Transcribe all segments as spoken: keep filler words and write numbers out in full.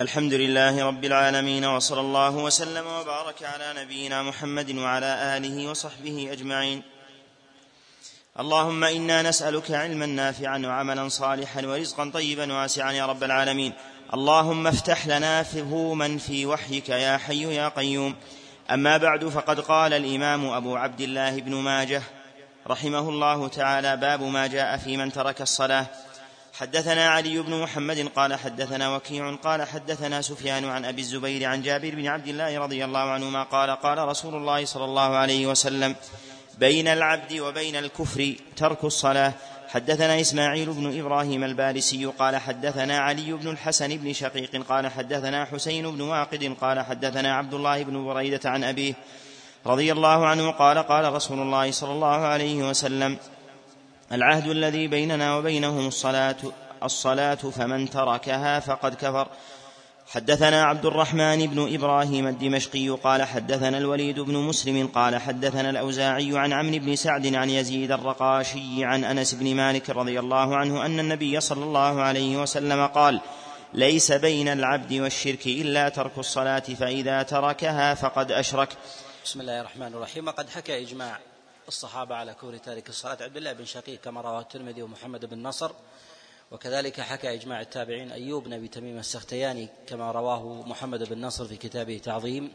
الحمد لله رب العالمين، وصلى الله وسلم وبارك على نبينا محمد وعلى آله وصحبه أجمعين. اللهم إنا نسألك علما نافعا وعملا صالحا ورزقا طيبا واسعا يا رب العالمين. اللهم افتح لنا فهوما في وحيك يا حي يا قيوم. أما بعد، فقد قال الإمام أبو عبد الله ابن ماجه رحمه الله تعالى: باب ما جاء في من ترك الصلاة. حدثنا علي بن محمد قال حدثنا وكيع قال حدثنا سفيان عن أبي الزبير عن جابر بن عبد الله رضي الله عنهما قال: قال رسول الله صلى الله عليه وسلم: بين العبد وبين الكفر ترك الصلاة. حدثنا إسماعيل بن إبراهيم البارسي قال حدثنا علي بن الحسن بن شقيق قال حدثنا حسين بن واقد قال حدثنا عبد الله بن بريدة عن أبيه رضي الله عنه قال: قال رسول الله صلى الله عليه وسلم: العهد الذي بيننا وبينهم الصلاة, الصلاة فمن تركها فقد كفر. حدثنا عبد الرحمن بن إبراهيم الدمشقي قال حدثنا الوليد بن مسلم قال حدثنا الأوزاعي عن عمرو بن سعد عن يزيد الرقاشي عن أنس بن مالك رضي الله عنه أن النبي صلى الله عليه وسلم قال: ليس بين العبد والشرك إلا ترك الصلاة، فإذا تركها فقد أشرك. بسم الله الرحمن الرحيم. وقد حكى إجماع الصحابة على كفر تارك الصلاة، عبد الله بن شقيق كما رواه الترمذي ومحمد بن نصر، وكذلك حكى إجماع التابعين أيوب بن أبي تميم السختياني كما رواه محمد بن نصر في كتابه تعظيم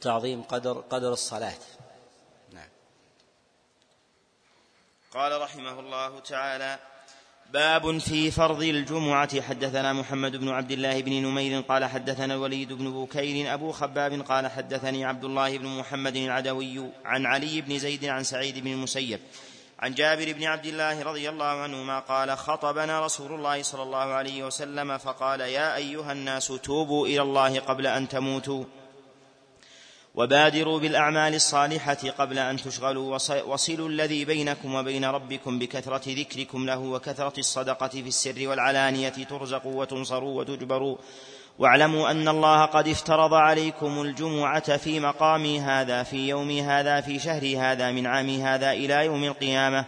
تعظيم قدر قدر الصلاة. نعم. قال رحمه الله تعالى: باب في فرض الجمعة. حدثنا محمد بن عبد الله بن نمير قال حدثنا الوليد بن بوكير أبو خباب قال حدثني عبد الله بن محمد العدوي عن علي بن زيد عن سعيد بن المسيب عن جابر بن عبد الله رضي الله عنهما قال: خطبنا رسول الله صلى الله عليه وسلم فقال: يا أيها الناس، توبوا إلى الله قبل أن تموتوا، وبادروا بالأعمال الصالحة قبل أن تشغلوا، وصلوا الذي بينكم وبين ربكم بكثرة ذكركم له وكثرة الصدقة في السر والعلانية، ترزقوا وتنصروا وتجبروا، واعلموا أن الله قد افترض عليكم الجمعة في مقامي هذا، في يومي هذا، في شهري هذا، من عامي هذا، إلى يوم القيامة،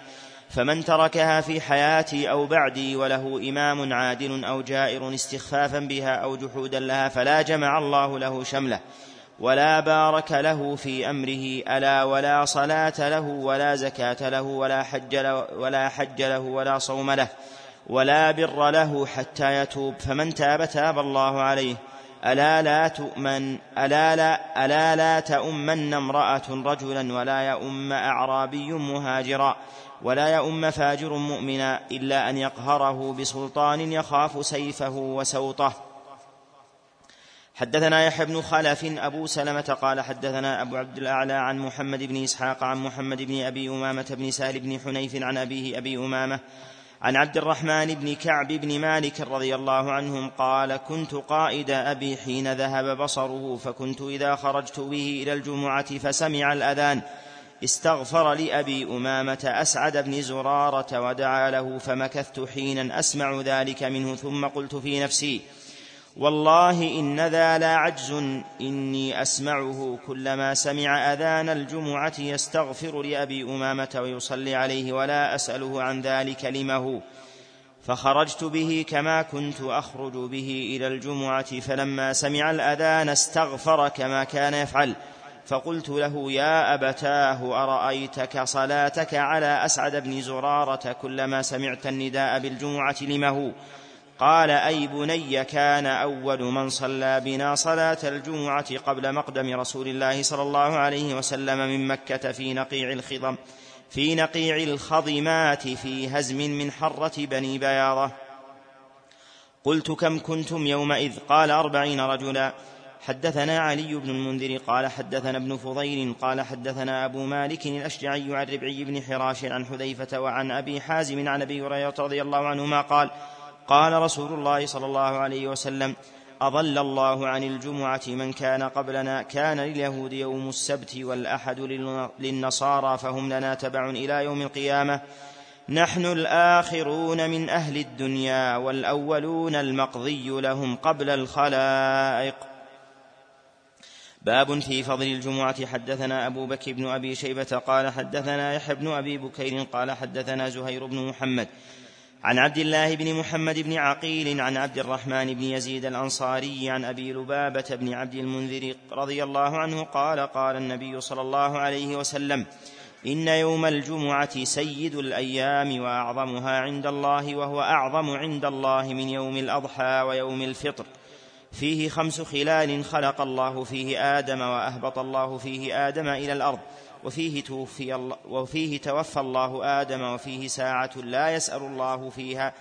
فمن تركها في حياتي أو بعدي وله إمام عادل أو جائر استخفافا بها أو جحودا لها، فلا جمع الله له شمله ولا بارك له في أمره، ألا ولا صلاة له ولا زكاة له ولا حج له ولا, حج له ولا صوم له ولا بر له حتى يتوب، فمن تاب تاب الله عليه. ألا لا تؤمن ألا لا ألا لا تؤمن امرأة رجلا، ولا يؤم أعرابي مهاجرا، ولا يؤم فاجر مؤمنا، إلا أن يقهره بسلطان يخاف سيفه وسوطه. حدثنا يحيى بن خلف أبو سلمة قال حدثنا أبو عبد الأعلى عن محمد بن إسحاق عن محمد بن أبي أمامة بن سهل بن حنيف عن أبيه أبي أمامة عن عبد الرحمن بن كعب بن مالك رضي الله عنهم قال: كنت قائد أبي حين ذهب بصره، فكنت إذا خرجت به إلى الجمعة فسمع الأذان استغفر لأبي أمامة أسعد بن زرارة ودعا له، فمكثت حينا أسمع ذلك منه، ثم قلت في نفسي: والله إن ذا لعجز إني أسمعه، كلما سمع أذان الجمعة يستغفر لأبي أمامة ويصلي عليه ولا أسأله عن ذلك لمه. فخرجت به كما كنت أخرج به إلى الجمعة، فلما سمع الأذان استغفر كما كان يفعل، فقلت له: يا أبتاه، أرأيتك صلاتك على أسعد بن زرارة كلما سمعت النداء بالجمعة لمه؟ قال: أي بني، كان أول من صلى بنا صلاة الجمعة قبل مقدم رسول الله صلى الله عليه وسلم من مكة في نقيع الخضم في نقيع الخضمات في هزم من حرة بني بياضة. قلت: كم كنتم يومئذ؟ قال: أربعين رجلا. حدثنا علي بن المنذر قال حدثنا ابن فضيل قال حدثنا أبو مالك الأشجعي عن ربعي بن حراش عن حذيفة وعن أبي حازم عن أبي هريرة رضي الله عنهما قال: قال رسول الله صلى الله عليه وسلم: أضل الله عن الجمعة من كان قبلنا، كان لليهود يوم السبت والأحد للنصارى، فهم لنا تبع إلى يوم القيامة، نحن الآخرون من أهل الدنيا والأولون المقضي لهم قبل الخلائق. باب في فضل الجمعة. حدثنا أبو بكر بن أبي شيبة قال حدثنا يحيى بن أبي بكير قال حدثنا زهير بن محمد عن عبد الله بن محمد بن عقيل عن عبد الرحمن بن يزيد الأنصاري عن أبي لبابة بن عبد المنذر رضي الله عنه قال قال النبي صلى الله عليه وسلم: إن يوم الجمعة سيد الأيام وأعظمها عند الله، وهو أعظم عند الله من يوم الأضحى ويوم الفطر، فيه خمس خلال خلق الله فيه آدم وأهبط الله فيه آدم إلى الأرض، وفيه توفي الله وفيه توفى الله آدم، وفيه ساعة لا يسأل الله فيها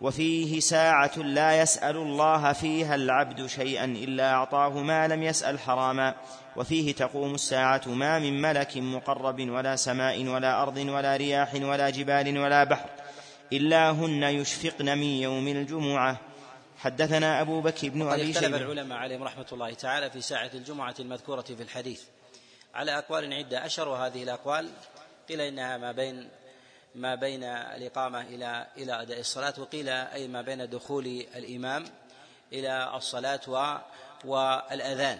وفيه ساعة لا يسأل الله فيها العبد شيئا إلا أعطاه ما لم يسأل حراما، وفيه تقوم الساعة ما من ملك مقرب ولا سماء ولا أرض ولا رياح ولا جبال ولا بحر إلا هن يشفقن من يوم الجمعة. حدثنا أبو بكر بن أبي شيبة. وقد اختلف العلماء عليهم رحمة الله تعالى في ساعة الجمعة المذكورة في الحديث على أقوال عدة، أشهر هذه الأقوال قيل إنها ما بين ما بين الإقامة إلى إلى أداء الصلاة، وقيل أي ما بين دخول الإمام إلى الصلاة والأذان،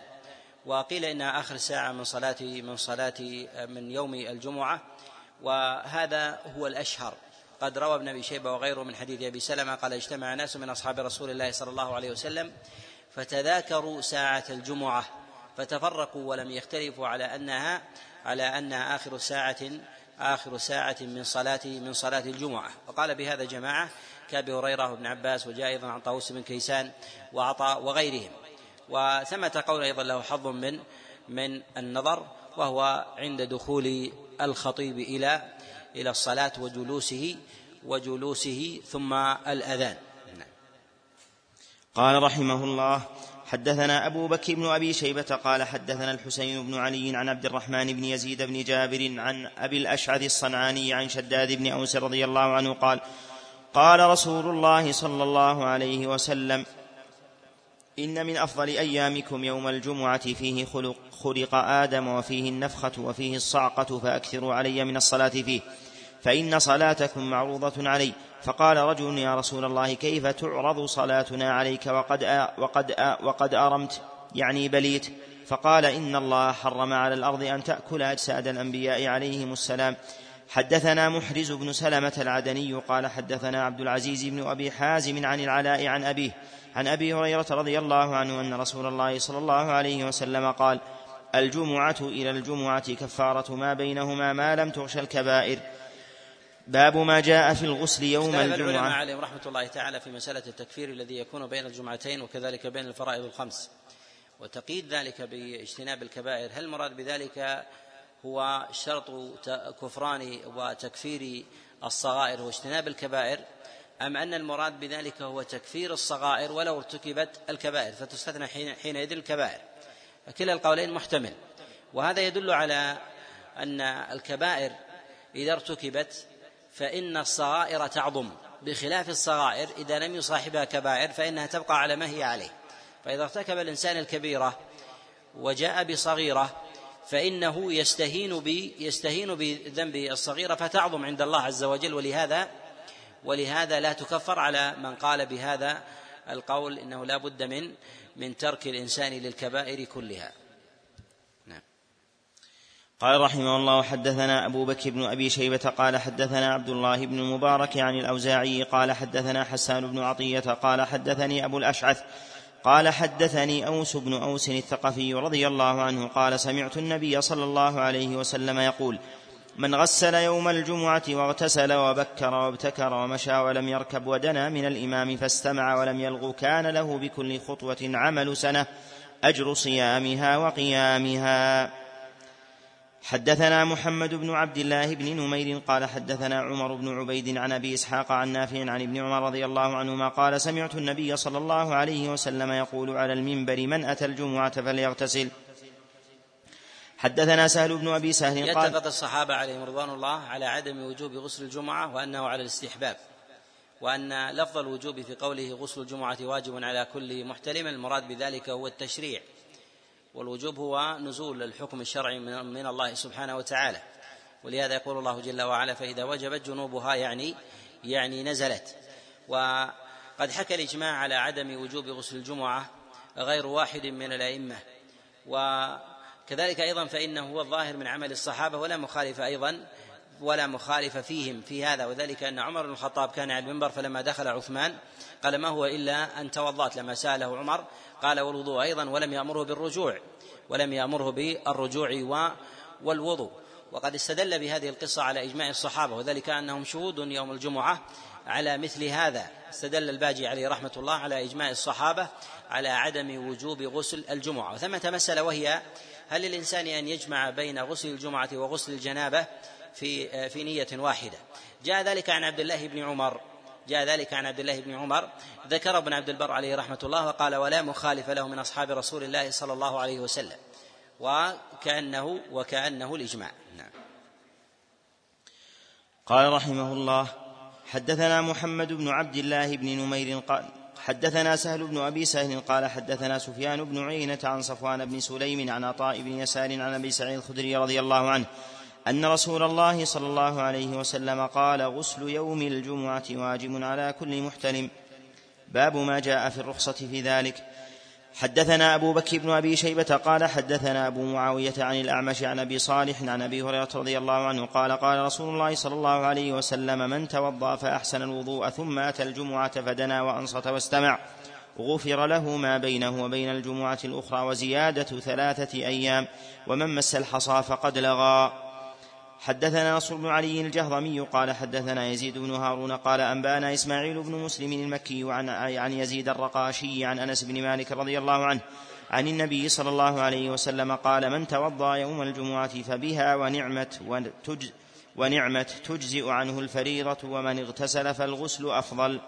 وقيل إنها آخر ساعة من صلاة من صلاة من يوم الجمعة، وهذا هو الأشهر. قد روى ابن أبي شيبة وغيره من حديث أبي سلمة قال: اجتمع ناس من أصحاب رسول الله صلى الله عليه وسلم فتذاكروا ساعة الجمعة فتفرقوا ولم يختلفوا على أنها على أنها آخر ساعة آخر ساعة من صلاة من صلاة الجمعة. وقال بهذا جماعة كأبي هريرة وابن عباس، وجاء أيضا عن طاووس بن كيسان وعطاء وغيرهم. وثمة قول أيضا له حظ من من النظر، وهو عند دخول الخطيب إلى إلى الصلاة وجلوسه وجلوسه ثم الأذان. قال رحمه الله: حدثنا أبو بكر بن أبي شيبة قال حدثنا الحسين بن علي عن عبد الرحمن بن يزيد بن جابر عن أبي الأشعث الصنعاني عن شداد بن أوس رضي الله عنه قال: قال رسول الله صلى الله عليه وسلم: إن من أفضل أيامكم يوم الجمعة، فيه خلق, خلق آدم، وفيه النفخة، وفيه الصعقة، فأكثروا علي من الصلاة فيه، فإن صلاتكم معروضة علي. فقال رجل: يا رسول الله، كيف تعرض صلاتنا عليك وقد, آ وقد, آ وقد أرمت، يعني بليت؟ فقال: إن الله حرم على الأرض أن تأكل أجساد الأنبياء عليهم السلام. حدثنا محرز بن سلمة العدني قال حدثنا عبد العزيز بن أبي حازم عن العلاء عن أبيه عن أبي هريرة رضي الله عنه أن رسول الله صلى الله عليه وسلم قال: الجمعة إلى الجمعة كفارة ما بينهما ما لم تغش الكبائر. باب ما جاء في الغسل يوم الجمعة. اختلف العلماء عليهم رحمة الله تعالى في مسألة التكفير الذي يكون بين الجمعتين وكذلك بين الفرائض الخمس، وتقييد ذلك باجتناب الكبائر. هل المراد بذلك هو شرط كفران وتكفير الصغائر واجتناب الكبائر، أم أن المراد بذلك هو تكفير الصغائر ولو ارتكبت الكبائر فتستثنى حينئذ الكبائر؟ كلا القولين محتمل. وهذا يدل على أن الكبائر إذا ارتكبت فإن الصغائر تعظم، بخلاف الصغائر إذا لم يصاحبها كبائر فإنها تبقى على ما هي عليه. فإذا ارتكب الإنسان الكبيرة وجاء بصغيرة فإنه يستهين بي يستهين بذنب الصغيرة فتعظم عند الله عز وجل، ولهذا ولهذا لا تكفر على من قال بهذا القول، إنه لا بد من من ترك الإنسان للكبائر كلها. نعم. قال رحمه الله: حدثنا أبو بكر بن أبي شيبة قال حدثنا عبد الله بن المبارك عن الأوزاعي قال حدثنا حسان بن عطية قال حدثني أبو الأشعث قال حدثني أوس بن أوس الثقفي رضي الله عنه قال: سمعت النبي صلى الله عليه وسلم يقول: من غسل يوم الجمعة واغتسل وبكر وابتكر ومشى ولم يركب ودنا من الإمام فاستمع ولم يلغ، كان له بكل خطوة عمل سنة، أجر صيامها وقيامها. حدثنا محمد بن عبد الله بن نمير قال حدثنا عمر بن عبيد عن أبي إسحاق عن نافع عن ابن عمر رضي الله عنهما قال: سمعت النبي صلى الله عليه وسلم يقول على المنبر: من أتى الجمعة فليغتسل. حدثنا سهل بن أبي سهل قال: يتفق الصحابة عليهم رضوان الله على عدم وجوب غسل الجمعة وأنه على الاستحباب، وأن لفظ الوجوب في قوله غسل الجمعة واجب على كل محتلم المراد بذلك هو التشريع، والوجوب هو نزول الحكم الشرعي من الله سبحانه وتعالى. ولهذا يقول الله جل وعلا: فإذا وجبت جنوبها، يعني يعني نزلت. وقد حكى الإجماع على عدم وجوب غسل الجمعة غير واحد من الأئمة، وكذلك أيضا فإنه هو الظاهر من عمل الصحابة ولا مخالف أيضا ولا مخالف فيهم في هذا، وذلك أن عمر بن الخطاب كان على المنبر فلما دخل عثمان قال ما هو إلا أن توضأت، لما سأله عمر قال والوضوء أيضا، ولم يأمره بالرجوع ولم يأمره بالرجوع والوضوء. وقد استدل بهذه القصة على إجماع الصحابة، وذلك أنهم شهود يوم الجمعة على مثل هذا. استدل الباجي عليه رحمة الله على إجماع الصحابة على عدم وجوب غسل الجمعة. وثمة مسألة وهي هل للإنسان أن يجمع بين غسل الجمعة وغسل الجنابة في في نية واحدة؟ جاء ذلك عن عبد الله بن عمر جاء ذلك عن عبد الله بن عمر ذكر ابن عبد البر عليه رحمة الله وقال ولا مخالف له من أصحاب رسول الله صلى الله عليه وسلم، وكأنه وكأنه الإجماع. نعم. قال رحمه الله: حدثنا محمد بن عبد الله بن نمير قال حدثنا سهل بن أبي سهل قال حدثنا سفيان بن عيينة عن صفوان بن سليم عن عطاء بن يسار عن أبي سعيد الخدري رضي الله عنه أن رسول الله صلى الله عليه وسلم قال: غسل يوم الجمعة واجب على كل محتلم. باب ما جاء في الرخصة في ذلك. حدثنا أبو بكر بن أبي شيبة قال حدثنا أبو معاوية عن الأعمش عن أبي صالح عن أبي هريرة رضي الله عنه قال قال رسول الله صلى الله عليه وسلم: من توضأ فأحسن الوضوء ثم أتى الجمعة فدنا وأنصت واستمع غفر له ما بينه وبين الجمعة الأخرى وزيادة ثلاثة أيام، ومن مس الحصى فقد لغى. حدثنا نصر بن علي الجهضمي قال حدثنا يزيد بن هارون قال أنبانا إسماعيل بن مسلم المكي وعن عن يزيد الرقاشي عن أنس بن مالك رضي الله عنه عن النبي صلى الله عليه وسلم قال: من توضأ يوم الجمعة فبها ونعمت وتجز ونعمت تجزئ عنه الفريضة، ومن اغتسل فالغسل أفضل.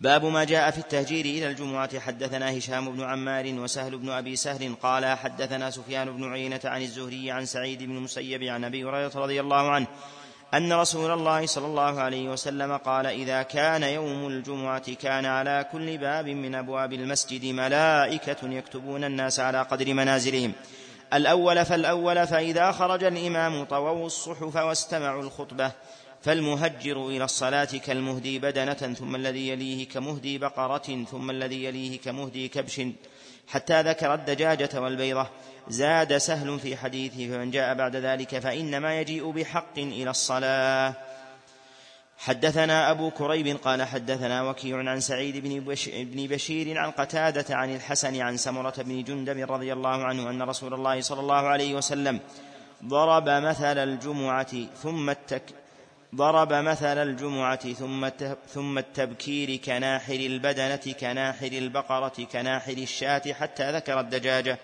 باب ما جاء في التهجير إلى الجمعة. حدثنا هشام بن عمار وسهل بن أبي سهل قال حدثنا سفيان بن عيينة عن الزهري عن سعيد بن المسيب عن أبي هريرة رضي الله عنه أن رسول الله صلى الله عليه وسلم قال: إذا كان يوم الجمعة كان على كل باب من أبواب المسجد ملائكة يكتبون الناس على قدر منازلهم، الأول فالأول، فإذا خرج الإمام طووا الصحف واستمعوا الخطبة، فالمهجر إلى الصلاة كالمهدي بدنة، ثم الذي يليه كمهدي بقرة، ثم الذي يليه كمهدي كبش، حتى ذكر الدجاجة والبيضة. زاد سهل في حديثه: فمن جاء بعد ذلك فإنما يجيء بحق إلى الصلاة. حدثنا أبو كريب قال حدثنا وكيع عن سعيد بن بشير عن قتادة عن الحسن عن سمرة بن جندب رضي الله عنه أن رسول الله صلى الله عليه وسلم ضرب مثل الجمعة ثم التك ضرب مثل الجمعة ثم التبكير كناحر البدنة كناحر البقرة كناحر الشاة، حتى ذكر الدجاجة.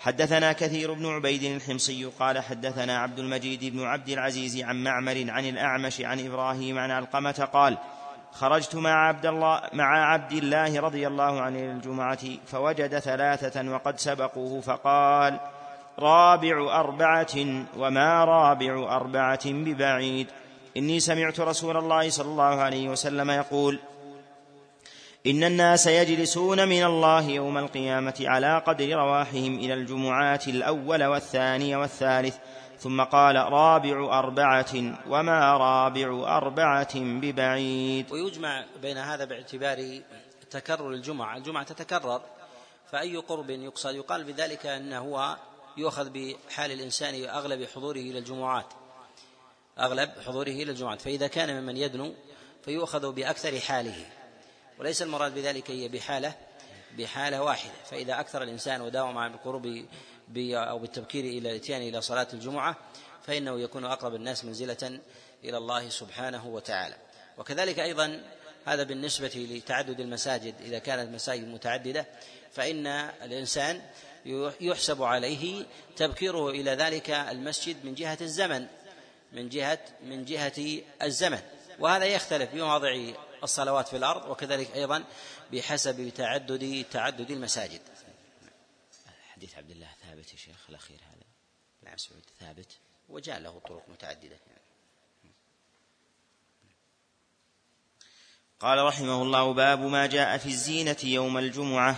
حدثنا كثير بن عبيد الحمصي قال حدثنا عبد المجيد بن عبد العزيز عن معمر عن الأعمش عن إبراهيم عن علقمة قال: خرجت مع عبد الله مع عبد الله رضي الله عنه الجمعة فوجد ثلاثة وقد سبقوه، فقال: رابع أربعة وما رابع أربعة ببعيد، إني سمعت رسول الله صلى الله عليه وسلم يقول: إن الناس يجلسون من الله يوم القيامة على قدر رواحهم إلى الجمعات، الأول والثاني والثالث، ثم قال: رابع أربعة وما رابع أربعة ببعيد. ويجمع بين هذا باعتبار تكرر الجمعة، الجمعة تتكرر، فأي قرب يقصد؟ يقال بذلك أنه هو يؤخذ بحال الإنسان وأغلب حضوره إلى الجمعات أغلب حضوره إلى الجمعة، فإذا كان ممن يدنو فيؤخذ بأكثر حاله، وليس المراد بذلك هي بحالة بحالة واحدة. فإذا أكثر الإنسان وداوم على القرب أو بالتبكير إلى الإتيان إلى صلاة الجمعة فإنه يكون أقرب الناس منزلة إلى الله سبحانه وتعالى. وكذلك أيضا هذا بالنسبة لتعدد المساجد، إذا كانت مساجد متعددة فإن الإنسان يحسب عليه تبكيره إلى ذلك المسجد من جهة الزمن من جهة من جهة الزمن، وهذا يختلف بمواضع الصلوات في الأرض، وكذلك أيضا بحسب تعدد تعدد المساجد. حديث عبد الله ثابت يا شيخ الأخير هذا؟ نعم سعود ثابت وجاء له طرق متعددة. قال رحمه الله: باب ما جاء في الزينة يوم الجمعة.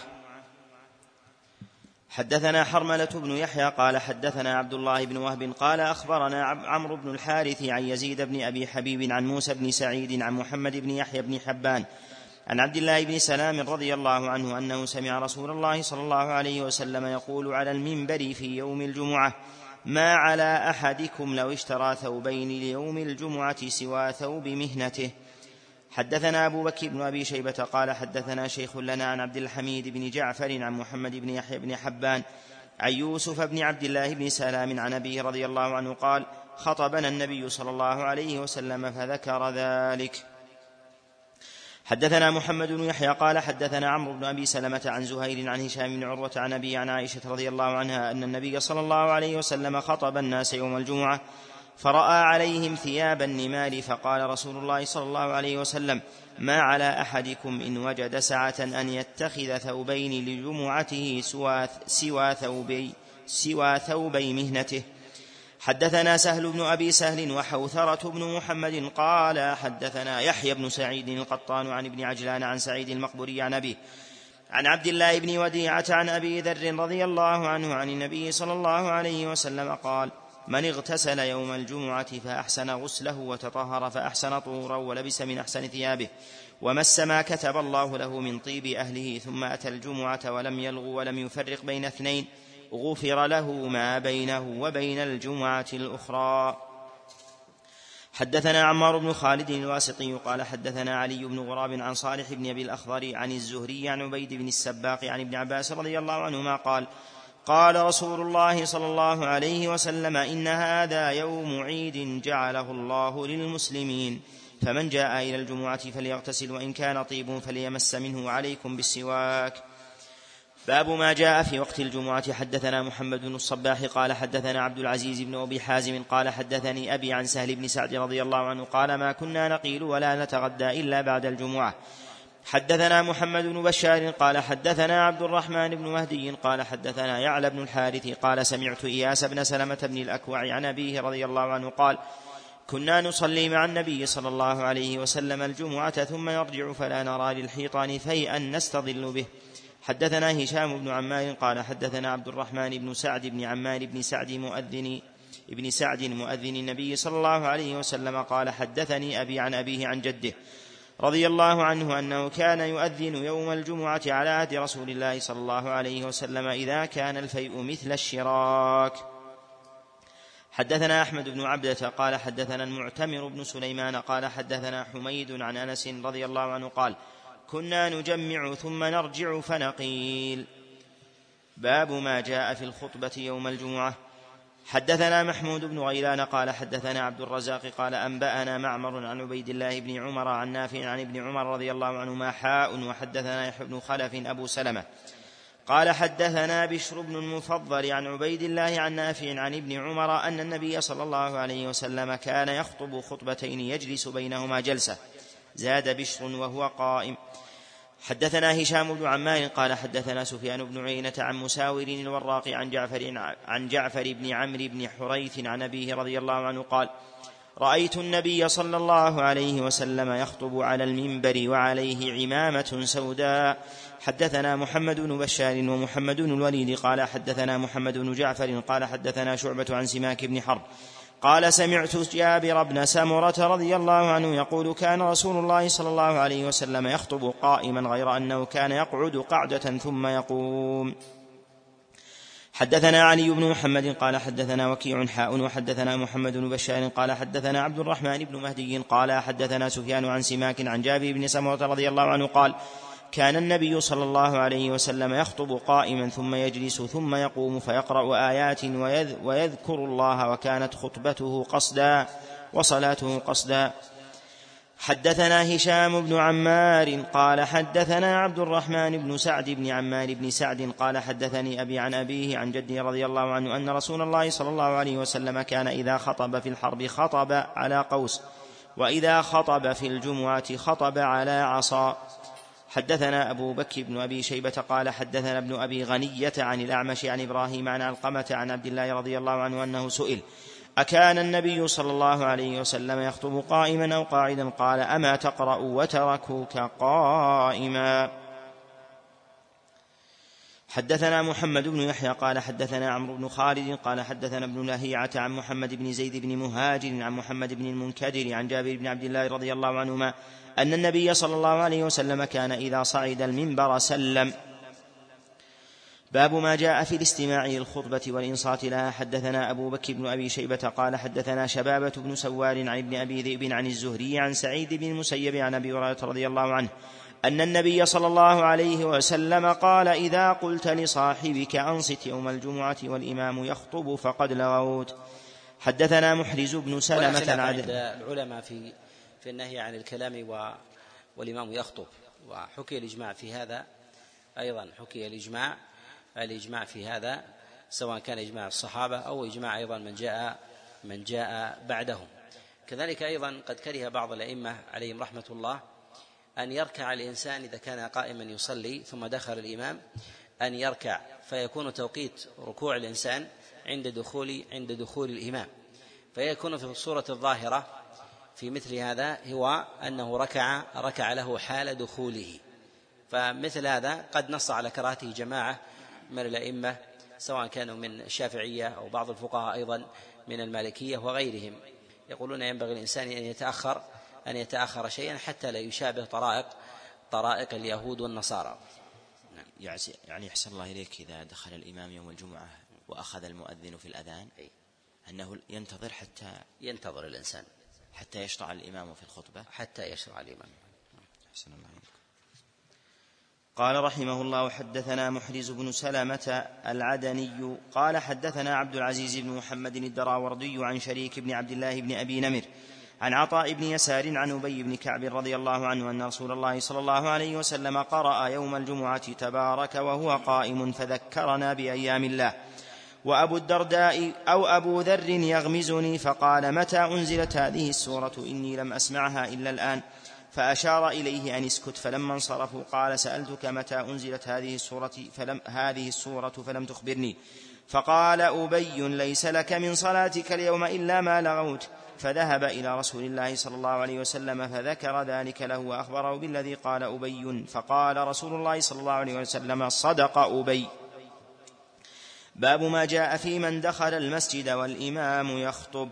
حدثنا حرملة بن يحيى قال حدثنا عبد الله بن وهب قال أخبرنا عمرو بن الحارث عن يزيد بن أبي حبيب عن موسى بن سعيد عن محمد بن يحيى بن حبان عن عبد الله بن سلام رضي الله عنه أنه سمع رسول الله صلى الله عليه وسلم يقول على المنبر في يوم الجمعة: ما على أحدكم لو اشترى ثوبين ليوم الجمعة سوى ثوب مهنته. حدثنا أبو بكر بن أبي شيبة قال حدثنا شيخ لنا عن عبد الحميد بن جعفر عن محمد بن يحيى بن حبان عن يوسف بن عبد الله بن سلام عن أبيه رضي الله عنه قال خطبنا النبي صلى الله عليه وسلم فذكر ذلك. حدثنا محمد بن يحيى قال حدثنا عمرو بن أبي سلمة عن زهير عن هشام بن عروة عن أبي عن عائشة رضي الله عنها أن النبي صلى الله عليه وسلم خطب الناس يوم الجمعة فرأى عليهم ثياب النمال فقال رسول الله صلى الله عليه وسلم ما على أحدكم إن وجد سعة أن يتخذ ثوبين لجمعته سوى, سوى, ثوبي سوى ثوبي مهنته. حدثنا سهل بن أبي سهل وحوثرة بن محمد قال حدثنا يحيى بن سعيد القطان عن ابن عجلان عن سعيد المقبري عن أبيه عن عبد الله بن وديعة عن أبي ذر رضي الله عنه عن النبي صلى الله عليه وسلم قال من اغتسل يوم الجمعة فأحسن غسله وتطهر فأحسن طهوره ولبس من أحسن ثيابه ومس ما كتب الله له من طيب أهله ثم أتى الجمعة ولم يلغ ولم يفرق بين اثنين غفر له ما بينه وبين الجمعة الأخرى. حدثنا عمار بن خالد الواسطي قال حدثنا علي بن غراب عن صالح بن أبي الأخضر عن الزهري عن عبيد بن السباق عن ابن عباس رضي الله عنهما قال قال رسول الله صلى الله عليه وسلم إن هذا يوم عيد جعله الله للمسلمين فمن جاء إلى الجمعة فليغتسل وإن كان طيب فليمس منه عليكم بالسواك. باب ما جاء في وقت الجمعة. حدثنا محمد بن الصباح قال حدثنا عبد العزيز بن أبي حازم قال حدثني أبي عن سهل بن سعد رضي الله عنه قال ما كنا نقيل ولا نتغدى إلا بعد الجمعة. حدثنا محمد بن بشار قال حدثنا عبد الرحمن بن مهدي قال حدثنا يعلى بن الحارث قال سمعت إياس بن سلمة بن الأكوع عن أبيه رضي الله عنه قال كنا نصلي مع النبي صلى الله عليه وسلم الجمعة ثم نرجع فلا نرى للحيطان فيئا نستظل به. حدثنا هشام بن عمار قال حدثنا عبد الرحمن بن سعد بن عمار بن سعد مؤذن ابن سعد مؤذن النبي صلى الله عليه وسلم قال حدثني أبي عن أبيه عن جده رضي الله عنه أنه كان يؤذن يوم الجمعة على عهد رسول الله صلى الله عليه وسلم إذا كان الفيء مثل الشراك. حدثنا أحمد بن عبدة قال حدثنا المعتمر بن سليمان قال حدثنا حميد عن أنس رضي الله عنه قال كنا نجمع ثم نرجع فنقيل. باب ما جاء في الخطبة يوم الجمعة. حدثنا محمود بن غيلان قال حدثنا عبد الرزاق قال أنبأنا معمر عن عبيد الله بن عمر عن نافع عن ابن عمر رضي الله عنهما حاء. وحدثنا يحيى بن خلف أبو سلمة قال حدثنا بشر بن المفضل عن عبيد الله عن نافع عن ابن عمر أن النبي صلى الله عليه وسلم كان يخطب خطبتين يجلس بينهما جلسة. زاد بشر وهو قائم. حدثنا هشام بن عمار قال حدثنا سفيان بن عيينة عن مساور الوراق عن جعفر عن جعفر بن عمرو بن حريث عن أبيه رضي الله عنه قال رأيت النبي صلى الله عليه وسلم يخطب على المنبر وعليه عمامة سوداء. حدثنا محمد بن بشار ومحمد بن الوليد قال حدثنا محمد بن جعفر قال حدثنا شعبة عن سماك بن حرب قال سمعت جابر بن سمرة رضي الله عنه يقول كان رسول الله صلى الله عليه وسلم يخطب قائما غير أنه كان يقعد قعدة ثم يقوم. حدثنا علي بن محمد قال حدثنا وكيع حاء. وحدثنا محمد بن بشار قال حدثنا عبد الرحمن بن مهدي قال حدثنا سفيان عن سماك عن جابر بن سمرة رضي الله عنه قال كان النبي صلى الله عليه وسلم يخطب قائما ثم يجلس ثم يقوم فيقرأ آيات ويذكر الله وكانت خطبته قصدا وصلاته قصدا. حدثنا هشام بن عمار قال حدثنا عبد الرحمن بن سعد بن عمار بن سعد قال حدثني أبي عن أبيه عن جدي رضي الله عنه أن رسول الله صلى الله عليه وسلم كان إذا خطب في الحرب خطب على قوس وإذا خطب في الجمعة خطب على عصا. حدثنا أبو بكر بن أبي شيبة قال حدثنا ابن أبي غنية عن الأعمش عن إبراهيم عن علقمة عن عبد الله رضي الله عنه أنه سئل أكان النبي صلى الله عليه وسلم يخطب قائما أو قاعدا قال أما تقرأ وتركوك قائما. حدثنا محمد بن يحيى قال حدثنا عمرو بن خالد قال حدثنا ابن لهيعة عن محمد بن زيد بن مهاجر عن محمد بن المنكدر عن جابر بن عبد الله رضي الله عنهما أن النبي صلى الله عليه وسلم كان إذا صعد المنبر سلم. باب ما جاء في الاستماع للخطبة والإنصات لها. حدثنا أبو بكر بن أبي شيبة قال حدثنا شبابة بن سوار عن ابن أبي ذئب عن الزهري عن سعيد بن المسيب عن أبي هريرة رضي الله عنه أن النبي صلى الله عليه وسلم قال: إذا قلت لصاحبك أنصت يوم الجمعة والإمام يخطب فقد لغوت. حدثنا محرز بن سلمة العدل. العلماء في في النهي عن الكلام و والإمام يخطب، وحكي الإجماع في هذا أيضا، حكي الإجماع الإجماع في هذا سواء كان إجماع الصحابة أو إجماع أيضا من جاء من جاء بعدهم. كذلك أيضا قد كره بعض الأئمة عليهم رحمة الله أن يركع الإنسان إذا كان قائما يصلي ثم دخل الإمام أن يركع، فيكون توقيت ركوع الإنسان عند دخول عند دخول الإمام، فيكون في الصورة الظاهرة في مثل هذا هو أنه ركع ركع له حال دخوله. فمثل هذا قد نص على كراهته جماعة من الأئمة سواء كانوا من الشافعية أو بعض الفقهاء أيضا من المالكية وغيرهم، يقولون ينبغي الإنسان أن يتأخر أن يتأخر شيئا حتى لا يشابه طرائق طرائق اليهود والنصارى. يعني أحسن الله إليك، إذا دخل الإمام يوم الجمعة وأخذ المؤذن في الأذان أنه ينتظر حتى ينتظر الإنسان حتى يشرع الإمام في الخطبة حتى يشرع الإمام. أحسن الله عليك. قال رحمه الله: حدثنا محرز بن سلمة العدني قال حدثنا عبد العزيز بن محمد الدراوردي عن شريك بن عبد الله بن أبي نمر عن عطاء بن يسار عن أبي بن كعب رضي الله عنه أن رسول الله صلى الله عليه وسلم قرأ يوم الجمعة تبارك وهو قائم فذكرنا بأيام الله، وأبو الدرداء أو أبو ذر يغمزني فقال: متى أنزلت هذه السورة؟ إني لم أسمعها إلا الآن. فأشار إليه أن اسكت، فلما انصرفوا قال: سألتك متى أنزلت هذه السورة فلم, هذه السورة فلم تخبرني. فقال أبي: ليس لك من صلاتك اليوم إلا ما لغوت. فذهب إلى رسول الله صلى الله عليه وسلم فذكر ذلك له وأخبره بالذي قال أبي، فقال رسول الله صلى الله عليه وسلم: صدق أبي. باب ما جاء في من دخل المسجد والإمام يخطب.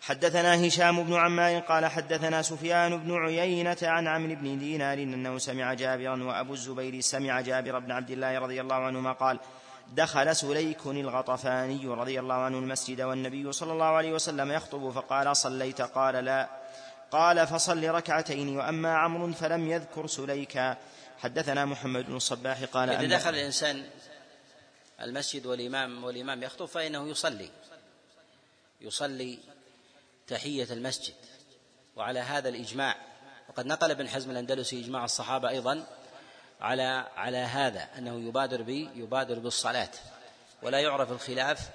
حدثنا هشام بن عمار قال حدثنا سفيان بن عيينة عن عمرو بن دينار أنه سمع جابرا وأبو الزبير سمع جابر بن عبد الله رضي الله عنهما قال: دخل سليك الغطفاني رضي الله عنه المسجد والنبي صلى الله عليه وسلم يخطب، فقال: صليت؟ قال: لا. قال: فصل ركعتين. وأما عمرو فلم يذكر سليكا. حدثنا محمد بن الصباح قال: إذا دخل الإنسان المسجد والإمام والإمام يخطب فإنه يصلي يصلي تحية المسجد، وعلى هذا الإجماع، وقد نقل ابن حزم الأندلسي إجماع الصحابة أيضا على على هذا أنه يبادر بي يبادر بالصلاة، ولا يعرف الخلاف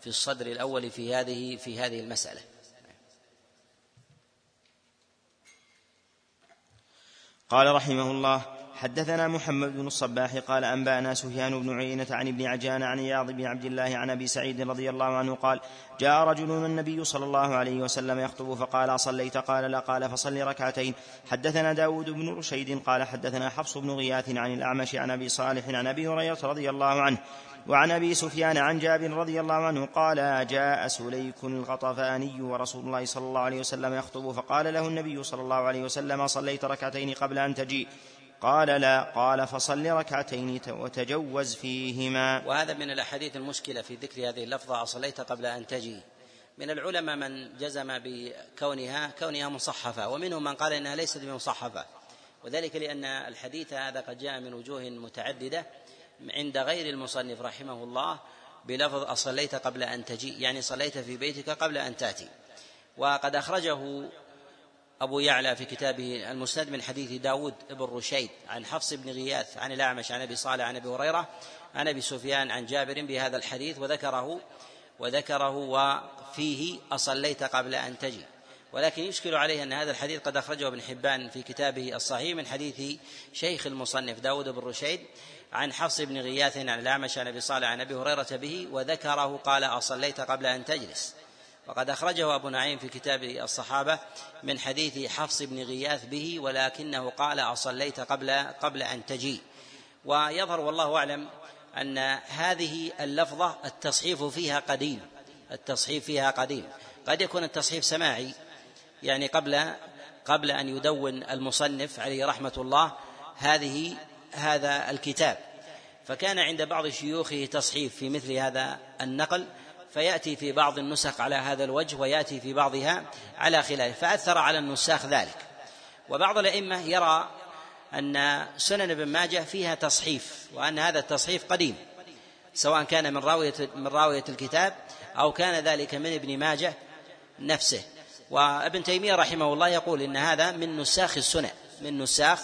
في الصدر الأول في هذه في هذه المسألة. قال رحمه الله: حدثنا محمد بن الصباح قال أنبأنا سفيان بن عيينة عن ابن عجان عن عياض بن عبد الله عن أبي سعيد رضي الله عنه قال: جاء رجل من النبي صلى الله عليه وسلم يخطب فقال: صليت؟ قال: لا. قال: فصل ركعتين. حدثنا داود بن رشيد قال حدثنا حفص بن غياث عن الأعمش عن أبي صالح عن أبي هريرة رضي الله عنه وعن أبي سفيان عن جابر رضي الله عنه قال: جاء سليك الغطفاني ورسول الله صلى الله عليه وسلم يخطب، فقال له النبي صلى الله عليه وسلم: صليت ركعتين قبل أن تجيء؟ قال: لا. قال: فصل ركعتين وتجوز فيهما. وهذا من الأحاديث المشكلة في ذكر هذه اللفظة أصليت قبل أن تجي، من العلماء من جزم بكونها كونها مصحفة، ومنهم من قال إنها ليست بمصحفة، وذلك لأن الحديث هذا قد جاء من وجوه متعددة عند غير المصنف رحمه الله بلفظ أصليت قبل أن تجي، يعني صليت في بيتك قبل أن تأتي. وقد أخرجه أبو يعلى في كتابه المسند من حديث داود بن رشيد عن حفص بن غياث عن الأعمش عن أبي صالح عن أبي هريرة عن أبي سفيان عن جابر بهذا الحديث، وذكره وذكره وفيه أصليت قبل أن تجي، ولكن يشكل عليه أن هذا الحديث قد أخرجه ابن حبان في كتابه الصحيح من حديث شيخ المصنف داود بن رشيد عن حفص بن غياث عن الأعمش عن أبي صالح عن أبي هريرة به، وذكره قال أصليت قبل أن تجلس. وقد أخرجه أبو نعيم في كتاب الصحابة من حديث حفص بن غياث به، ولكنه قال أصليت قبل قبل أن تجيء. ويظهر والله أعلم أن هذه اللفظة التصحيف فيها قديم التصحيف فيها قديم قد يكون التصحيف سماعي، يعني قبل قبل أن يدون المصنف عليه رحمة الله هذه هذا الكتاب، فكان عند بعض شيوخه تصحيف في مثل هذا النقل، فيأتي في بعض النسخ على هذا الوجه ويأتي في بعضها على خلافه، فأثر على النساخ ذلك. وبعض الأئمة يرى أن سنن ابن ماجه فيها تصحيف، وأن هذا التصحيف قديم، سواء كان من راوية, من راوية الكتاب أو كان ذلك من ابن ماجه نفسه. وابن تيمية رحمه الله يقول إن هذا من نساخ السنن من نساخ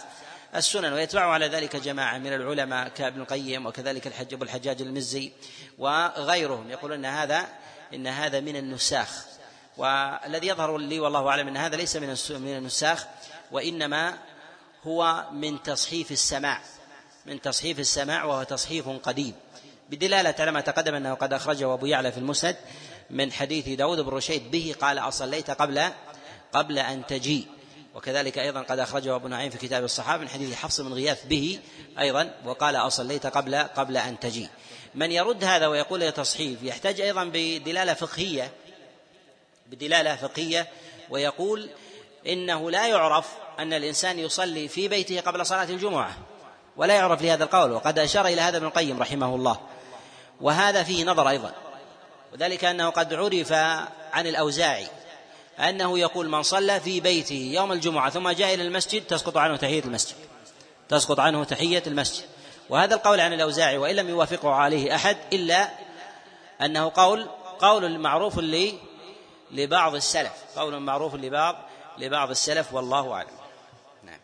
السنن ويتبع على ذلك جماعة من العلماء كابن القيم وكذلك الحج أبو الحجاج المزي وغيرهم، يقول إن هذا إن هذا من النساخ. والذي يظهر لي والله أعلم أن هذا ليس من من النساخ، وإنما هو من تصحيف السماع من تصحيف السماع وهو تصحيف قديم، بدلالة على ما تقدم أنه قد أخرجه أبو يعلى في المسند من حديث داود بن رشيد به قال أصليت قبل قبل أن تجيء، وكذلك أيضا قد أخرجه أبو نعيم في كتاب الصحابة من حديث حفص بن غياث به أيضا وقال أصليت قبل قبل أن تجيء. من يرد هذا ويقول له تصحيف يحتاج أيضا بدلالة فقهية بدلالة فقهية ويقول إنه لا يعرف أن الإنسان يصلي في بيته قبل صلاة الجمعة، ولا يعرف لهذا القول، وقد أشار إلى هذا ابن القيم رحمه الله، وهذا فيه نظر أيضا. وذلك أنه قد عرف عن الأوزاعي أنه يقول من صلى في بيته يوم الجمعة ثم جاء إلى المسجد تسقط عنه تحية المسجد تسقط عنه تحية المسجد وهذا القول عن الأوزاعي، وإن لم يوافقه عليه أحد، إلا أنه قول قول معروف لي لبعض السلف قول معروف لبعض لبعض السلف والله أعلم. نعم.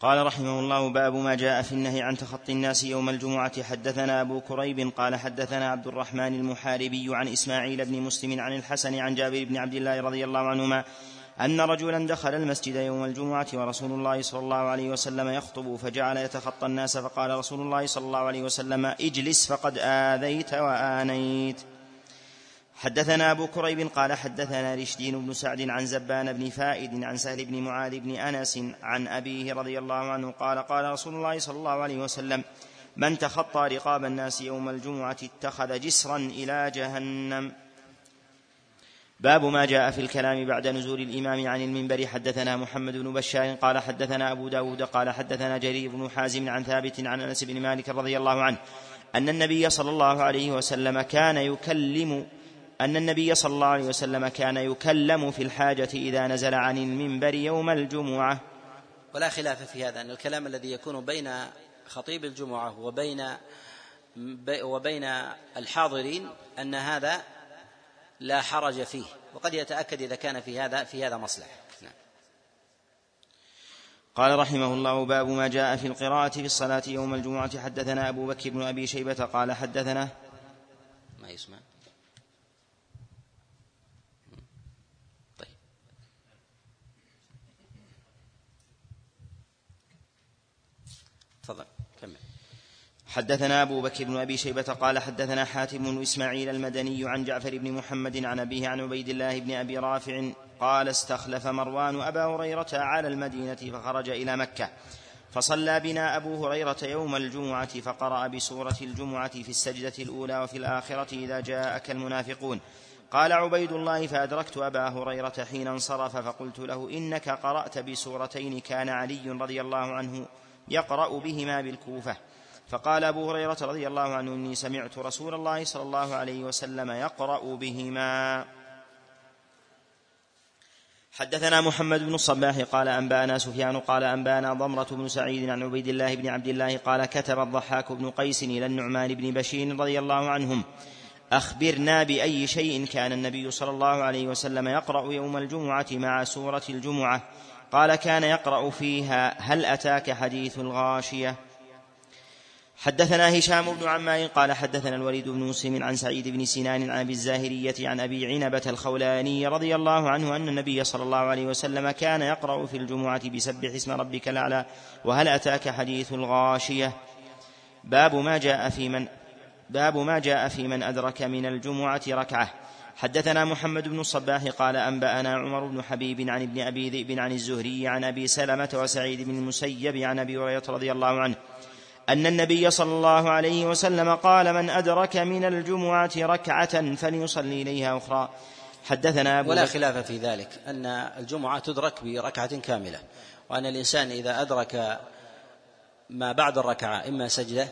قال رحمه الله: باب ما جاء في النهي عن تخطي الناس يوم الجمعة. حدثنا أبو كريب قال حدثنا عبد الرحمن المحاربي عن إسماعيل بن مسلم عن الحسن عن جابر بن عبد الله رضي الله عنهما أن رجلا دخل المسجد يوم الجمعة ورسول الله صلى الله عليه وسلم يخطب، فجعل يتخطى الناس، فقال رسول الله صلى الله عليه وسلم: اجلس فقد آذيت وآنيت. حدثنا أبو كريب قال حدثنا رشدين بن سعد عن زبان بن فائد عن سهل بن معاذ بن أنس عن أبيه رضي الله عنه قال: قال رسول الله صلى الله عليه وسلم: من تخطى رقاب الناس يوم الجمعة اتخذ جسرا إلى جهنم. باب ما جاء في الكلام بعد نزول الإمام عن المنبر. حدثنا محمد بن بشار قال حدثنا أبو داود قال حدثنا جرير بن حازم عن ثابت عن أنس بن مالك رضي الله عنه أن النبي صلى الله عليه وسلم كان يكلم أن النبي صلى الله عليه وسلم كان يكلم في الحاجة إذا نزل عن المنبر يوم الجمعة. ولا خلاف في هذا أن الكلام الذي يكون بين خطيب الجمعة وبين وبين الحاضرين أن هذا لا حرج فيه، وقد يتأكد إذا كان في هذا في هذا مصلحة. قال رحمه الله: باب ما جاء في القراءة في الصلاة يوم الجمعة. حدثنا أبو بكر بن أبي شيبة قال حدثنا ما يسمع حدثنا أبو بكر بن أبي شيبة قال حدثنا حاتم وإسماعيل المدني عن جعفر بن محمد عن أبيه عن عبيد الله بن أبي رافع قال: استخلف مروان أبا هريرة على المدينة فخرج إلى مكة، فصلى بنا أبو هريرة يوم الجمعة فقرأ بسورة الجمعة في السجدة الأولى وفي الآخرة إذا جاءك المنافقون. قال عبيد الله: فأدركت أبا هريرة حين انصرف فقلت له: إنك قرأت بسورتين كان علي رضي الله عنه يقرأ بهما بالكوفة. فقال أبو هريرة رضي الله عنه: إني سمعت رسول الله صلى الله عليه وسلم يقرأ بهما. حدثنا محمد بن الصباح قال أنبانا سفيان قال أنبانا ضمرة بن سعيد عن عبيد الله بن عبد الله قال: كتب الضحاك بن قيس إلى النعمان بن بشير رضي الله عنهم: أخبرنا بأي شيء كان النبي صلى الله عليه وسلم يقرأ يوم الجمعة مع سورة الجمعة. قال: كان يقرأ فيها. هل أتاك حديث الغاشية؟ حدثنا هشام بن عمار قال حدثنا الوليد بن مسلم عن سعيد بن سنان عن أبي الزاهرية عن أبي عنبة الخولاني رضي الله عنه أن النبي صلى الله عليه وسلم كان يقرأ في الجمعة بسبح اسم ربك الأعلى. وهل أتاك حديث الغاشية؟ باب ما جاء في من باب ما جاء في من أدرك من الجمعة ركعة. حدثنا محمد بن الصباح قال أنبأنا عمر بن حبيب عن ابن أبي ذئب عن الزهري عن أبي سلمة وسعيد بن المسيب عن أبي هريرة رضي الله عنه أن النبي صلى الله عليه وسلم قال: من أدرك من الجمعة ركعة فليصلي إليها أخرى. حدثنا أبو ولا خلاف في ذلك أن الجمعة تدرك بركعة كاملة، وأن الإنسان إذا أدرك ما بعد الركعة إما سجدة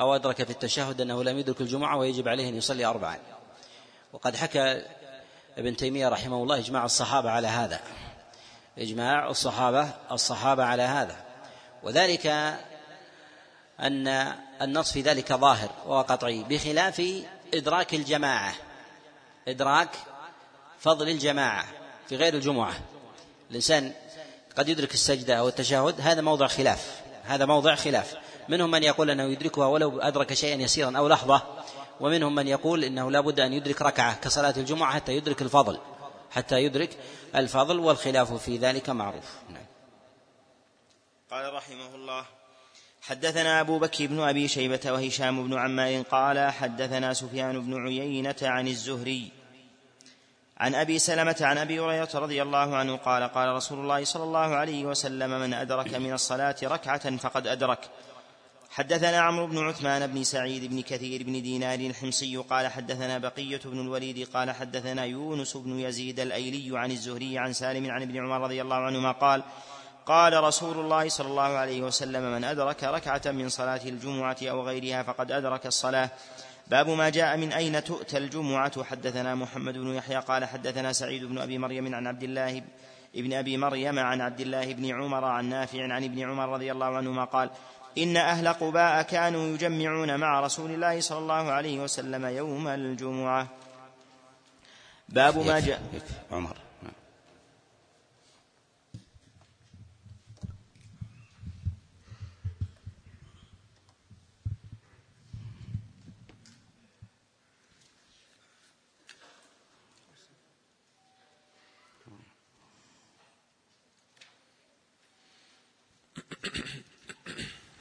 أو أدرك في التشهد أنه لم يدرك الجمعة ويجب عليه أن يصلي أربعا. وقد حكى ابن تيمية رحمه الله إجماع الصحابة على هذا، إجماع الصحابة الصحابة على هذا، وذلك أن النص في ذلك ظاهر وقطعي، بخلاف إدراك الجماعة، إدراك فضل الجماعة في غير الجمعة. الإنسان قد يدرك السجدة أو التشهد، هذا موضع خلاف، هذا موضع خلاف. منهم من يقول أنه يدركها ولو أدرك شيئا يسيرا أو لحظة، ومنهم من يقول أنه لا بد أن يدرك ركعة كصلاة الجمعة حتى يدرك الفضل، حتى يدرك الفضل، والخلاف في ذلك معروف. قال رحمه الله: حدثنا أبو بكر بن أبي شيبة وهشام بن عمار قال حدثنا سفيان بن عيينة عن الزهري عن أبي سلمة عن أبي هريرة رضي الله عنه قال قال رسول الله صلى الله عليه وسلم: من أدرك من الصلاة ركعة فقد أدرك. حدثنا عمرو بن عثمان بن سعيد بن كثير بن دينار الحمصي قال حدثنا بقية بن الوليد قال حدثنا يونس بن يزيد الأيلي عن الزهري عن سالم عن ابن عمر رضي الله عنهما قال قال رسول الله صلى الله عليه وسلم: من أدرك ركعة من صلاة الجمعة أو غيرها فقد أدرك الصلاة. باب ما جاء من أين تؤتى الجمعة. حدثنا محمد بن يحيى قال حدثنا سعيد بن أبي مريم عن عبد الله ابن أبي مريم عن عبد الله بن عمر عن نافع عن ابن عمر رضي الله عنهما قال: إن أهل قباء كانوا يجمعون مع رسول الله صلى الله عليه وسلم يوم الجمعة. باب ما جاء عمر.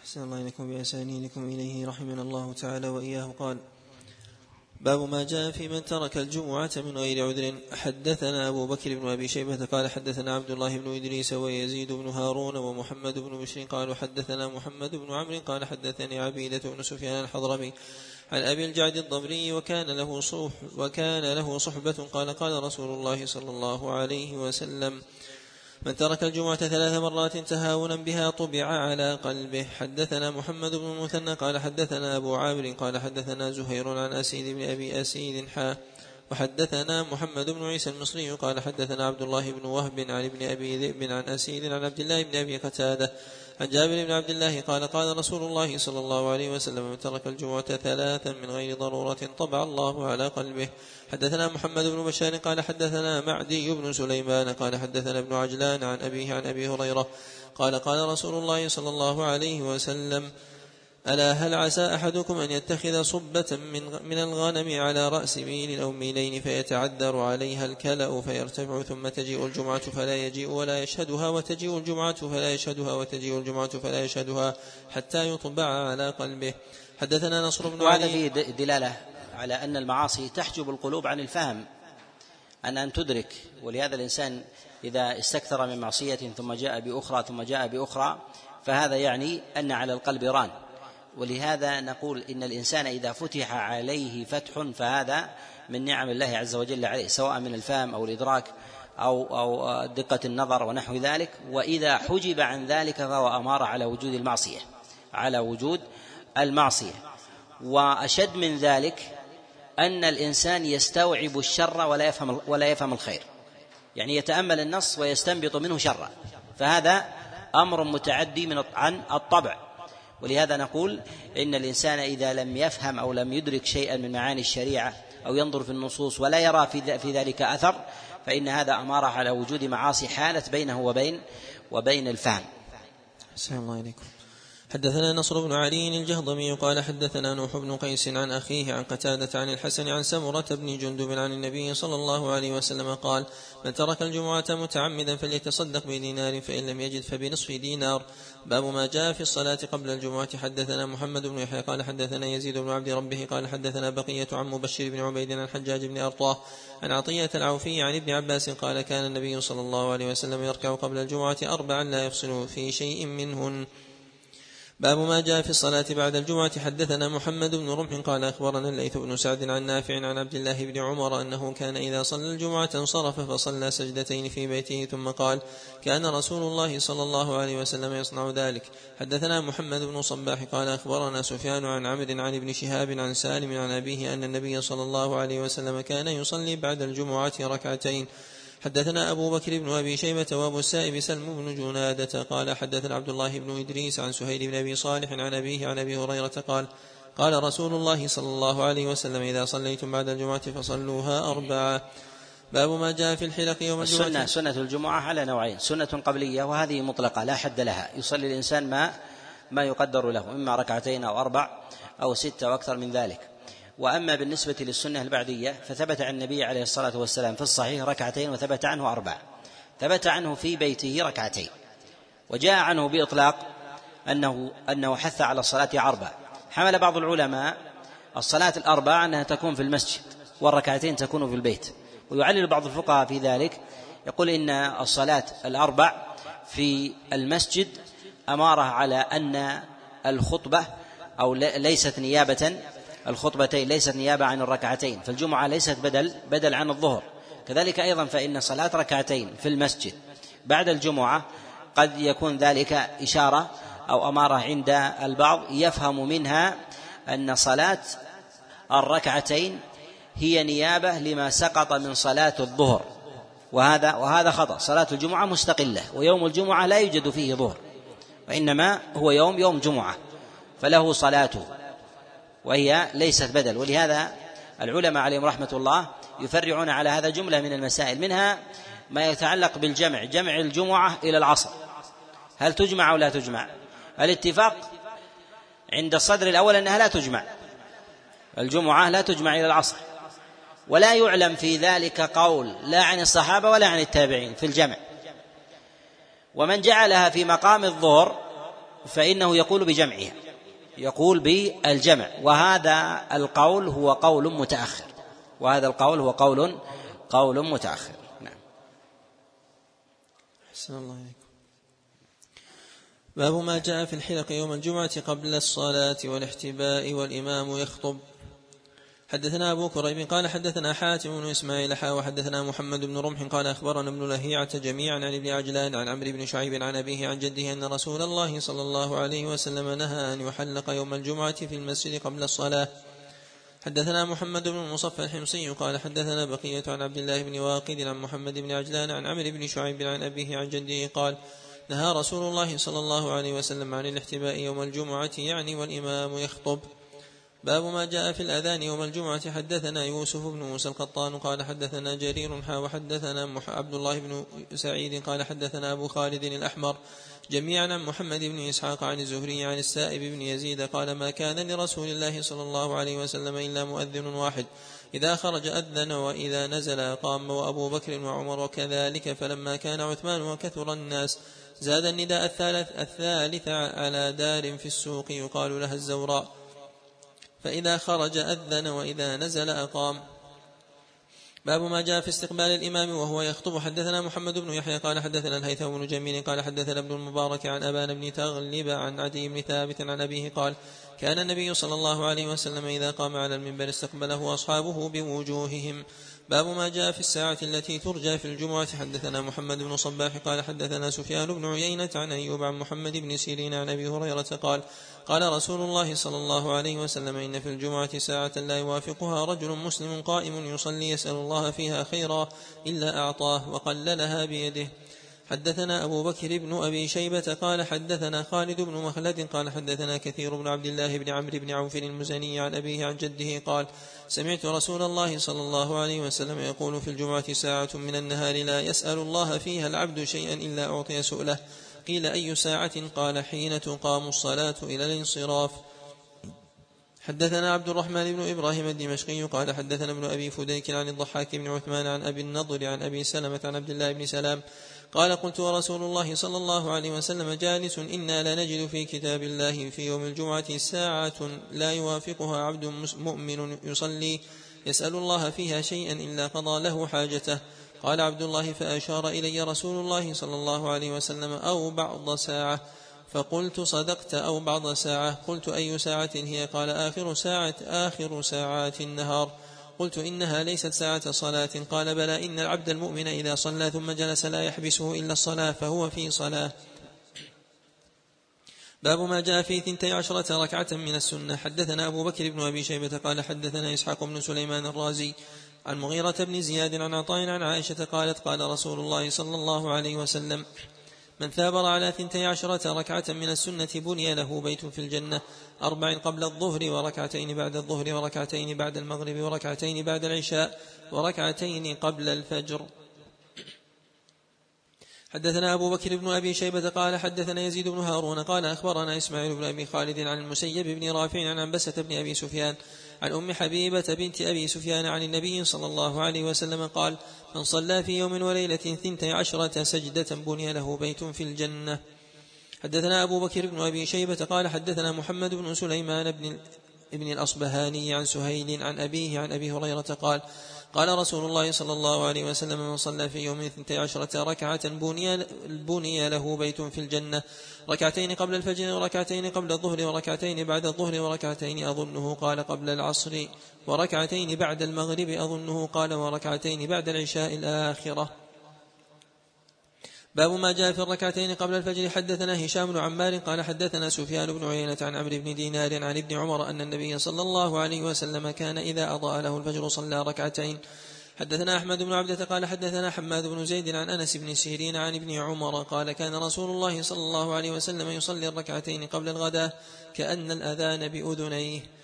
أحسن الله إليكم بأسانينكم إليه رحمنا الله تعالى وإياه. قال: باب ما جاء في من ترك الجمعة من غير عذر. حدثنا أبو بكر بن أبي شيبة قال حدثنا عبد الله بن إدريس ويزيد بن هارون ومحمد بن بشر قالوا حدثنا محمد بن عمرو قال حدثني عبيدة بن سفيان الحضرمي عن أبي الجعد الضبري وكان له صح وكان له صحبة قال قال رسول الله صلى الله عليه وسلم: من ترك الجمعة ثلاث مرات تهاونا بها طبع على قلبه. حدثنا محمد بن المثنى قال حدثنا أبو عامر قال حدثنا زهير عن أسيد بن أبي أسيد حا وحدثنا محمد بن عيسى المصري قال حدثنا عبد الله بن وهب عن ابن أبي ذئب عن أسيد عن عبد الله بن أبي قتادة عن جابر بن عبد الله قال قال رسول الله صلى الله عليه وسلم: من ترك الجمعة ثلاثا من غير ضرورة طبع الله على قلبه. حدثنا محمد بن بشار قال حدثنا معدي بن سليمان قال حدثنا ابن عجلان عن أبيه عن أبي هريرة قال قال رسول الله صلى الله عليه وسلم: ألا هل عسى أحدكم أن يتخذ صبة من الغنم على رأس ميل أو ميلين فيتعذر عليها الكلأ فيرتفع ثم تجيء الجمعة فلا يجيء ولا يشهدها وتجيء الجمعة فلا يشهدها وتجيء الجمعة فلا يشهدها حتى يطبع على قلبه. حدثنا نصر بن علي. وهذا فيه دلالة على أن المعاصي تحجب القلوب عن الفهم، أن أن تدرك، ولهذا الإنسان إذا استكثر من معصية ثم جاء بأخرى ثم جاء بأخرى فهذا يعني أن على القلب ران. ولهذا نقول إن الإنسان إذا فتح عليه فتح فهذا من نعم الله عز وجل عليه، سواء من الفهم أو الإدراك أو, أو دقة النظر ونحو ذلك. وإذا حجب عن ذلك فهو أمار على وجود المعصية، على وجود المعصية. وأشد من ذلك أن الإنسان يستوعب الشر ولا يفهم, ولا يفهم الخير، يعني يتأمل النص ويستنبط منه شر، فهذا أمر متعدي من عن الطبع. ولهذا نقول إن الإنسان إذا لم يفهم أو لم يدرك شيئا من معاني الشريعة أو ينظر في النصوص ولا يرى في ذلك أثر، فإن هذا أماره على وجود معاصي حالت بينه وبين وبين الفهم. السلام الله عليكم. حدثنا نصر بن علي الجهضمي قال حدثنا نوح بن قيس عن أخيه عن قتادة عن الحسن عن سمرة بن جندب عن النبي صلى الله عليه وسلم قال: من ترك الجمعة متعمدا فليتصدق بدينار فإن لم يجد فبنصف دينار. باب ما جاء في الصلاة قبل الجمعة. حدثنا محمد بن يحيى قال حدثنا يزيد بن عبد ربه قال حدثنا بقية عن مبشر بن عبيد عن الحجاج بن أرطاه عن عطية العوفي عن ابن عباس قال: كان النبي صلى الله عليه وسلم يركع قبل الجمعة أربعا لا يفصل في شيء منهن. باب ما جاء في الصلاة بعد الجمعة. حدثنا محمد بن رمح قال أخبرنا الليث بن سعد عن نافع عن عبد الله بن عمر أنه كان إذا صلى الجمعة انصرف فصلى سجدتين في بيته ثم قال كان رسول الله صلى الله عليه وسلم يصنع ذلك. حدثنا محمد بن صباح قال أخبرنا سفيان عن عمرو عن ابن شهاب عن سالم عن أبيه أن النبي صلى الله عليه وسلم كان يصلي بعد الجمعة ركعتين. حدثنا أبو بكر بن أبي شيبة وأبو السائب سلم بن جنادة قال حدثنا عبد الله بن إدريس عن سهيل بن أبي صالح عن أبيه عن أبي هريرة قال قال رسول الله صلى الله عليه وسلم إذا صليتم بعد الجمعة فصلوها أربعة. باب ما جاء في الحلق يوم الجمعة. السنة سنة الجمعة على نوعين، سنة قبلية وهذه مطلقة لا حد لها، يصلي الإنسان ما ما يقدر له، إما ركعتين أو أربع أو ستة وأكثر من ذلك. وأما بالنسبة للسنة البعدية فثبت عن النبي عليه الصلاة والسلام في الصحيح ركعتين وثبت عنه أربع، ثبت عنه في بيته ركعتين، وجاء عنه بإطلاق أنه, أنه حث على الصلاة أربع. حمل بعض العلماء الصلاة الأربع أنها تكون في المسجد والركعتين تكون في البيت، ويعلل بعض الفقهاء في ذلك يقول إن الصلاة الأربع في المسجد أمارة على أن الخطبة أو ليست نيابة، الخطبتين ليست نيابة عن الركعتين، فالجمعة ليست بدل بدل عن الظهر. كذلك أيضا فإن صلاة ركعتين في المسجد بعد الجمعة قد يكون ذلك إشارة أو أمارة عند البعض يفهم منها أن صلاة الركعتين هي نيابة لما سقط من صلاة الظهر، وهذا وهذا خطأ. صلاة الجمعة مستقلة، ويوم الجمعة لا يوجد فيه ظهر، وإنما هو يوم يوم جمعة فله صلاته وهي ليست بدل. ولهذا العلماء عليهم رحمة الله يفرعون على هذا جملة من المسائل، منها ما يتعلق بالجمع، جمع الجمعة إلى العصر هل تجمع أو لا تجمع؟ الاتفاق عند الصدر الأول أنها لا تجمع، الجمعة لا تجمع إلى العصر، ولا يعلم في ذلك قول لا عن الصحابة ولا عن التابعين في الجمع. ومن جعلها في مقام الظهر فإنه يقول بجمعها، يقول بالجمع، وهذا القول هو قول متأخر، وهذا القول هو قول قول متأخر. نعم. أحسن الله عليكم. باب ما جاء في الحلق يوم الجمعة قبل الصلاة والاحتباء والإمام يخطب. حدثنا أبو كريب قال حدثنا حاتم بن إسماعيل حاوى حدثنا محمد بن رمح قال أخبرنا ابن لهيعة جميعا عن ابن عجلان عن عمرو بن شعيب عن أبيه عن جده أن رسول الله صلى الله عليه وسلم نهى أن يحلق يوم الجمعة في المسجد قبل الصلاة. حدثنا محمد بن المصفى الحمصي قال حدثنا بقية عن عبد الله بن واقد عن محمد بن عجلان عن عمرو بن شعيب عن أبيه عن جده قال نهى رسول الله صلى الله عليه وسلم عن الاحتباء يوم الجمعة يعني والإمام يخطب. باب ما جاء في الأذان يوم الجمعة. حدثنا يوسف بن موسى القطان قال حدثنا جرير حا وحدثنا عبد الله بن سعيد قال حدثنا أبو خالد الأحمر جميعا عن محمد بن إسحاق عن الزهري عن السائب بن يزيد قال ما كان لرسول الله صلى الله عليه وسلم إلا مؤذن واحد إذا خرج أذن وإذا نزل قام، وأبو بكر وعمر وكذلك، فلما كان عثمان وكثر الناس زاد النداء الثالث, الثالث على دار في السوق يقال لها الزوراء، فإذا خرج أذن وإذا نزل أقام. باب ما جاء في استقبال الإمام وهو يخطب. حدثنا محمد بن يحيى قال حدثنا الهيثم بن جميل قال حدثنا ابن المبارك عن أبان بن تغلب عن عدي بن ثابت عن أبيه قال كان النبي صلى الله عليه وسلم إذا قام على المنبر استقبله أصحابه بوجوههم. باب ما جاء في الساعة التي ترجى في الجمعة. حدثنا محمد بن صباح قال حدثنا سفيان بن عيينة عن أيوب عن محمد بن سيرين عن أبي هريرة قال قال رسول الله صلى الله عليه وسلم إن في الجمعة ساعة لا يوافقها رجل مسلم قائم يصلي يسأل الله فيها خيرا إلا أعطاه وقللها بيده. حدثنا أبو بكر بن أبي شيبة قال حدثنا خالد بن مخلد قال حدثنا كثير بن عبد الله بن عمرو بن عوف المزني عن أبيه عن جده قال سمعت رسول الله صلى الله عليه وسلم يقول في الجمعة ساعة من النهار لا يسأل الله فيها العبد شيئا إلا أعطي سؤله، قيل أي ساعة؟ قال حين تقام الصلاة إلى الانصراف. حدثنا عبد الرحمن بن إبراهيم الدمشقي قال حدثنا ابن أبي فديك عن الضحاك بن عثمان عن أبي النضر عن أبي سلمة عن عبد الله بن سلام قال قلت ورسول الله صلى الله عليه وسلم جالس إنا لنجد في كتاب الله في يوم الجمعة ساعة لا يوافقها عبد مؤمن يصلي يسأل الله فيها شيئا إلا قضى له حاجته. قال عبد الله فأشار إلي رسول الله صلى الله عليه وسلم أو بعض ساعة، فقلت صدقت أو بعض ساعة. قلت أي ساعة هي؟ قال آخر ساعة آخر ساعات النهار. قلت إنها ليست ساعة صلاة. قال بلى، إن العبد المؤمن إذا صلى ثم جلس لا يحبسه إلا الصلاة فهو في صلاة. باب ما جاء في ثنتي عشرة ركعة من السنة. حدثنا أبو بكر بن أبي شيبة قال حدثنا إسحاق بن سليمان الرازي عن مغيرة بن زياد عن عطاء عن عائشة قالت قال رسول الله صلى الله عليه وسلم من ثابر على ثنتي عشرة ركعة من السنة بني له بيت في الجنة، أربع قبل الظهر وركعتين بعد الظهر وركعتين بعد المغرب وركعتين بعد العشاء وركعتين قبل الفجر. حدثنا أبو بكر بن أبي شيبة قال حدثنا يزيد بن هارون قال أخبرنا إسماعيل بن أبي خالد عن المسيب بن رافع عن عنبسة بن أبي سفيان عن أم حبيبة بنت أبي سفيان عن النبي صلى الله عليه وسلم قال من صلى في يوم وليلة ثنتي عشرة سجدة بني له بيت في الجنة. حدثنا أبو بكر بن أبي شيبة قال حدثنا محمد بن سليمان بن ابن الأصبهاني عن سهيل عن أبيه عن أبي هريرة قال قال رسول الله صلى الله عليه وسلم من صلى في يوم اثنتي عشرة ركعة بني له بيت في الجنة، ركعتين قبل الفجر وركعتين قبل الظهر وركعتين بعد الظهر وركعتين أظنه قال قبل العصر وركعتين بعد المغرب أظنه قال وركعتين بعد العشاء الآخرة. باب ما جاء في الركعتين قبل الفجر. حدثنا هشام بن عمار قال حدثنا سفيان بن عيينة عن عمرو بن دينار عن ابن عمر أن النبي صلى الله عليه وسلم كان إذا أضاء له الفجر صلى ركعتين. حدثنا أحمد بن عبدة قال حدثنا حماد بن زيد عن أنس بن سيرين عن ابن عمر قال كان رسول الله صلى الله عليه وسلم يصلي الركعتين قبل الغداء كأن الأذان بأذنيه.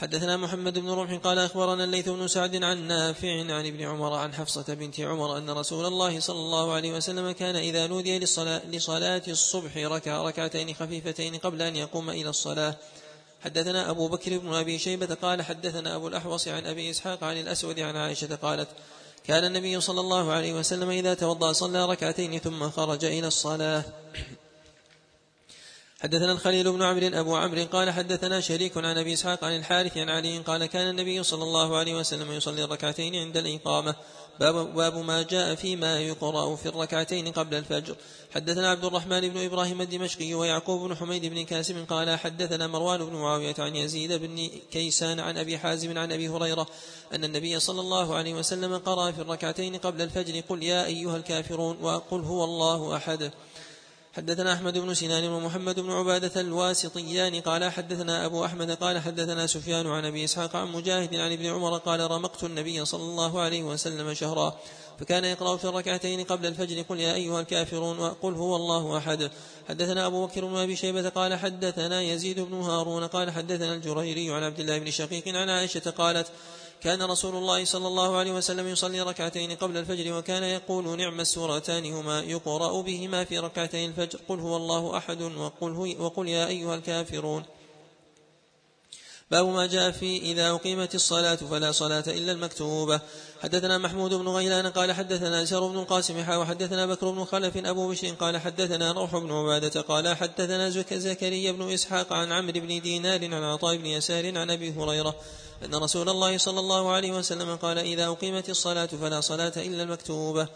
حدثنا محمد بن رمح قال أخبرنا الليث بن سعد عن نافع عن ابن عمر عن حفصة بنت عمر أن رسول الله صلى الله عليه وسلم كان إذا نودي للصلاة لصلاة الصبح ركع ركعتين خفيفتين قبل أن يقوم إلى الصلاة. حدثنا أبو بكر بن أبي شيبة قال حدثنا أبو الأحوص عن أبي إسحاق عن الأسود عن عائشة قالت كان النبي صلى الله عليه وسلم إذا توضأ صلى ركعتين ثم خرج إلى الصلاة. حدثنا الخليل بن عمرو أبو عمرو قال حدثنا شريك عن أبي إسحاق عن الحارث عن علي قال كان النبي صلى الله عليه وسلم يصلي الركعتين عند الإقامة. باب, باب ما جاء فيما يقرأ في الركعتين قبل الفجر. حدثنا عبد الرحمن بن إبراهيم الدمشقي ويعقوب بن حميد بن كاسم قال حدثنا مروان بن معاوية عن يزيد بن كيسان عن أبي حازم عن أبي هريرة أن النبي صلى الله عليه وسلم قرأ في الركعتين قبل الفجر قل يا أيها الكافرون وقل هو الله أحد. حدثنا أحمد بن سنان ومحمد بن عبادة الواسطيان قال حدثنا أبو أحمد قال حدثنا سفيان عن أبي إسحاق عن مجاهد عن ابن عمر قال رمقت النبي صلى الله عليه وسلم شهرا فكان يقرأ في الركعتين قبل الفجر قل يا أيها الكافرون وقل هو الله أحد. حدثنا أبو بكر بن أبي شيبة قال حدثنا يزيد بن هارون قال حدثنا الجريري عن عبد الله بن شقيق عن عائشة قالت كان رسول الله صلى الله عليه وسلم يصلي ركعتين قبل الفجر وكان يقول نعم السورتان هما يقرأ بهما في ركعتين الفجر قل هو الله أحد وقل, وقل يا أيها الكافرون. باب ما جاء في إذا أقيمت الصلاة فلا صلاة إلا المكتوبة. حدثنا محمود بن غيلان قال حدثنا زهر بن القاسم حا وحدثنا بكر بن خلف أبو بشر قال حدثنا روح بن عبادة قال حدثنا زكريا بن إسحاق عن عمرو بن دينار عن عطاء بن يسار عن أبي هريرة أن رسول الله صلى الله عليه وسلم قال إذا أقيمت الصلاة فلا صلاة إلا المكتوبة.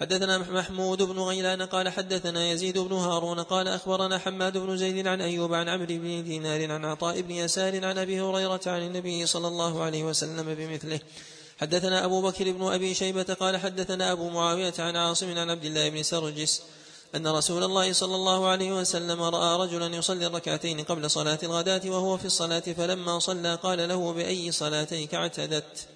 حدثنا محمود بن غيلان قال حدثنا يزيد بن هارون قال أخبرنا حماد بن زيد عن أيوب عن عمرو بن دينار عن عطاء بن يسار عن أبي هريرة عن النبي صلى الله عليه وسلم بمثله. حدثنا أبو بكر بن أبي شيبة قال حدثنا أبو معاوية عن عاصم عن عبد الله بن سرجس أن رسول الله صلى الله عليه وسلم رأى رجلا يصلي الركعتين قبل صلاة الغداة وهو في الصلاة فلما صلى قال له بأي صلاتيك اعتدت.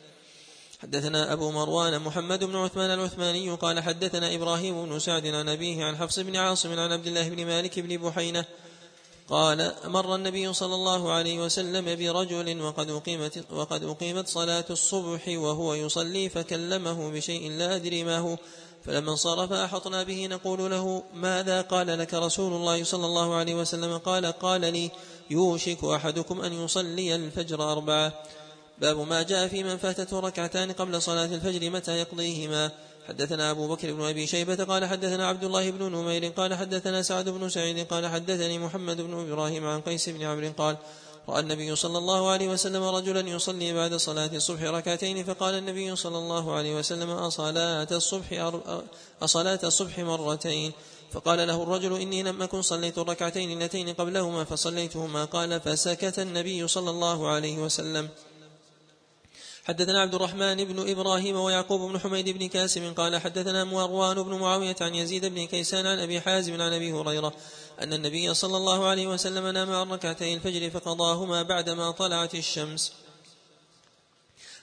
حدثنا أبو مروان محمد بن عثمان العثماني قال حدثنا إبراهيم بن سعد عن أبيه عن حفص بن عاصم عن عبد الله بن مالك بن بحينة قال مر النبي صلى الله عليه وسلم برجل وقد أقيمت, وقد أقيمت صلاة الصبح وهو يصلي فكلمه بشيء لا أدري ما هو فلما انصرف أحطنا به نقول له ماذا قال لك رسول الله صلى الله عليه وسلم قال قال لي يوشك أحدكم أن يصلي الفجر أربعة. باب ما جاء في من فاتته ركعتان قبل صلاة الفجر متى يقضيهما. حدثنا أبو بكر بن أبي شيبة قال حدثنا عبد الله بن نمير قال حدثنا سعد بن سعيد قال حدثني محمد بن إبراهيم عن قيس بن عمرو قال رأى النبي صلى الله عليه وسلم رجلا يصلي بعد صلاة الصبح ركعتين فقال النبي صلى الله عليه وسلم أصلاة الصبح, أصلاة الصبح مرتين فقال له الرجل: إني لم أكن صليت الركعتين اللتين قبلهما فصليتهما. قال: فسكت النبي صلى الله عليه وسلم. حدثنا عبد الرحمن بن إبراهيم ويعقوب بن حميد بن كاسم قال حدثنا مروان بن معاوية عن يزيد بن كيسان عن أبي حازم عن أبي هريرة أن النبي صلى الله عليه وسلم نام عن ركعتي الفجر فقضاهما بعدما طلعت الشمس.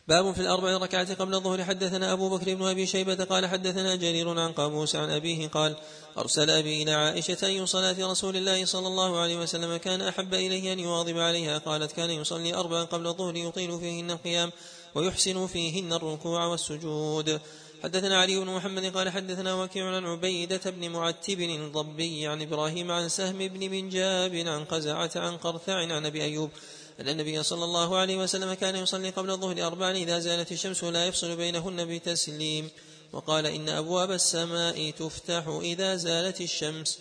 باب في الأربع ركعات قبل الظهر. حدثنا أبو بكر بن أبي شيبة قال حدثنا جرير عن قابوس عن أبيه قال: أرسل أبي إلى عائشة أي صلاة رسول الله صلى الله عليه وسلم كان أحب إليه أن يواظب عليها؟ قالت: كان يصلي أربعا قبل الظهر يطيل فيهن القيام ويحسن فيهن الركوع والسجود. حدثنا علي بن محمد قال حدثنا وكيع عن عبيدة بن معتب الضبي عن إبراهيم عن سهم بن منجاب عن قزعة عن قرثع عن أبي أيوب أن النبي صلى الله عليه وسلم كان يصلي قبل الظهر أربعا إذا زالت الشمس لا يفصل بينهن بتسليم، وقال: إن أبواب السماء تفتح إذا زالت الشمس.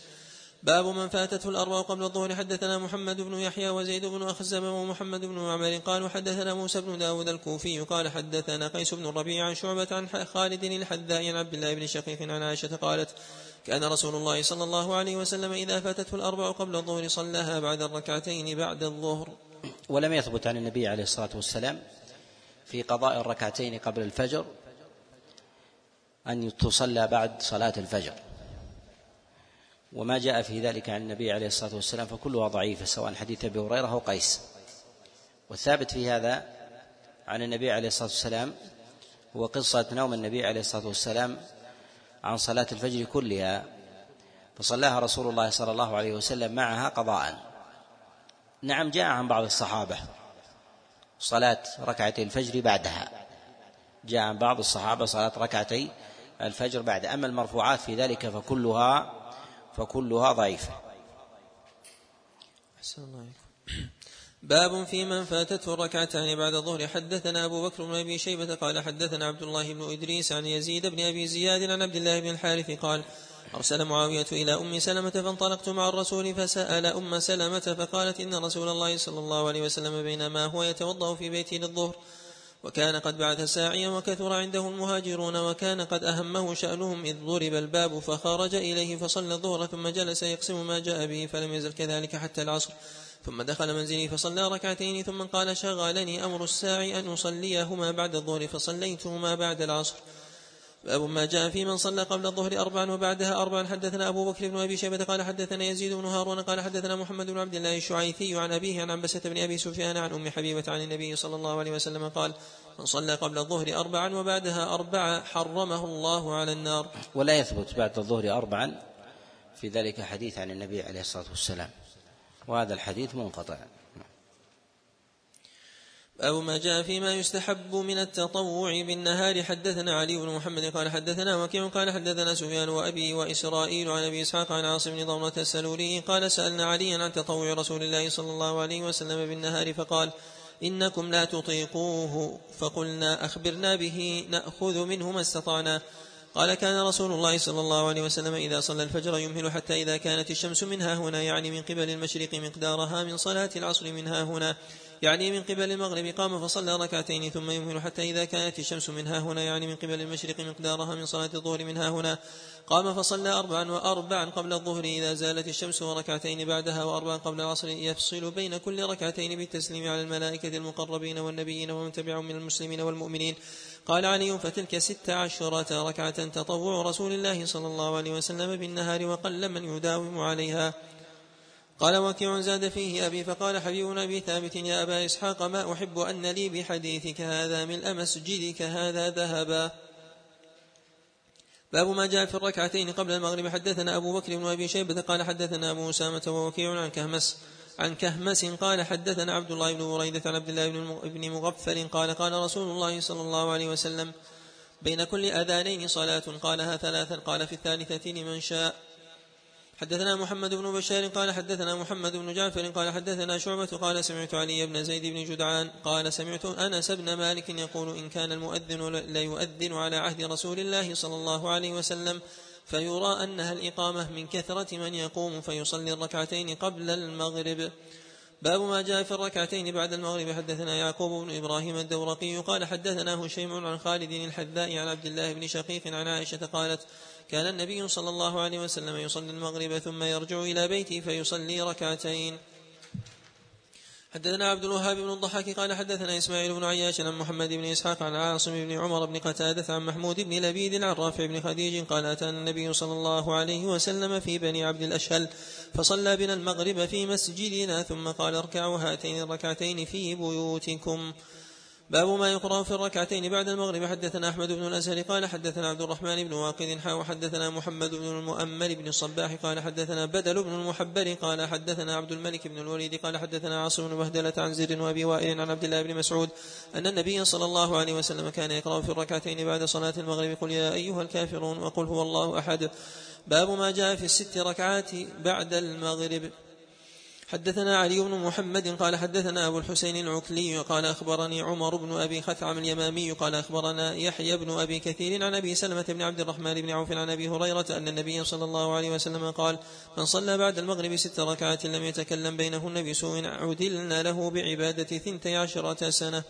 باب من فاتته الأربع قبل الظهر. حدثنا محمد بن يحيى وزيد بن أخزم ومحمد بن معمر قالوا حدثنا موسى بن داود الكوفي قال حدثنا قيس بن الربيع عن شعبة عن خالد الحذاء عن عبد الله بن شقيق عن عائشة قالت: كان رسول الله صلى الله عليه وسلم إذا فاتته الأربع قبل الظهر صلىها بعد الركعتين بعد الظهر. ولم يثبت عن النبي عليه الصلاة والسلام في قضاء الركعتين قبل الفجر أن تصلى بعد صلاة الفجر، وما جاء في ذلك عن النبي عليه الصلاة والسلام فكلها ضعيفة، سواء حديث أبي هريرة أو قيس. والثابت في هذا عن النبي عليه الصلاة والسلام هو قصة نوم النبي عليه الصلاة والسلام عن صلاة الفجر كلها، فصلاها رسول الله صلى الله عليه وسلم معها قضاء. نعم، جاء عن بعض الصحابة صلاة ركعتي الفجر بعدها، جاء عن بعض الصحابة صلاة ركعتي الفجر بعد، أما المرفوعات في ذلك فكلها فكلها ضعيفة. باب في من فاتته الركعتان بعد الظهر. حدثنا أبو بكر بن أبي شيبة قال حدثنا عبد الله بن إدريس عن يزيد بن أبي زياد عن عبد الله بن الحارث قال: أرسل معاوية إلى أم سلمة فانطلقت مع الرسول فسأل أم سلمة فقالت: إن رسول الله صلى الله عليه وسلم بينما هو يتوضأ في بيته للظهر وكان قد بعث ساعيا وكثر عنده المهاجرون وكان قد أهمه شأنهم إذ ضرب الباب فخرج إليه فصلى الظهر ثم جلس يقسم ما جاء به فلم يزل كذلك حتى العصر، ثم دخل منزلي فصلى ركعتين ثم قال: شغلني أمر الساعي أن أصليهما بعد الظهر فصليتهما بعد العصر. باب ما جاء في من صلى قبل الظهر أربعا وبعدها أربعا. حدثنا أبو بكر بن أبي شيبة قال حدثنا يزيد بن هارون قال حدثنا محمد بن عبد الله الشعيثي عن أبيه عن عبسة بن أبي سفيان عن أم حبيبة عن النبي صلى الله عليه وسلم قال: من صلى قبل الظهر أربعا وبعدها أربعا حرمه الله على النار. ولا يثبت بعد الظهر أربعا في ذلك حديث عن النبي عليه الصلاة والسلام، وهذا الحديث منقطع. أبو ما جاء فيما يستحب من التطوع بالنهار. حدثنا علي بن محمد قال حدثنا وكيع قال حدثنا سفيان وأبي وإسرائيل عن أبي إسحاق عن عاصم بن ضمرة السلولي قال: سألنا عليا عن تطوع رسول الله صلى الله عليه وسلم بالنهار فقال: إنكم لا تطيقوه، فقلنا: أخبرنا به نأخذ منه ما استطعنا. قال: كان رسول الله صلى الله عليه وسلم إذا صلى الفجر يمهل حتى إذا كانت الشمس منها هنا، يعني من قبل المشرق، مقدارها من صلاة العصر منها هنا، يعني من قبل المغرب، قام فصلى ركعتين ثم يمهل حتى إذا كانت الشمس منها هنا، يعني من قبل المشرق، مقدارها من صلاة الظهر منها هنا، قام فصلى أربعا وأربعا قبل الظهر إذا زالت الشمس وركعتين بعدها وأربعا قبل العصر، يفصل بين كل ركعتين بالتسليم على الملائكة المقربين والنبيين ومن تبعهم من المسلمين والمؤمنين. قال علي: فتلك ست عشرة ركعة تطوع رسول الله صلى الله عليه وسلم بالنهار، وقل من يداوم عليها. قال وكيع: زاد فيه أبي فقال حبيبنا أبي ثابت: يا أبا إسحاق، ما أحب أن لي بحديثك هذا ملء مسجدك هذا ذهبا. باب ما جاء في الركعتين قبل المغرب. حدثنا أبو بكر بن أبي شيبة قال حدثنا أبو أسامة ووكيع عن كهمس عن كهمس قال حدثنا عبد الله بن بريدة عن عبد الله بن مغفل قال: قال رسول الله صلى الله عليه وسلم: بين كل أذانين صلاة، قالها ثلاثا، قال: في الثالثة لمن شاء. حدثنا محمد بن بشار قال حدثنا محمد بن جعفر قال حدثنا شعبة قال: سمعت علي بن زيد بن جدعان قال: سمعت أنس بن مالك يقول: إن كان المؤذن ليؤذن على عهد رسول الله صلى الله عليه وسلم فيرى أنها الإقامة من كثرة من يقوم فيصلي الركعتين قبل المغرب. باب ما جاء في الركعتين بعد المغرب. حدثنا يعقوب بن إبراهيم الدورقي قال حدثناه هشيم عن خالد الحذاء عن عبد الله بن شقيق عن عائشة قالت كان النبي صلى الله عليه وسلم يصلي المغرب ثم يرجع إلى بيته فيصلي ركعتين. حدثنا عبد الوهاب بن الضحاك قال حدثنا إسماعيل بن عياش عن محمد بن إسحاق عن عاصم بن عمر بن قتادة عن محمود بن لبيد عن رافع بن خديج قال أتى النبي صلى الله عليه وسلم في بني عبد الأشهل فصلى بنا المغرب في مسجدنا ثم قال اركعوا هاتين الركعتين في بيوتكم. باب ما يقرأ في الركعتين بعد المغرب. حدثنا أحمد بن الأزهر قال حدثنا عبد الرحمن بن واقد وحدثنا محمد بن المؤمل بن الصباح قال حدثنا بدل بن المحبر قال حدثنا عبد الملك بن الوليد قال حدثنا عاصم بن بهدلة عن زر وأبي وائل عن عبد الله بن مسعود أن النبي صلى الله عليه وسلم كان يقرأ في الركعتين بعد صلاة المغرب قل يا أيها الكافرون وقل هو الله أحد. باب ما جاء في الست ركعات بعد المغرب. حدثنا علي بن محمد قال حدثنا أبو الحسين العكلي قال أخبرني عمر بن أبي خثعم اليمامي قال أخبرنا يحيى بن أبي كثير عن أبي سلمة بن عبد الرحمن بن عوف عن أبي هريرة أن النبي صلى الله عليه وسلم قال من صلى بعد المغرب ست ركعات لم يتكلم بينهن بسوء عدلنا له بعبادة ثنتي عشرة سنة.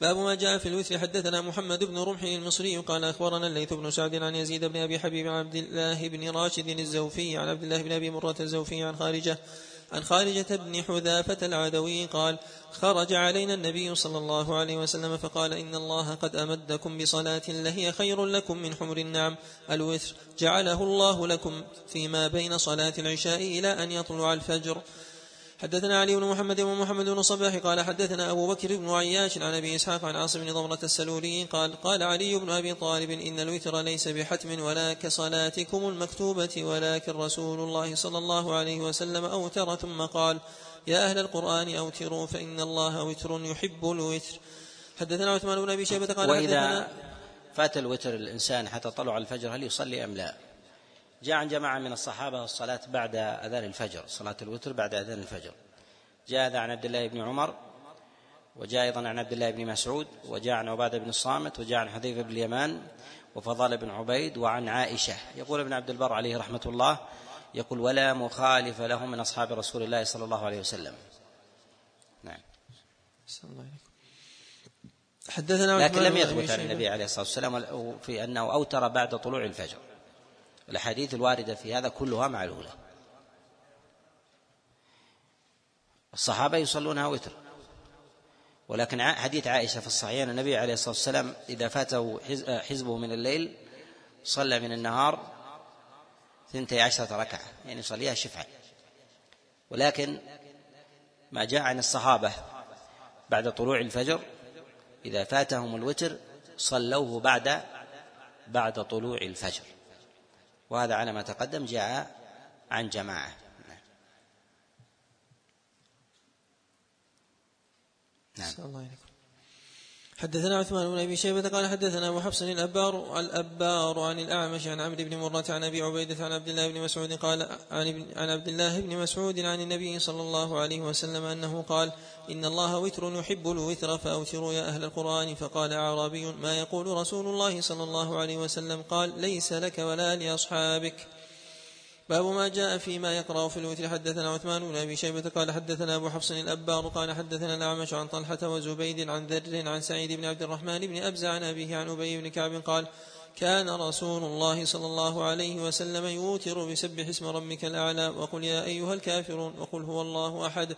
باب ما جاء في الوتر. حدثنا محمد بن رمح المصري قال أخبرنا الليث بن سعد عن يزيد بن أبي حبيب عن عبد الله بن راشد الزوفي عن عبد الله بن أبي مرة الزوفي عن خارجة عن خارجة بن حذافة العدوي قال خرج علينا النبي صلى الله عليه وسلم فقال إن الله قد أمدكم بصلاة لهي خير لكم من حمر النعم الوتر جعله الله لكم فيما بين صلاة العشاء إلى أن يطلع الفجر. حدثنا علي بن محمد ومحمد بن صباح قال حدثنا أبو بكر بن عياش عن أبي إسحاق عن عاصم بن ضمرة السلولي قال قال علي بن أبي طالب إن الوتر ليس بحتم ولا كصلاتكم المكتوبة ولكن رسول الله صلى الله عليه وسلم أوتر ثم قال يا أهل القرآن أوتروا فإن الله وتر يحب الوتر. حدثنا عثمان بن أبي شيبة قال وإذا فات الوتر الإنسان حتى طلع الفجر هل يصلي أم لا؟ جاء عن جماعة من الصحابة الصلاة بعد أذان الفجر، صلاة الوتر بعد أذان الفجر، جاء هذا عن عبد الله بن عمر، وجاء أيضا عن عبد الله بن مسعود، وجاء عن عبادة بن الصامت، وجاء عن حذيفة بن اليمان وفضالة بن عبيد وعن عائشة. يقول ابن عبد البر عليه رحمة الله يقول ولا مخالف لهم من أصحاب رسول الله صلى الله عليه وسلم. نعم. لكن لم يثبت عن النبي عليه الصلاة والسلام في أنه أوتر بعد طلوع الفجر. الحديث الواردة في هذا كلها معلولة. الصحابة يصلونها وتر، ولكن حديث عائشة في الصحيح أن النبي عليه الصلاة والسلام إذا فاته حزبه من الليل صلى من النهار ثنتي عشرة ركعة، يعني صليها شفعا. ولكن ما جاء عن الصحابة بعد طلوع الفجر إذا فاتهم الوتر صلوه بعد بعد طلوع الفجر، وهذا على ما تقدم جاء عن جماعة. نعم. نعم. حدثنا عثمان بن أبي شيبة قال حدثنا أبو حفص الأبار الأبار عن الأعمش عن عمرو بن مرة عن أبي عبيدة عن عبد الله بن مسعود قال عن عبد الله بن مسعود عن النبي صلى الله عليه وسلم أنه قال إن الله وتر يحب الوتر فأوتروا يا أهل القرآن. فقال أعرابي ما يقول رسول الله صلى الله عليه وسلم؟ قال ليس لك ولا لأصحابك. باب ما جاء فيما يقرأ في الوتر. حدثنا عثمان بن أبي شيبة قال حدثنا أبو حفص الأبار قال حدثنا الأعمش عن طلحة وزبيد عن ذر عن سعيد بن عبد الرحمن بن أبزع عن أبيه عن أبي بن كعب قال كان رسول الله صلى الله عليه وسلم يوتر بسبح اسم ربك الأعلى وقل يا أيها الكافرون وقل هو الله أحد.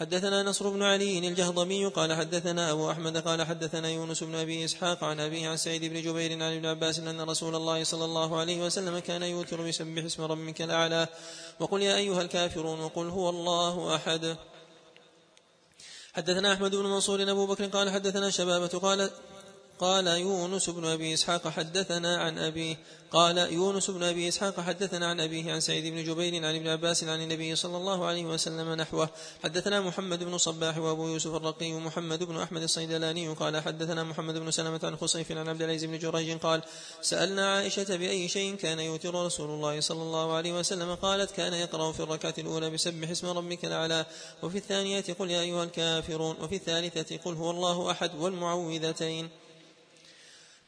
حدثنا نصر بن علي الجهضمي قال حدثنا أبو أحمد قال حدثنا يونس بن أبي إسحاق عن أبيه عن سعيد بن جبير عن ابن عباس أن رسول الله صلى الله عليه وسلم كان يوتر بسبح اسم ربك الأعلى وقل يا أيها الكافرون وقل هو الله أحد. حدثنا أحمد بن منصور أبو بكر قال حدثنا شبابة قال قال يونس بن أبي إسحاق حدثنا عن أبيه قال يونس بن أبي إسحاق حدثنا عن أبيه عن سعيد بن جبير عن ابن عباس عن النبي صلى الله عليه وسلم نحوه. حدثنا محمد بن صباح وأبو يوسف الرقي ومحمد بن أحمد الصيدلاني قال حدثنا محمد بن سلمة عن خصيف عن عبد العزيز بن جريج قال سألنا عائشة بأي شيء كان يوتر رسول الله صلى الله عليه وسلم قالت كان يقرأ في الركعة الأولى بسبح اسم ربك الأعلى وفي الثانية قل يا أيها الكافرون وفي الثالثة قل هو الله أحد والمعوذتين.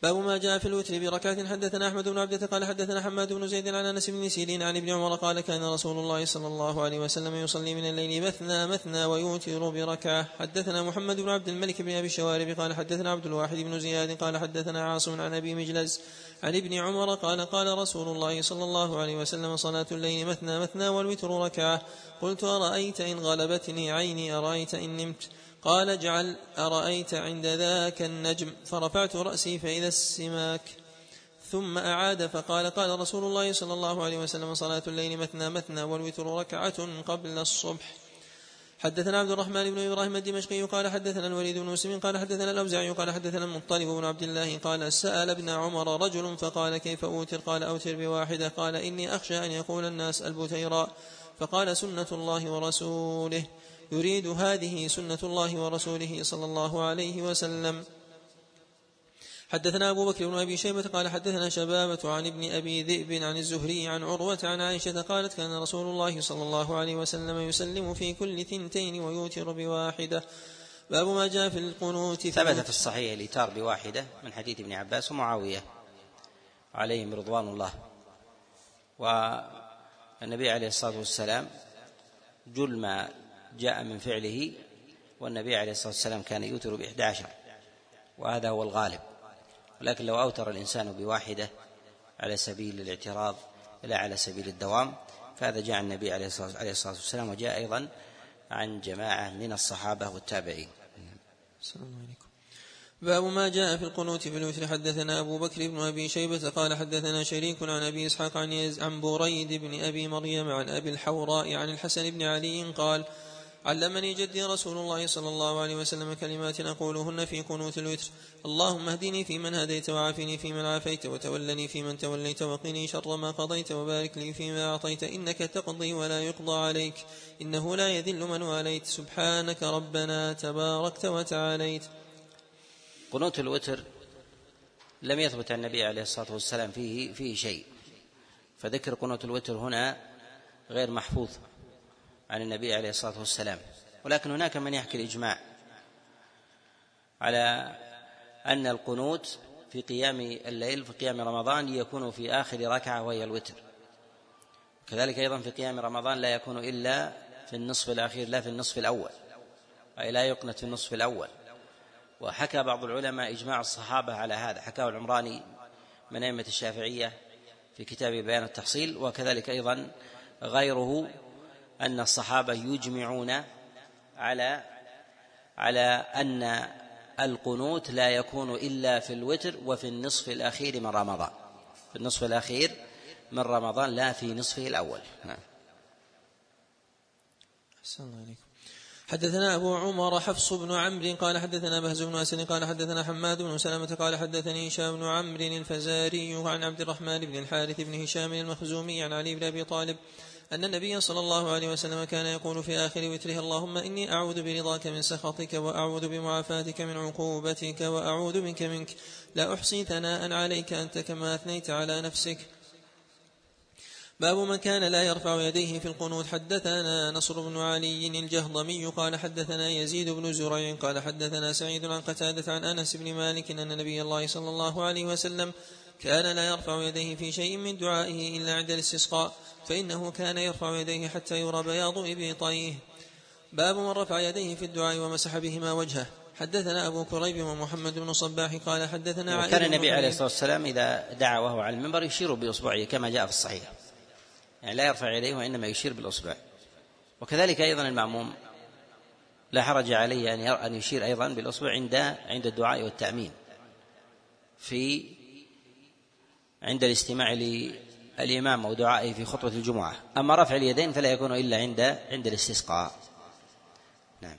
باب ما جاء في الوتر بركعة. حدثنا أحمد بن عبدة قال حدثنا حماد بن زيد عن أنس بن سيرين عن ابن عمر قال كان رسول الله صلى الله عليه وسلم يصلي من الليل مثنى مثنى ويوتر بركعة. حدثنا محمد بن عبد الملك بن أبي الشوارب قال حدثنا عبد الواحد بن زياد قال حدثنا عاصم عن أبي مجلس عن ابن عمر قال قال رسول الله صلى الله عليه وسلم صلاة الليل مثنى مثنى والوتر ركعة. قلت أرأيت إن غلبتني عيني أرأيت إن نمت؟ قال اجعل أرأيت عند ذاك النجم. فرفعت رأسي فإذا السماك. ثم أعاد فقال قال رسول الله صلى الله عليه وسلم صلاة الليل مثنى مثنى والوتر ركعة قبل الصبح. حدثنا عبد الرحمن بن إبراهيم الدمشقي قال حدثنا الوليد بن مسلم قال حدثنا الأوزاعي قال حدثنا المطلب بن عبد الله قال سأل ابن عمر رجل فقال كيف أوتر؟ قال أوتر بواحدة. قال إني أخشى أن يقول الناس البتيراء. فقال سنة الله ورسوله، يريد هذه سنة الله ورسوله صلى الله عليه وسلم. حدثنا أبو بكر بن أبي شيبة قال حدثنا شبابة عن ابن أبي ذئب عن الزهري عن عروة عن عائشة قالت كان رسول الله صلى الله عليه وسلم يسلم في كل ثنتين ويوتر بواحدة. باب ما جاء في القنوت. ثبت في الصحيح الإيتار بواحدة من حديث ابن عباس ومعاوية عليهم رضوان الله، والنبي عليه الصلاة والسلام جل ما جاء من فعله، والنبي عليه الصلاة والسلام كان يوتر بإحدى عشر وهذا هو الغالب، ولكن لو أوتر الإنسان بواحدة على سبيل الاعتراض لا على سبيل الدوام فهذا جاء النبي عليه الصلاة والسلام، وجاء أيضا عن جماعة من الصحابة والتابعين. السلام عليكم. باب ما جاء في القنوت في الوتر. حدثنا أبو بكر بن أبي شيبة قال حدثنا شريك عن أبي إسحاق عن بريد بن أبي مريم عن أبي الحوراء عن الحسن بن علي قال علمني جدي رسول الله صلى الله عليه وسلم كلمات أقولهن في قنوت الوتر: اللهم اهدني فيمن هديت وعافني فيمن عافيت وتولني فيمن توليت وقني شر ما قضيت وبارك لي فيما أعطيت إنك تقضي ولا يقضى عليك إنه لا يذل من واليت سبحانك ربنا تباركت وتعاليت. قنوت الوتر لم يثبت عن النبي عليه الصلاة والسلام فيه فيه شيء، فذكر قنوت الوتر هنا غير محفوظ عن النبي عليه الصلاة والسلام، ولكن هناك من يحكي الإجماع على أن القنوت في قيام الليل في قيام رمضان يكون في آخر ركعة وهي الوتر، كذلك أيضا في قيام رمضان لا يكون إلا في النصف الأخير لا في النصف الأول، أي لا يقنت في النصف الأول. وحكى بعض العلماء إجماع الصحابة على هذا، حكاه العمراني من أئمة الشافعية في كتاب بيان التحصيل، وكذلك أيضا غيره أن الصحابة يجمعون على على أن القنوت لا يكون إلا في الوتر وفي النصف الأخير من رمضان، في النصف الأخير من رمضان لا في نصفه الأول. أحسن الله عليكم. حدثنا أبو عمر حفص بن عمرو قال حدثنا بهز بن أسد قال حدثنا حماد بن سلمة قال حدثني هشام بن عمرو الفزاري عن عبد الرحمن بن الحارث بن هشام المخزومي عن علي بن أبي طالب أن النبي صلى الله عليه وسلم كان يقول في آخر وتره: اللهم إني أعوذ برضاك من سخطك وأعوذ بمعافاتك من عقوبتك وأعوذ منك منك لا أحصي ثناء عليك أنت كما أثنيت على نفسك. باب من كان لا يرفع يديه في القنوت. حدثنا نصر بن علي الجهضمي قال حدثنا يزيد بن زريع قال حدثنا سعيد عن قتادة عن أنس بن مالك أن نبي الله صلى الله عليه وسلم كان لا يرفع يديه في شيء من دعائه إلا عند الاستسقاء، فإنه كان يرفع يديه حتى يرى بياض إبطيه. باب من رفع يديه في الدعاء ومسح بهما وجهه. حدثنا أبو كريب ومحمد بن صباح قال حدثنا عائشة كان النبي عليه الصلاة والسلام إذا دعا وهو على المنبر يشير بإصبعه كما جاء في الصحيح، يعني لا يرفع يديه وإنما يشير بالإصبع. وكذلك أيضا المأموم لا حرج عليه أن يشير أيضا بالإصبع عند عند الدعاء والتأمين في عند الاستماع للإمام أو دعائه في خطبة الجمعة، أما رفع اليدين فلا يكون إلا عند عند الاستسقاء. نعم.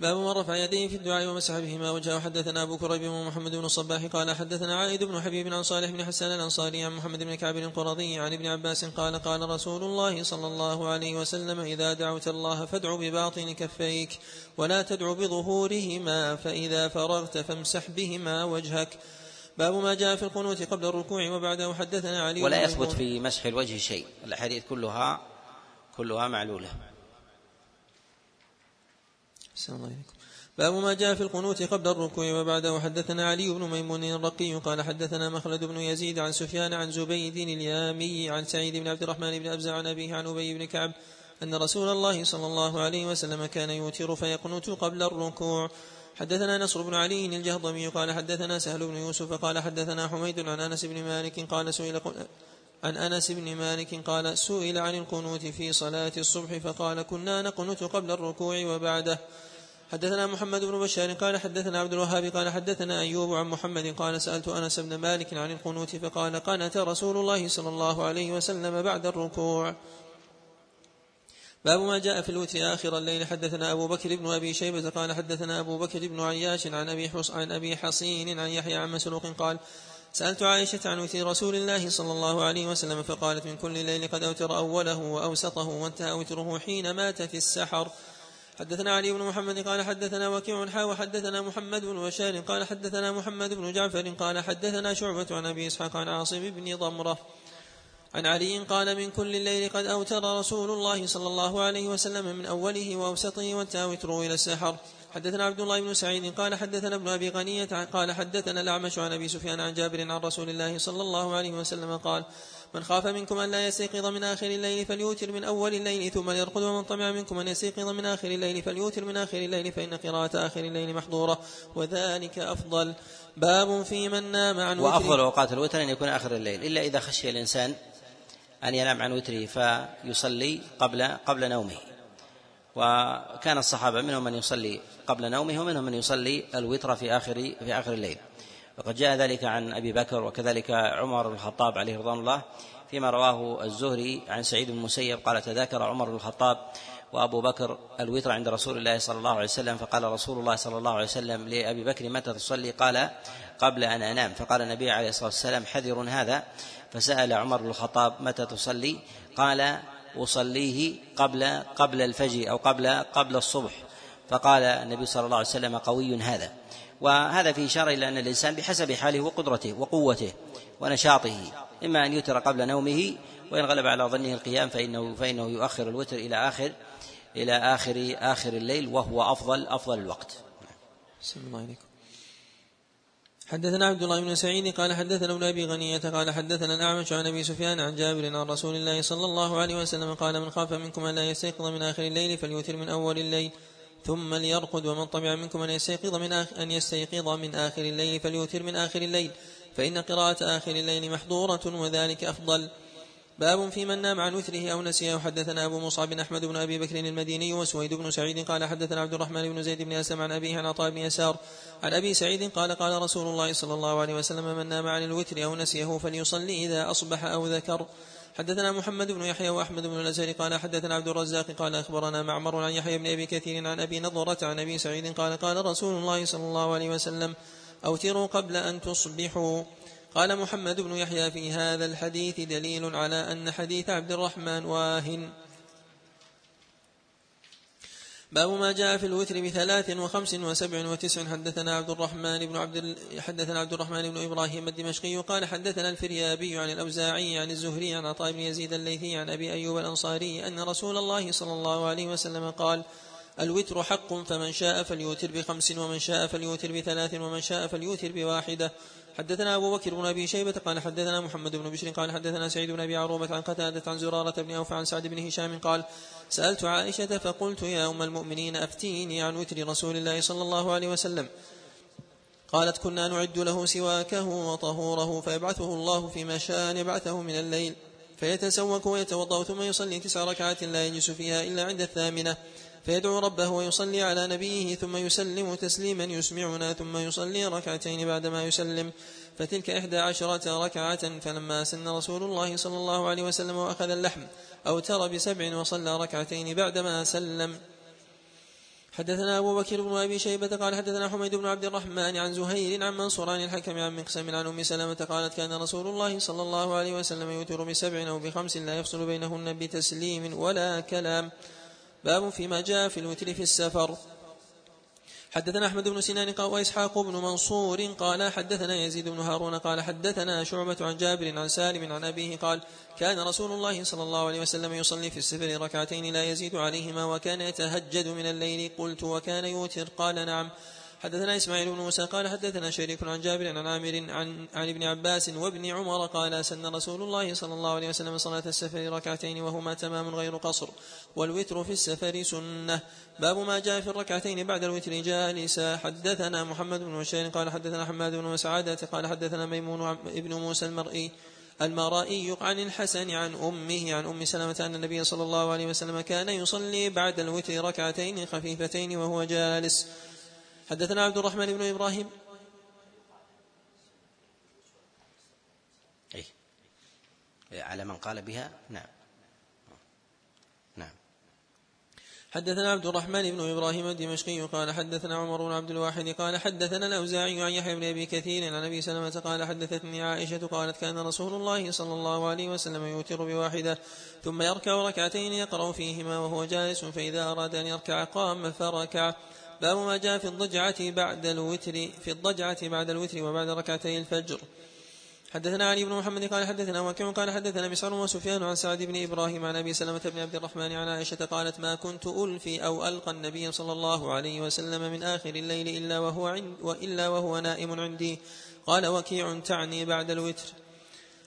باب من رفع يديه في الدعاء ومسح بهما وجهه. حدثنا أبو كريب ومحمد بن الصباح قال حدثنا عائد بن حبيب عن صالح بن حسان الأنصاري عن محمد بن كعب القرظي عن ابن عباس قال قال رسول الله صلى الله عليه وسلم: إذا دعوت الله فادع بباطن كفيك ولا تدع بظهورهما، فإذا فرغت فامسح بهما وجهك. باب ما جاء في القنوت قبل الركوع وبعده. حدثنا علي ولا يثبت في مسح الوجه شيء، الأحاديث كلها كلها معلولة. السلام عليكم. باب ما جاء في القنوت قبل الركوع وبعده. حدثنا علي بن ميمون الرقي قال حدثنا مخلد بن يزيد عن سفيان عن زبيد اليامي عن سعيد بن عبد الرحمن بن أبزع عن أبيه عن أبي بن كعب أن رسول الله صلى الله عليه وسلم كان يوتر فيقنت قبل الركوع. حدثنا نصر بن علي الجهضمي قال حدثنا سهل بن يوسف قال حدثنا حميد عن أنس بن مالك قال سئل عن أنس بن مالك قال سئل عن القنوت في صلاة الصبح فقال كنا نقنت قبل الركوع وبعده. حدثنا محمد بن بشار قال حدثنا عبد الوهاب قال حدثنا أيوب عن محمد قال سألت أنس بن مالك عن القنوت فقال قنت رسول الله صلى الله عليه وسلم بعد الركوع. باب ما جاء في الوتر آخر الليل. حدثنا أبو بكر بن أبي شيبة قال حدثنا أبو بكر بن عياش عن أبي حص عن أبي حصين عن يحيى عن مسروق قال سألت عائشة عن وتر رسول الله صلى الله عليه وسلم فقالت من كل ليل قد أوتر أوله وأوسطه وانتهى وتره حين مات في السحر. حدثنا علي بن محمد قال حدثنا وكيع حاوى حدثنا محمد بن بشار قال حدثنا محمد بن جعفر قال حدثنا شعبة عن أبي إسحاق عن عاصم بن ضمرة عن علي قال من كل الليل قد أوتر رسول الله صلى الله عليه وسلم من أوله وأوسطه وانتهى وتره إلى السحر. حدثنا عبد الله بن سعيد قال حدثنا ابن أبي غنية قال حدثنا الأعمش عن أبي سفيان عن جابر عن رسول الله صلى الله عليه وسلم قال من خاف منكم أن لا يستيقظ من آخر الليل فليوتر من أول الليل ثم ليرقد، ومن طمع منكم أن يستيقظ من آخر الليل فليوتر من آخر الليل فإن قراءة آخر الليل محظورة وذلك أفضل. باب في من نام عن وتره. وأفضل أوقات الوتر أن يكون آخر الليل إلا إذا خشي الإنسان أن ينام عن وتره فيصلي قبل قبل نومه. وكان الصحابة منهم من يصلي قبل نومه ومنهم من يصلي الوتر في آخر في آخر الليل، وقد جاء ذلك عن أبي بكر وكذلك عمر بن الخطاب عليه رضوان الله فيما رواه الزهري عن سعيد بن المسيب قال تذاكر عمر بن الخطاب وأبو بكر الوتر عند رسول الله صلى الله عليه وسلم فقال رسول الله صلى الله عليه وسلم لأبي بكر متى تصلي؟ قال قبل أن أنام. فقال النبي عليه الصلاة والسلام حذر هذا، فسأل عمر بن الخطاب متى تصلي؟ قال أصليه قبل قبل الفجر أو قبل قبل الصبح. فقال النبي صلى الله عليه وسلم قوي هذا. وهذا فيه إشارة إلى أن الإنسان بحسب حاله وقدرته وقوته ونشاطه إما أن يوتر قبل نومه، وإن غلب على ظنه القيام فإنه فإنه يؤخر الوتر إلى آخر إلى آخر آخر الليل وهو أفضل أفضل الوقت. السلام الله عليكم. حدثنا عبد الله بن سعيد قال حدثنا ابن أبي غنية قال حدثنا الأعمش عن أبي سفيان عن جابر عن رسول الله صلى الله عليه وسلم قال من خاف منكم أن لا يستيقظ من آخر الليل فليوتر من أول الليل ثم ليرقد، ومن طمع منكم أن يستيقظ من أن يستيقظ من آخر الليل فليوتر من آخر الليل فإن قراءة آخر الليل محظورة وذلك أفضل. باب في من نام عن وتره أو نسيه. حدثنا أبو مصعب بن أحمد بن أبي بكر المديني وسويد بن سعيد قال حدثنا عبد الرحمن بن زيد بن أسلم عن أبيه عن عطاء بن يسار عن أبي سعيد قال قال رسول الله صلى الله عليه وسلم من نام عن الوتر أو نسيه فليصلي إذا أصبح أو ذكر. حدثنا محمد بن يحيى وأحمد بن الأزهري قال حدثنا عبد الرزاق قال أخبرنا معمر عن يحيى بن أبي كثير عن أبي نضرة عن أبي سعيد قال قال رسول الله صلى الله عليه وسلم أوتروا قبل أن تصبحوا. قال محمد بن يحيى في هذا الحديث دليل على أن حديث عبد الرحمن واهن. باب ما جاء في الوتر بثلاث وخمس وسبع وتسع. حدثنا عبد الرحمن بن عبد ال... حدثنا عبد الرحمن بن إبراهيم الدمشقي قال حدثنا الفريابي عن الأوزاعي عن الزهري عن عطاء بن يزيد الليثي عن أبي أيوب الأنصاري أن رسول الله صلى الله عليه وسلم قال الوتر حق، فمن شاء فليوتر بخمس ومن شاء فليوتر بثلاث ومن شاء فليوتر بواحدة. حدثنا أبو بكر بن أبي شيبة قال حدثنا محمد بن بشر قال حدثنا سعيد بن أبي عروبة عن قتادة عن زرارة بن أوفى عن سعد بن هشام قال سألت عائشة فقلت يا أم المؤمنين أفتيني عن وتر رسول الله صلى الله عليه وسلم، قالت كنا نعد له سواكه وطهوره فيبعثه الله فيما شاء يبعثه من الليل فيتسوك ويتوضأ ثم يصلي تسع ركعات لا يجلس فيها إلا عند الثامنة فيدعو ربه ويصلي على نبيه ثم يسلم تسليما يسمعنا ثم يصلي ركعتين بعدما يسلم، فتلك إحدى عشرة ركعة. فلما سن رسول الله صلى الله عليه وسلم وأخذ اللحم أوتر بسبع وصلى ركعتين بعدما سلم. حدثنا أبو بكر بن أبي شيبة قال حدثنا حميد بن عبد الرحمن عن زهير عن منصور عن الحكم عن مقسم عن أم سلمة قالت كان رسول الله صلى الله عليه وسلم يوتر بسبع أو بخمس لا يفصل بينهن بتسليم ولا كلام. باب فيما جاء في الوتر في السفر. حدثنا أحمد بن سنان وإسحاق بن منصور قال حدثنا يزيد بن هارون قال حدثنا شعبة عن جابر عن سالم عن أبيه قال كان رسول الله صلى الله عليه وسلم يصلي في السفر ركعتين لا يزيد عليهما وكان يتهجد من الليل. قلت وكان يوتر؟ قال نعم. حدثنا إسماعيل بن موسى قال حدثنا شريك عن جابر عن عامر عن عن ابن عباس وابن عمر قال سن رسول الله صلى الله عليه وسلم صلاة السفر ركعتين وهما تمام غير قصر والوتر في السفر سنة. باب ما جاء في الركعتين بعد الوتر جالسا. حدثنا محمد بن بشير قال حدثنا حماد بن مسعدة قال حدثنا ميمون ابن موسى المرئي المرائي عن الحسن عن أمه عن أم سلمة أن النبي صلى الله عليه وسلم كان يصلي بعد الوتر ركعتين خفيفتين وهو جالس. حدثنا عبد الرحمن بن إبراهيم أي على من قال بها نعم نعم. حدثنا عبد الرحمن بن إبراهيم الدمشقي قال حدثنا عمر بن عبد الواحد قال حدثنا الأوزاعي عن يحيى بن أبي كثير عن أبي سلمة قال حدثتني عائشة قالت كان رسول الله صلى الله عليه وسلم يوتر بواحدة ثم يركع ركعتين يقرأ فيهما وهو جالس فإذا أراد أن يركع قام فركع. باب ما جاء في الضجعة بعد الوتر في الضجعة بعد الوتر وبعد ركعتي الفجر. حدثنا علي بن محمد قال حدثنا وكيع قال حدثنا مسعر وسفيان عن سعيد بن إبراهيم عن أبي سلمة بن عبد الرحمن عن عائشة قالت ما كنت ألفي أو ألقى النبي صلى الله عليه وسلم من آخر الليل إلا وهو عند وإلا وهو نائم عندي. قال وكيع تعني بعد الوتر.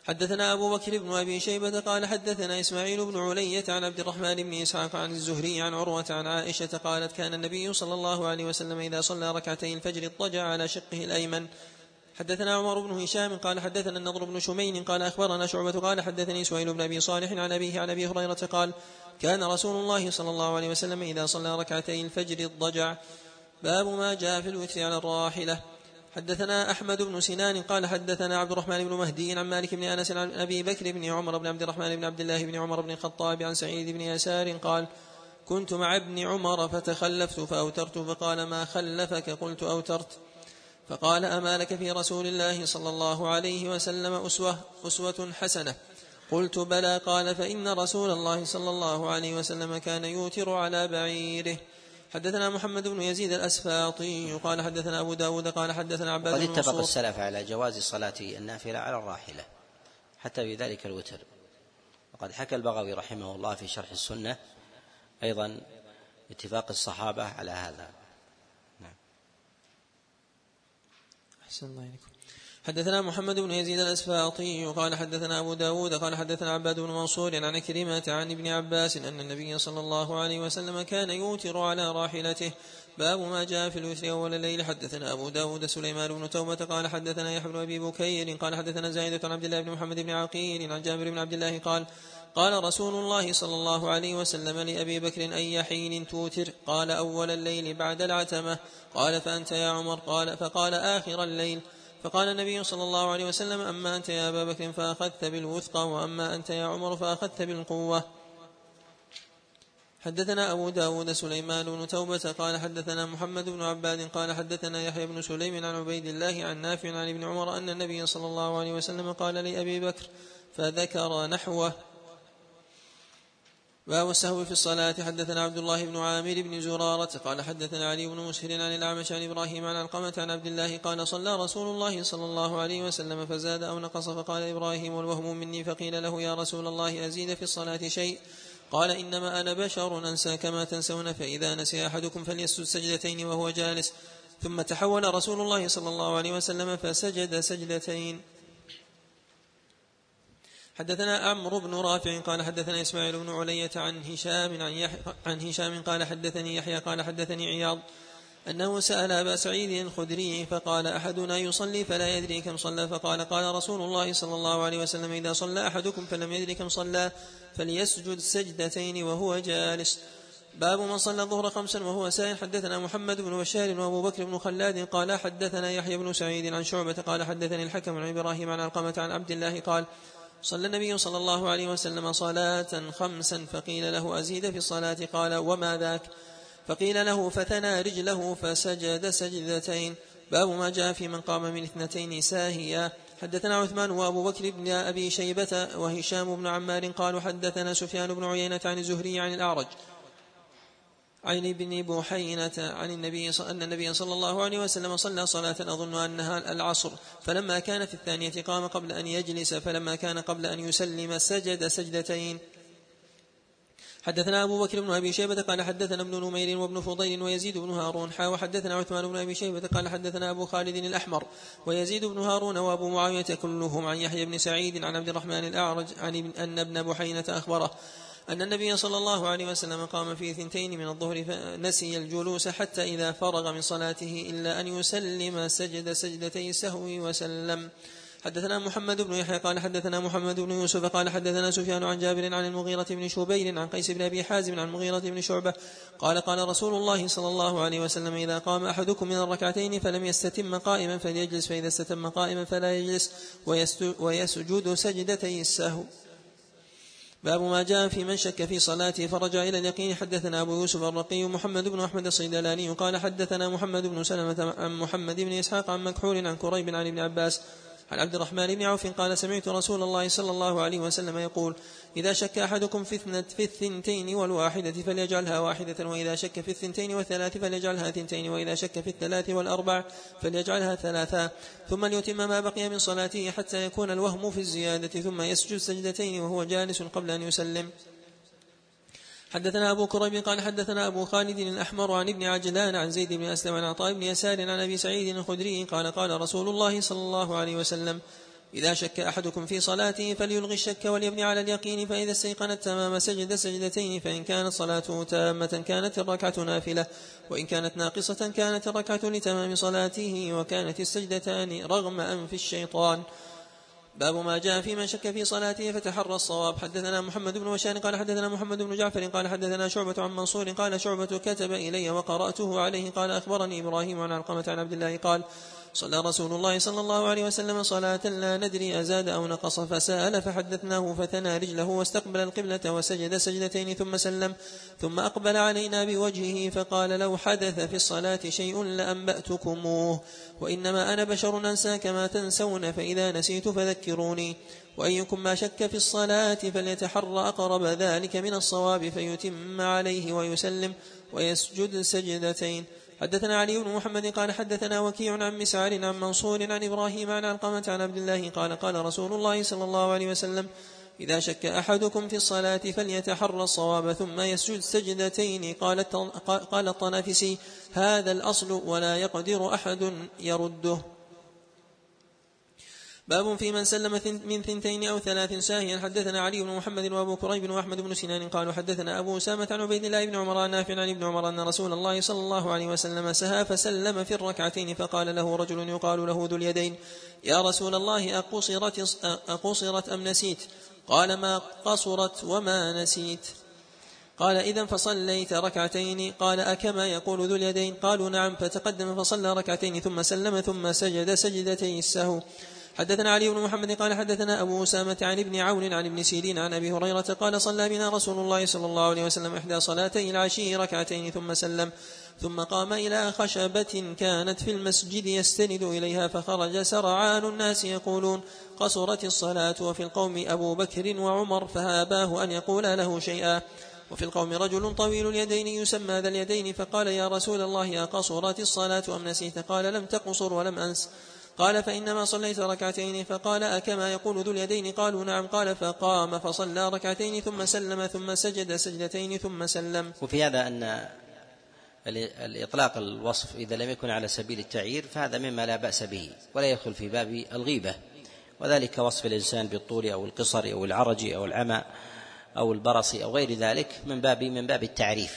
حدثنا أبو بكر بن أبي شيبة قال حدثنا إسماعيل بن علية عن عبد الرحمن بن إسحاق عن الزهري عن عروة عن عائشة قالت كان النبي صلى الله عليه وسلم إذا صلى ركعتي الفجر اضطجع على شقه الأيمن. حدثنا عمر بن هشام قال حدثنا النضر بن شمين قال أخبرنا شعبة قال حدثني سهيل بن أبي صالح عن أبيه عن أبي هريرة قال كان رسول الله صلى الله عليه وسلم إذا صلى ركعتي الفجر اضطجع. باب ما جاء في الوتر على الراحلة. حدثنا أحمد بن سنان قال حدثنا عبد الرحمن بن مهدي عن مالك بن أنس عن أبي بكر بن عمر بن عبد الرحمن بن عبد الله بن عمر بن الخطاب عن سعيد بن يسار قال كنت مع ابن عمر فتخلفت فأوترت فقال ما خلفك؟ قلت أوترت. فقال أما لك في رسول الله صلى الله عليه وسلم أسوة, أسوة حسنة؟ قلت بلى. قال فإن رسول الله صلى الله عليه وسلم كان يوتر على بعيره. حدثنا محمد بن يزيد الأسفاطي قال حدثنا أبو داود قال حدثنا عباد بن منصور. قد اتفق السلف على جواز صلاة النافلة على الراحلة حتى في ذلك الوتر. وقد حكى البغوي رحمه الله في شرح السنة أيضا اتفاق الصحابة على هذا. نعم. أحسن الله إليكم. حدثنا محمد بن يزيد الأسفاطي قال حدثنا أبو داود قال حدثنا عباد بن منصور عن كريمة عن ابن عباس أن النبي صلى الله عليه وسلم كان يوتر على راحلته. باب ما جاء في الوتر أول الليل. حدثنا أبو داود سليمان بن توبة قال حدثنا يحيى بن أبي بكير قال حدثنا زايد عن عبد الله بن محمد بن عقيل عن جابر بن عبد الله قال قال رسول الله صلى الله عليه وسلم لأبي بكر أي حين توتر؟ قال أول الليل بعد العتمة. قال فأنت يا عمر؟ قال فقال آخر الليل. فقال النبي صلى الله عليه وسلم أما أنت يا أبا بكر فأخذت بالوثق وأما أنت يا عمر فأخذت بالقوة. حدثنا أبو داود سليمان بن توبة قال حدثنا محمد بن عباد قال حدثنا يحيى بن سليم عن عبيد الله عن نافع عن ابن عمر أن النبي صلى الله عليه وسلم قال لأبي بكر فذكر نحوه. باب السهو في الصلاة. حدثنا عبد الله بن عامر بن زرارة قال حدثنا علي بن مسهر عن الأعمش عن إبراهيم عن علقمة عن عبد الله قال صلى رسول الله صلى الله عليه وسلم فزاد أو نقص فقال إبراهيم والوهم مني فقيل له يا رسول الله أزيد في الصلاة شيء؟ قال إنما أنا بشر أنسى كما تنسون فإذا نسي أحدكم فليسجد سجدتين وهو جالس. ثم تحول رسول الله صلى الله عليه وسلم فسجد سجدتين. حدثنا عمرو بن رافع قال حدثنا إسماعيل بن علية عن هشام عن, يح... عن هشام قال حدثني يحيى قال حدثني عياض أنه سأل أبا سعيد الخدري فقال أحدنا يصلي فلا يدري كم صلى فقال قال رسول الله صلى الله عليه وسلم إذا صلى أحدكم فلم يدري كم صلى فليسجد سجدتين وهو جالس. باب من صلى الظهر خمسا وهو سائل. حدثنا محمد بن بشار وابو بكر بن خلاد قال حدثنا يحيى بن سعيد عن شعبة قال حدثني الحكم عن إبراهيم عن علقمة عن عبد الله قال صلى النبي صلى الله عليه وسلم صلاة خمسا فقيل له أزيد في الصلاة؟ قال وما ذاك؟ فقيل له فثنى رجله فسجد سجدتين. باب ما جاء في من قام من اثنتين ساهيا. حدثنا عثمان وأبو بكر بن أبي شيبة وهشام بن عمار قالوا حدثنا سفيان بن عيينة عن الزهري عن الأعرج عن ابن بحينة عن النبي أن النبي صلى الله عليه وسلم صلى صلاة أظن أنها العصر، فلما كان في الثانية قام قبل أن يجلس، فلما كان قبل أن يسلم سجد سجدتين. حدثنا أبو بكر بن أبي شيبة قال حدثنا ابن نمير وابن فضيل ويزيد بن هارون حا، وحدثنا عثمان بن أبي شيبة قال حدثنا أبو خالد الأحمر ويزيد بن هارون وأبو معاوية كلهم عن يحيى بن سعيد عن عبد الرحمن الأعرج عن أن ابن بحينة أخبره أن النبي صلى الله عليه وسلم قام في ثنتين من الظهر فنسي الجلوس حتى إذا فرغ من صلاته إلا أن يسلم سجد سجدتي سهو وسلم. حدثنا محمد بن يحيى قال حدثنا محمد بن يوسف قال حدثنا سفيان عن جابر عن المغيرة بن شبيل عن قيس بن أبي حازم عن المغيرة بن شعبة قال قال رسول الله صلى الله عليه وسلم إذا قام أحدكم من الركعتين فلم يستتم قائما فليجلس، فإذا استتم قائما فلا يجلس ويسجد سجدتي السهو. باب ما جاء في من شك في صلاته فرجع إلى اليقين. حدثنا أبو يوسف الرقي محمد بن أحمد الصيدلاني قال حدثنا محمد بن سلمة عن محمد بن إسحاق عن مكحول عن كريب عن ابن عباس عن عبد الرحمن بن عوف قال سمعت رسول الله صلى الله عليه وسلم يقول إذا شك أحدكم في, في الثنتين والواحدة فليجعلها واحدة، وإذا شك في الثنتين والثلاث فليجعلها ثنتين، وإذا شك في الثلاث والأربع فليجعلها ثلاثا، ثم ليتم ما بقي من صلاته حتى يكون الوهم في الزيادة، ثم يسجد سجدتين وهو جالس قبل أن يسلم. حدثنا أبو كريب قال حدثنا أبو خالد الأحمر عن ابن عجلان عن زيد بن أسلم عن عطاء بن يسار عن أبي سعيد الخدري قال قال رسول الله صلى الله عليه وسلم إذا شك أحدكم في صلاته فليلغي الشك وليبني على اليقين، فإذا استيقنت تمام سجد سجدتين، فإن كانت صلاته تامة كانت الركعة نافلة، وإن كانت ناقصة كانت الركعة لتمام صلاته، وكانت السجدتان رغم أنف الشيطان. باب ما جاء في من شك في صلاته فتحرى الصواب. حدثنا محمد بن وشان قال حدثنا محمد بن جعفر قال حدثنا شعبة عن منصور قال شعبة كتب إلي وقرأته عليه قال أخبرني إبراهيم عن علقمة عن عبد الله قال صلى رسول الله صلى الله عليه وسلم صلاة لا ندري أزاد أو نقص، فسأل فحدثناه فثنى رجله واستقبل القبلة وسجد سجدتين ثم سلم، ثم أقبل علينا بوجهه فقال لو حدث في الصلاة شيء لأنبأتكموه، وإنما أنا بشر أنسى كما تنسون، فإذا نسيت فذكروني، وأيكم ما شك في الصلاة فليتحرى أقرب ذلك من الصواب فيتم عليه ويسلم ويسجد سجدتين. حدثنا علي بن محمد قال حدثنا وكيع عن مسعر عن منصور عن إبراهيم عن علقمة عن عبد الله قال قال رسول الله صلى الله عليه وسلم إذا شك أحدكم في الصلاة فليتحرى الصواب ثم يسجد سجدتين. قال الطنافسي هذا الأصل ولا يقدر أحد يرده. باب في من سلم من ثنتين أو ثلاث ساهيا. حدثنا علي بن محمد وأبو كريب وأحمد بن سنان قالوا حدثنا أبو أسامة عن عبيد الله بن عمر نافع عن ابن عمر أن رسول الله صلى الله عليه وسلم سهى فسلم في الركعتين، فقال له رجل يقال له ذو اليدين يا رسول الله أقصرت, أقصرت أم نسيت؟ قال ما قصرت وما نسيت. قال إذن فصليت ركعتين؟ قال أكما يقول ذو اليدين؟ قالوا نعم، فتقدم فصلى ركعتين ثم سلم ثم سجد سجدتي السهو. حدثنا علي بن محمد قال حدثنا أبو أسامة عن ابن عون عن ابن سيرين عن أبي هريرة قال صلى بنا رسول الله صلى الله عليه وسلم إحدى صلاتي العشي ركعتين ثم سلم، ثم قام إلى خشبة كانت في المسجد يستند إليها، فخرج سرعان الناس يقولون قصرت الصلاة، وفي القوم أبو بكر وعمر فهاباه أن يقول له شيئا، وفي القوم رجل طويل اليدين يسمى ذا اليدين فقال يا رسول الله أقصرت الصلاة أم نسيت؟ قال لم تقصر ولم أنس. قال فإنما صليت ركعتين؟ فقال أكما يقول ذو اليدين؟ قالوا نعم. قال فقام فصلى ركعتين ثم سلم ثم سجد سجدتين ثم سلم. وفي هذا أن الإطلاق الوصف إذا لم يكن على سبيل التعيير فهذا مما لا بأس به ولا يدخل في باب الغيبة، وذلك وصف الإنسان بالطول أو القصر أو العرج أو العمى أو البرص أو غير ذلك من باب من باب التعريف،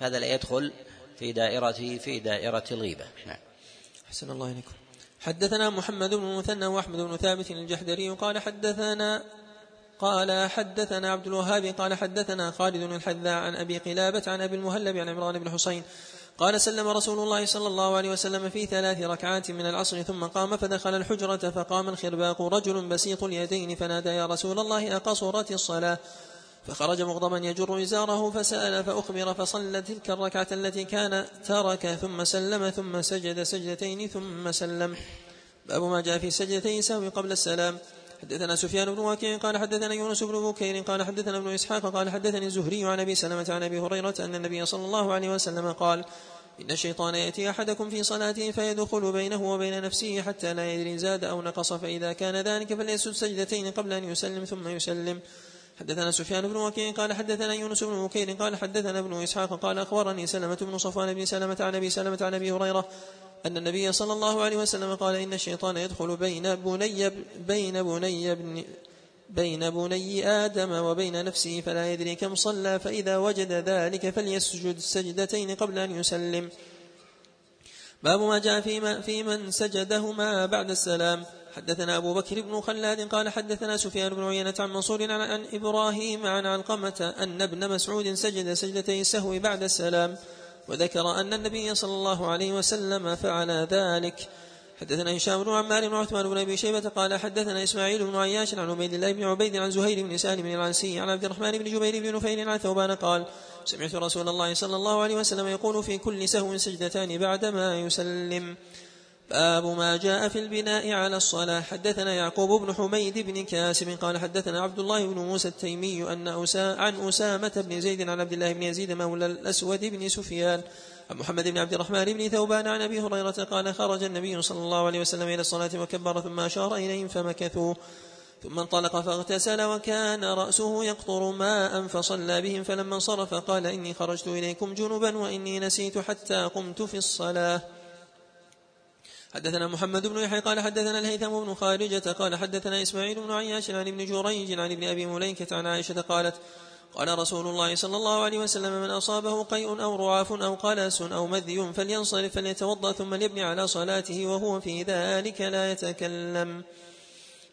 فهذا لا يدخل في دائرة في دائرة الغيبة. نعم. أحسن الله إليكم. حدثنا محمد بن مثنى وأحمد بن ثابت الجحدري قال حدثنا قال حدثنا عبد الوهاب قال حدثنا خالد الحذاء عن أبي قلابة عن أبي المهلب عن عمران بن حسين قال سلم رسول الله صلى الله عليه وسلم في ثلاث ركعات من العصر، ثم قام فدخل الحجرة فقام الخرباق رجل بسيط اليدين فنادى يا رسول الله أقصرت الصلاة؟ فخرج مغضبا يجر إزاره فسأل فأخبر فصلى تلك الركعة التي كان ترك ثم سلم ثم سجد سجدتين ثم سلم. باب ما جاء في سجدتين سهو قبل السلام. حدثنا سفيان بن وكيع قال حدثنا يونس بن بكير قال حدثنا ابن إسحاق قال حدثني الزهري عن أبي سلمة عن أبي هريرة أن النبي صلى الله عليه وسلم قال: إن الشيطان يأتي أحدكم في صلاته فيدخل بينه وبين نفسه حتى لا يدري زاد أو نقص، فإذا كان ذلك فليسجد سجدتين قبل أن يسلم ثم يسلم. حدثنا سفيان بن وكيع قال حدثنا يونس بن بكير قال حدثنا ابن إسحاق قال أخبرني سلمة بن صفوان بن سلمة عن أبي سلمة عن أبي هريرة أن النبي صلى الله عليه وسلم قال: إن الشيطان يدخل بين بني بين بني بن بين بني آدم وبين نفسه فلا يدري كم صلى، فإذا وجد ذلك فليسجد سجدتين قبل أن يسلم. باب ما جاء في من سجدهما بعد السلام. حدثنا أبو بكر بن خلاد قال حدثنا سفيان بن عيينة عن منصور عن إبراهيم عن علقمة أن ابن مسعود سجد سجدتي السهو بعد السلام، وذكر أن النبي صلى الله عليه وسلم فعل ذلك. حدثنا هشام بن عمار بن عثمان بن أبي شيبة قال حدثنا إسماعيل بن عياش عن عبيد الله بن عبيد عن زهير بن سالم العنسي عن عبد الرحمن بن جبير بن نفيل عن ثوبان قال: سمعت رسول الله صلى الله عليه وسلم يقول: في كل سهو سجدتان بعدما يسلم. باب ما جاء في البناء على الصلاة. حدثنا يعقوب بن حميد بن كاسم قال حدثنا عبد الله بن موسى التيمي أن أسا عن أسامة بن زيد عن عبد الله بن يزيد مولى الأسود بن سفيان عن محمد بن عبد الرحمن بن ثوبان عن أبي هريرة قال: خرج النبي صلى الله عليه وسلم إلى الصلاة وكبر ثم أشار إليهم فمكثوا، ثم انطلق فاغتسل وكان رأسه يقطر ماء فصلى بهم، فلما انصرف قال: إني خرجت إليكم جنبا وإني نسيت حتى قمت في الصلاة. حدثنا محمد بن يحيى قال حدثنا الهيثم بن خارجة قال حدثنا إسماعيل بن عياش عن ابن جريج عن ابن أبي مليكة عن عائشة قالت: قال رسول الله صلى الله عليه وسلم: من أصابه قيء أو رعاف أو قلس أو مذي فلينصرف فليتوضأ ثم ليبني على صلاته وهو في ذلك لا يتكلم.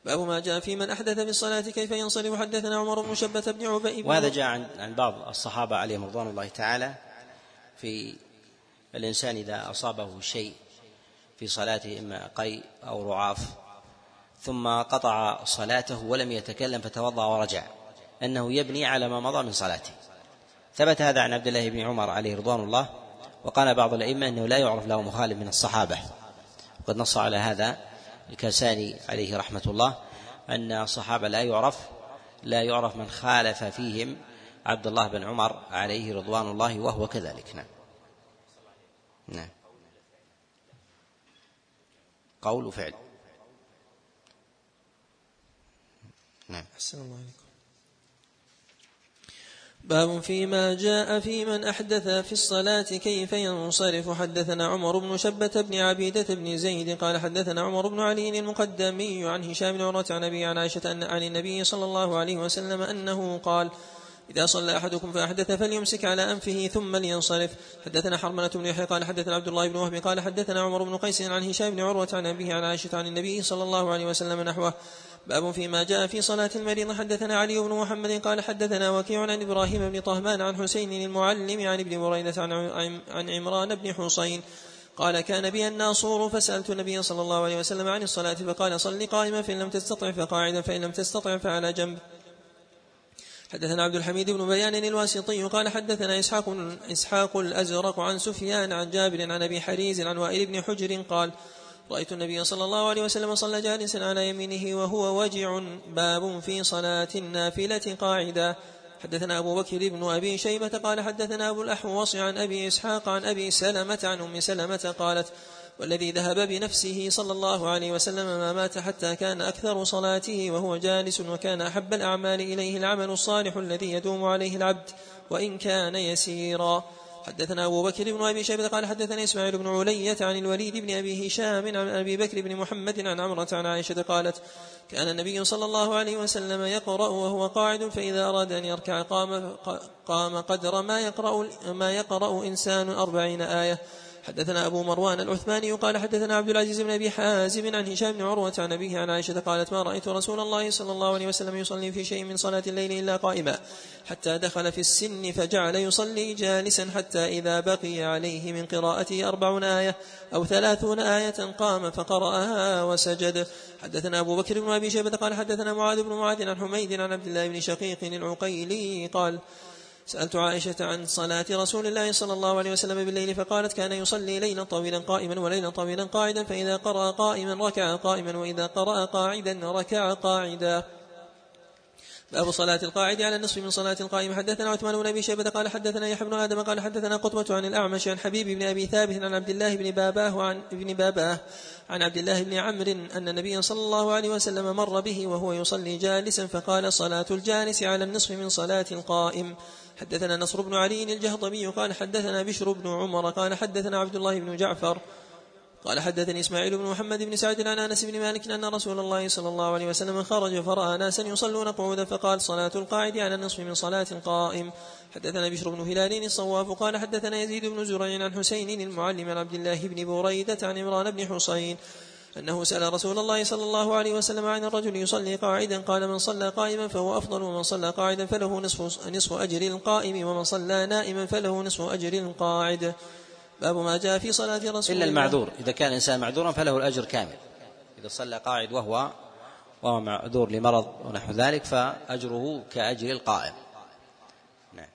باب ما جاء في من أحدث في الصلاة كيف ينصرف. حدثنا عمر بن شبة بن عبيد. وهذا جاء عن بعض الصحابة عليهم رضوان الله تعالى في الإنسان إذا أصابه شيء في صلاته، إما قيء أو رعاف، ثم قطع صلاته ولم يتكلم فتوضأ ورجع، أنه يبني على ما مضى من صلاته. ثبت هذا عن عبد الله بن عمر عليه رضوان الله، وقال بعض الأئمة أنه لا يعرف له مخالف من الصحابة، وقد نص على هذا الكساني عليه رحمة الله أن الصحابة لا يعرف لا يعرف من خالف فيهم عبد الله بن عمر عليه رضوان الله، وهو كذلك. نعم نعم قول وفعل. نعم أحسن الله عليكم. باب فيما جاء في من أحدث في الصلاة كيف ينصرف. حدثنا عمر بن شبة بن عبيدة بن زيد قال حدثنا عمر بن علي المقدمي عن هشام بن عروة عن أبي عن عائشة أن عن النبي صلى الله عليه وسلم أنه قال: إذا صلى أحدكم فأحدث فليمسك على أنفه ثم لينصرف. حدثنا حرملة بن يحيى قال حدثنا عبد الله بن وهب قال حدثنا عمر بن قيس عن هشام بن عروة عن أبيه عن عائشة عن النبي صلى الله عليه وسلم نحوه. باب فيما جاء في صلاة المريض. حدثنا علي بن محمد قال حدثنا وكيع عن إبراهيم بن طهمان عن حسين المعلم عن ابن بريدة عن عمران بن حسين قال: كان بي الناصور فسألت النبي صلى الله عليه وسلم عن الصلاة فقال: صل قائما فإن لم تستطع فقاعدا فإن لم تستطع فعلى جنب. حدثنا عبد الحميد بن بيان الواسطي قال حدثنا إسحاق, إسحاق الأزرق عن سفيان عن جابر عن أبي حريز عن وائل بن حجر قال: رأيت النبي صلى الله عليه وسلم صلى جالسا على يمينه وهو وجع. باب في صلاة النافلة قاعدة. حدثنا أبو بكر بن أبي شيبة قال حدثنا أبو الأحوص عن أبي إسحاق عن أبي سلمة عن أم سلمة قالت: والذي ذهب بنفسه صلى الله عليه وسلم ما مات حتى كان أكثر صلاته وهو جالس، وكان أحب الأعمال إليه العمل الصالح الذي يدوم عليه العبد وإن كان يسيرا. حدثنا أبو بكر بن أبي شيبة قال حدثنا إسماعيل بن علية عن الوليد بن أبي هشام عن أبي بكر بن محمد عن عمرة عن عائشة قالت: كان النبي صلى الله عليه وسلم يقرأ وهو قاعد، فإذا أراد أن يركع قام, قام قدر ما يقرأ, ما يقرأ إنسان أربعين آية. حدثنا أبو مروان العثماني قال حدثنا عبد العزيز بن أبي حازم عن هشام بن عروة عن أبيه عن عائشة قالت: ما رأيت رسول الله صلى الله عليه وسلم يصلي في شيء من صلاة الليل إلا قائما، حتى دخل في السن فجعل يصلي جالسا، حتى إذا بقي عليه من قراءته أربعون آية أو ثلاثون آية قام فقرأها وسجد. حدثنا أبو بكر بن أبي شيبة قال حدثنا معاذ بن معاذ عن حميد عن عبد الله بن شقيق العقيلي قال: سألت عائشة عن صلاة رسول الله صلى الله عليه وسلم بالليل فقالت كان يصلي ليلا طويلا قائما وليلا طويلا قاعدا، فإذا قرأ قائما ركع قائما، وإذا قرأ قاعدا ركع قاعدا. باب صلاة القاعد على النصف من صلاة القائم. حدثنا عثمان بن أبي شيبة قال حدثنا يحيى بن آدم قال حدثنا قتبة عن الأعمش عن حبيب بن أبي ثابت عن عبد الله بن باباه عن ابن باباه عن عبد الله بن عمرو أن النبي صلى الله عليه وسلم مر به وهو يصلي جالسا فقال صلاة الجالس على النصف من صلاة القائم. حدثنا نصر بن علي الجهضمي قال حدثنا بشر بن عمر قال حدثنا عبد الله بن جعفر قال حدثني إسماعيل بن محمد بن سعد عن أنس بن مالك أن رسول الله صلى الله عليه وسلم خرج فرأى ناسا يصلون قعودا فقال صلاة القاعد على النصف من صلاة القائم. حدثنا بشر بن هلال الصواف قال حدثنا يزيد بن زريع عن حسين المعلم عن عبد الله بن بريدة عن عمران بن حسين أنه سأل رسول الله صلى الله عليه وسلم عن الرجل يصلي قاعدا قال من صلى قائما فهو أفضل، ومن صلى قاعدا فله نصف, نصف أجر القائم، ومن صلى نائما فله نصف أجر القاعد. باب ما جاء في صلاة رسول الله إلا المعذور، إذا كان إنسان معذورا فله الأجر كامل، إذا صلى قاعد وهو وهو معذور لمرض ونحو ذلك فأجره كأجر القائم. نعم.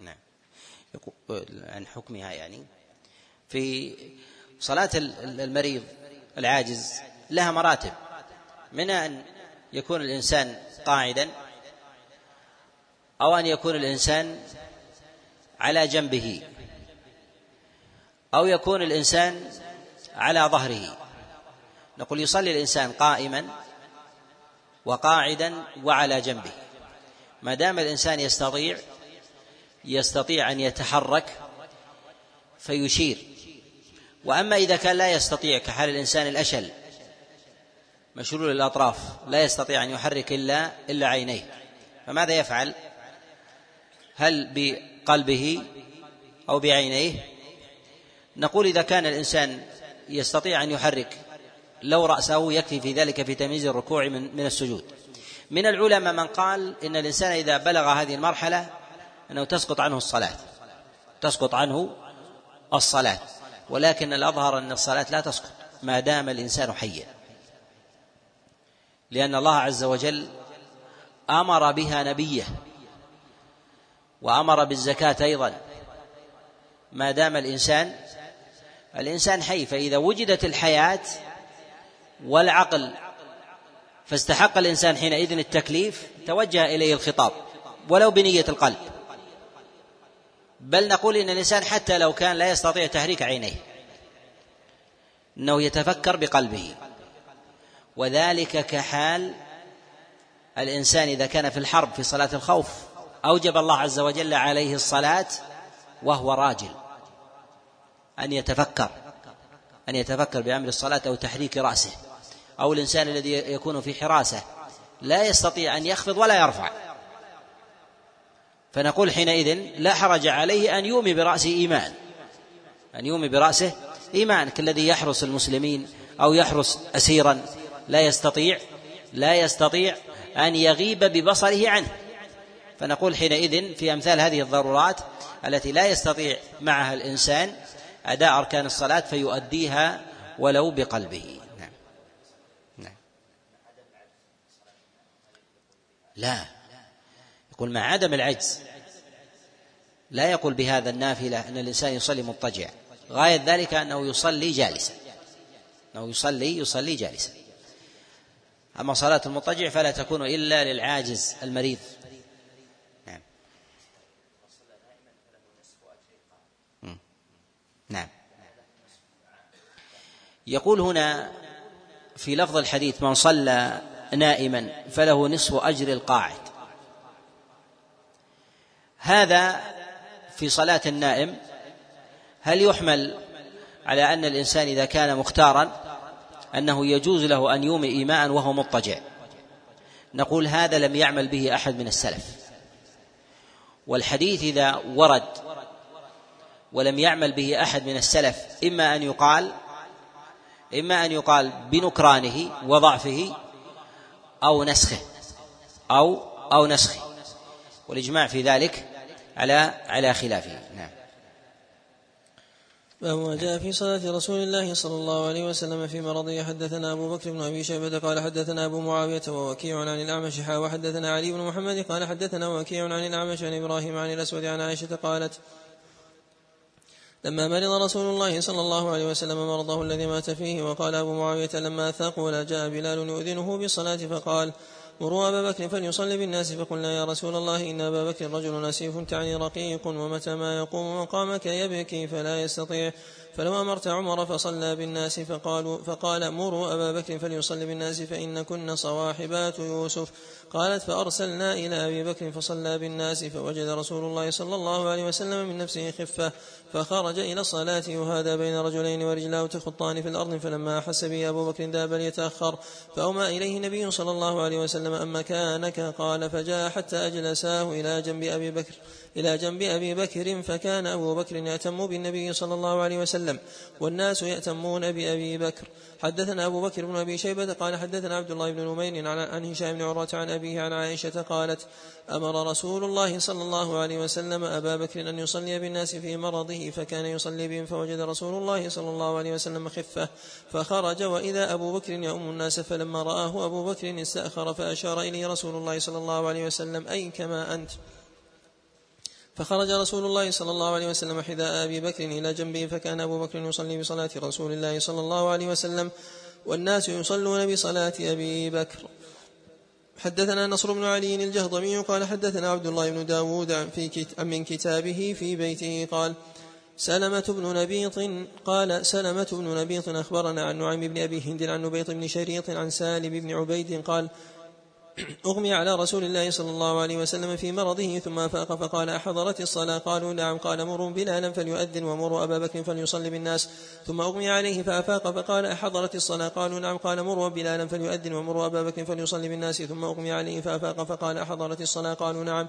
نعم. عن حكمها يعني في صلاة المريض العاجز لها مراتب، منها أن يكون الإنسان قاعدا أو أن يكون الإنسان على جنبه أو يكون الإنسان على ظهره. نقول يصلي الإنسان قائما وقاعدا وعلى جنبه، ما دام الإنسان يستطيع يستطيع أن يتحرك فيشير. وأما إذا كان لا يستطيع كحال الإنسان الأشل مشلول الأطراف لا يستطيع أن يحرك إلا إلا عينيه، فماذا يفعل؟ هل ب قلبه أو بعينيه؟ نقول إذا كان الإنسان يستطيع أن يحرك لو رأسه يكفي في ذلك في تمييز الركوع من, من السجود. من العلماء من قال إن الإنسان إذا بلغ هذه المرحلة أنه تسقط عنه الصلاة تسقط عنه الصلاة ولكن الأظهر أن الصلاة لا تسقط ما دام الإنسان حيا، لأن الله عز وجل أمر بها نبيه وأمر بالزكاة أيضا ما دام الإنسان الإنسان حي. فإذا وجدت الحياة والعقل فاستحق الإنسان حينئذ التكليف توجه إليه الخطاب ولو بنية القلب، بل نقول إن الإنسان حتى لو كان لا يستطيع تحريك عينيه إنه يتفكر بقلبه، وذلك كحال الإنسان إذا كان في الحرب في صلاة الخوف أوجب الله عز وجل عليه الصلاة وهو راجل أن يتفكر أن يتفكر بأمر الصلاة أو تحريك رأسه. أو الإنسان الذي يكون في حراسة لا يستطيع أن يخفض ولا يرفع، فنقول حينئذ لا حرج عليه أن يومي برأسه إيمان أن يومي برأسه إيمان كالذي يحرس المسلمين أو يحرس أسيرا لا يستطيع لا يستطيع أن يغيب ببصره عنه، فنقول حينئذ في أمثال هذه الضرورات التي لا يستطيع معها الإنسان أداء أركان الصلاة فيؤديها ولو بقلبه. نعم. نعم. لا يقول مع عدم العجز، لا يقول بهذا النافلة أن الإنسان يصلي مضطجع، غاية ذلك أنه يصلي جالسا أنه يصلي يصلي جالسا. أما صلاة المضطجع فلا تكون إلا للعاجز المريض. نعم. يقول هنا في لفظ الحديث من صلى نائما فله نصف أجر القاعد، هذا في صلاة النائم هل يحمل على أن الإنسان إذا كان مختارا أنه يجوز له أن يومئ إيماء وهو مضطجع؟ نقول هذا لم يعمل به أحد من السلف، والحديث إذا ورد ولم يعمل به أحد من السلف إما أن يقال إما أن يقال بنكرانه وضعفه أو نسخه أو أو نسخه، والإجماع في ذلك على على خلافه. نعم. باب ما جاء في صلاة رسول الله صلى الله عليه وسلم في مرضه. حدثنا أبو بكر بن أبي شيبة قال حدثنا أبو معاوية ووكيع عن الأعمش حا، وحدثنا علي بن محمد قال حدثنا وكيع عن الأعمش عن إبراهيم عن الأسود عن عائشة قالت: لما مرض رسول الله صلى الله عليه وسلم مرضه الذي مات فيه، وقال أبو معاوية: لما أثاق ولا جاء بلال يؤذنه بالصلاة فقال: مروا أبا بكر فليصلي بالناس، فقلنا يا رسول الله إن أبا بكر رجل أسيف، تعني رقيق، ومتى ما يقوم مقامك يبكي فلا يستطيع، فلو أمرت عمر فصلى بالناس. فقالوا فقال: مروا أبا بكر فليصلي بالناس فإن كن صواحبات يوسف. قالت: فأرسلنا إلى أبي بكر فصلى بالناس، فوجد رسول الله صلى الله عليه وسلم من نفسه خفة، فخرج إلى الصلاة يهادى بين رجلين ورجلاه تخطان في الأرض، فلما أحس به أبو بكر داب ليتأخر، فأومى إليه النبي صلى الله عليه وسلم: أما كانك؟ قال: فجاء حتى أجلساه إلى جنب أبي بكر إلى جنب أبي بكر فكان أبو بكر يأتم بالنبي صلى الله عليه وسلم والناس يأتمون بأبي بكر. حدثنا أبو بكر بن أبي شيبة قال حدثنا عبد الله بن نمير عن هشام بن عروة عن أبيه عن عائشة قالت: أمر رسول الله صلى الله عليه وسلم أبا بكر أن يصلي بالناس في مرضه، فكان يصلي بهم، فوجد رسول الله صلى الله عليه وسلم خفة، فخرج وإذا أبو بكر يؤم الناس، فلما رآه أبو بكر استأخر، فأشار إليه رسول الله صلى الله عليه وسلم: أي كما أنت. فخرج رسول الله صلى الله عليه وسلم حذاء أبي بكر إلى جنبه، فكان أبو بكر يصلي بصلاة رسول الله صلى الله عليه وسلم والناس يصلون بصلاة أبي بكر. حدثنا نصر بن علي الجهضمي قال حدثنا عبد الله بن داود من كتابه في بيته قال: سلمة بن نبيط قال سلمة بن نبيط أخبرنا عن نعيم بن أبي هند عن نبيط بن شريط عن سالم بن عبيد قال: أغمي على رسول الله صلى الله عليه وسلم في مرضه ثم أفاق، فقال: أحضرت الصلاة؟ قالوا: نعم. قال: مروا بلالا فليؤذن، ومروا أبا بكر فليصلي بالناس. ثم أغمي عليه فأفاق، فقال: أحضرت الصلاة؟ قالوا: نعم. قال: مروا بلالا فليؤذن، ومروا أبا بكر فليصلي بالناس. ثم أغمي عليه فأفاق، فقال: أحضرت الصلاة؟ قالوا: نعم.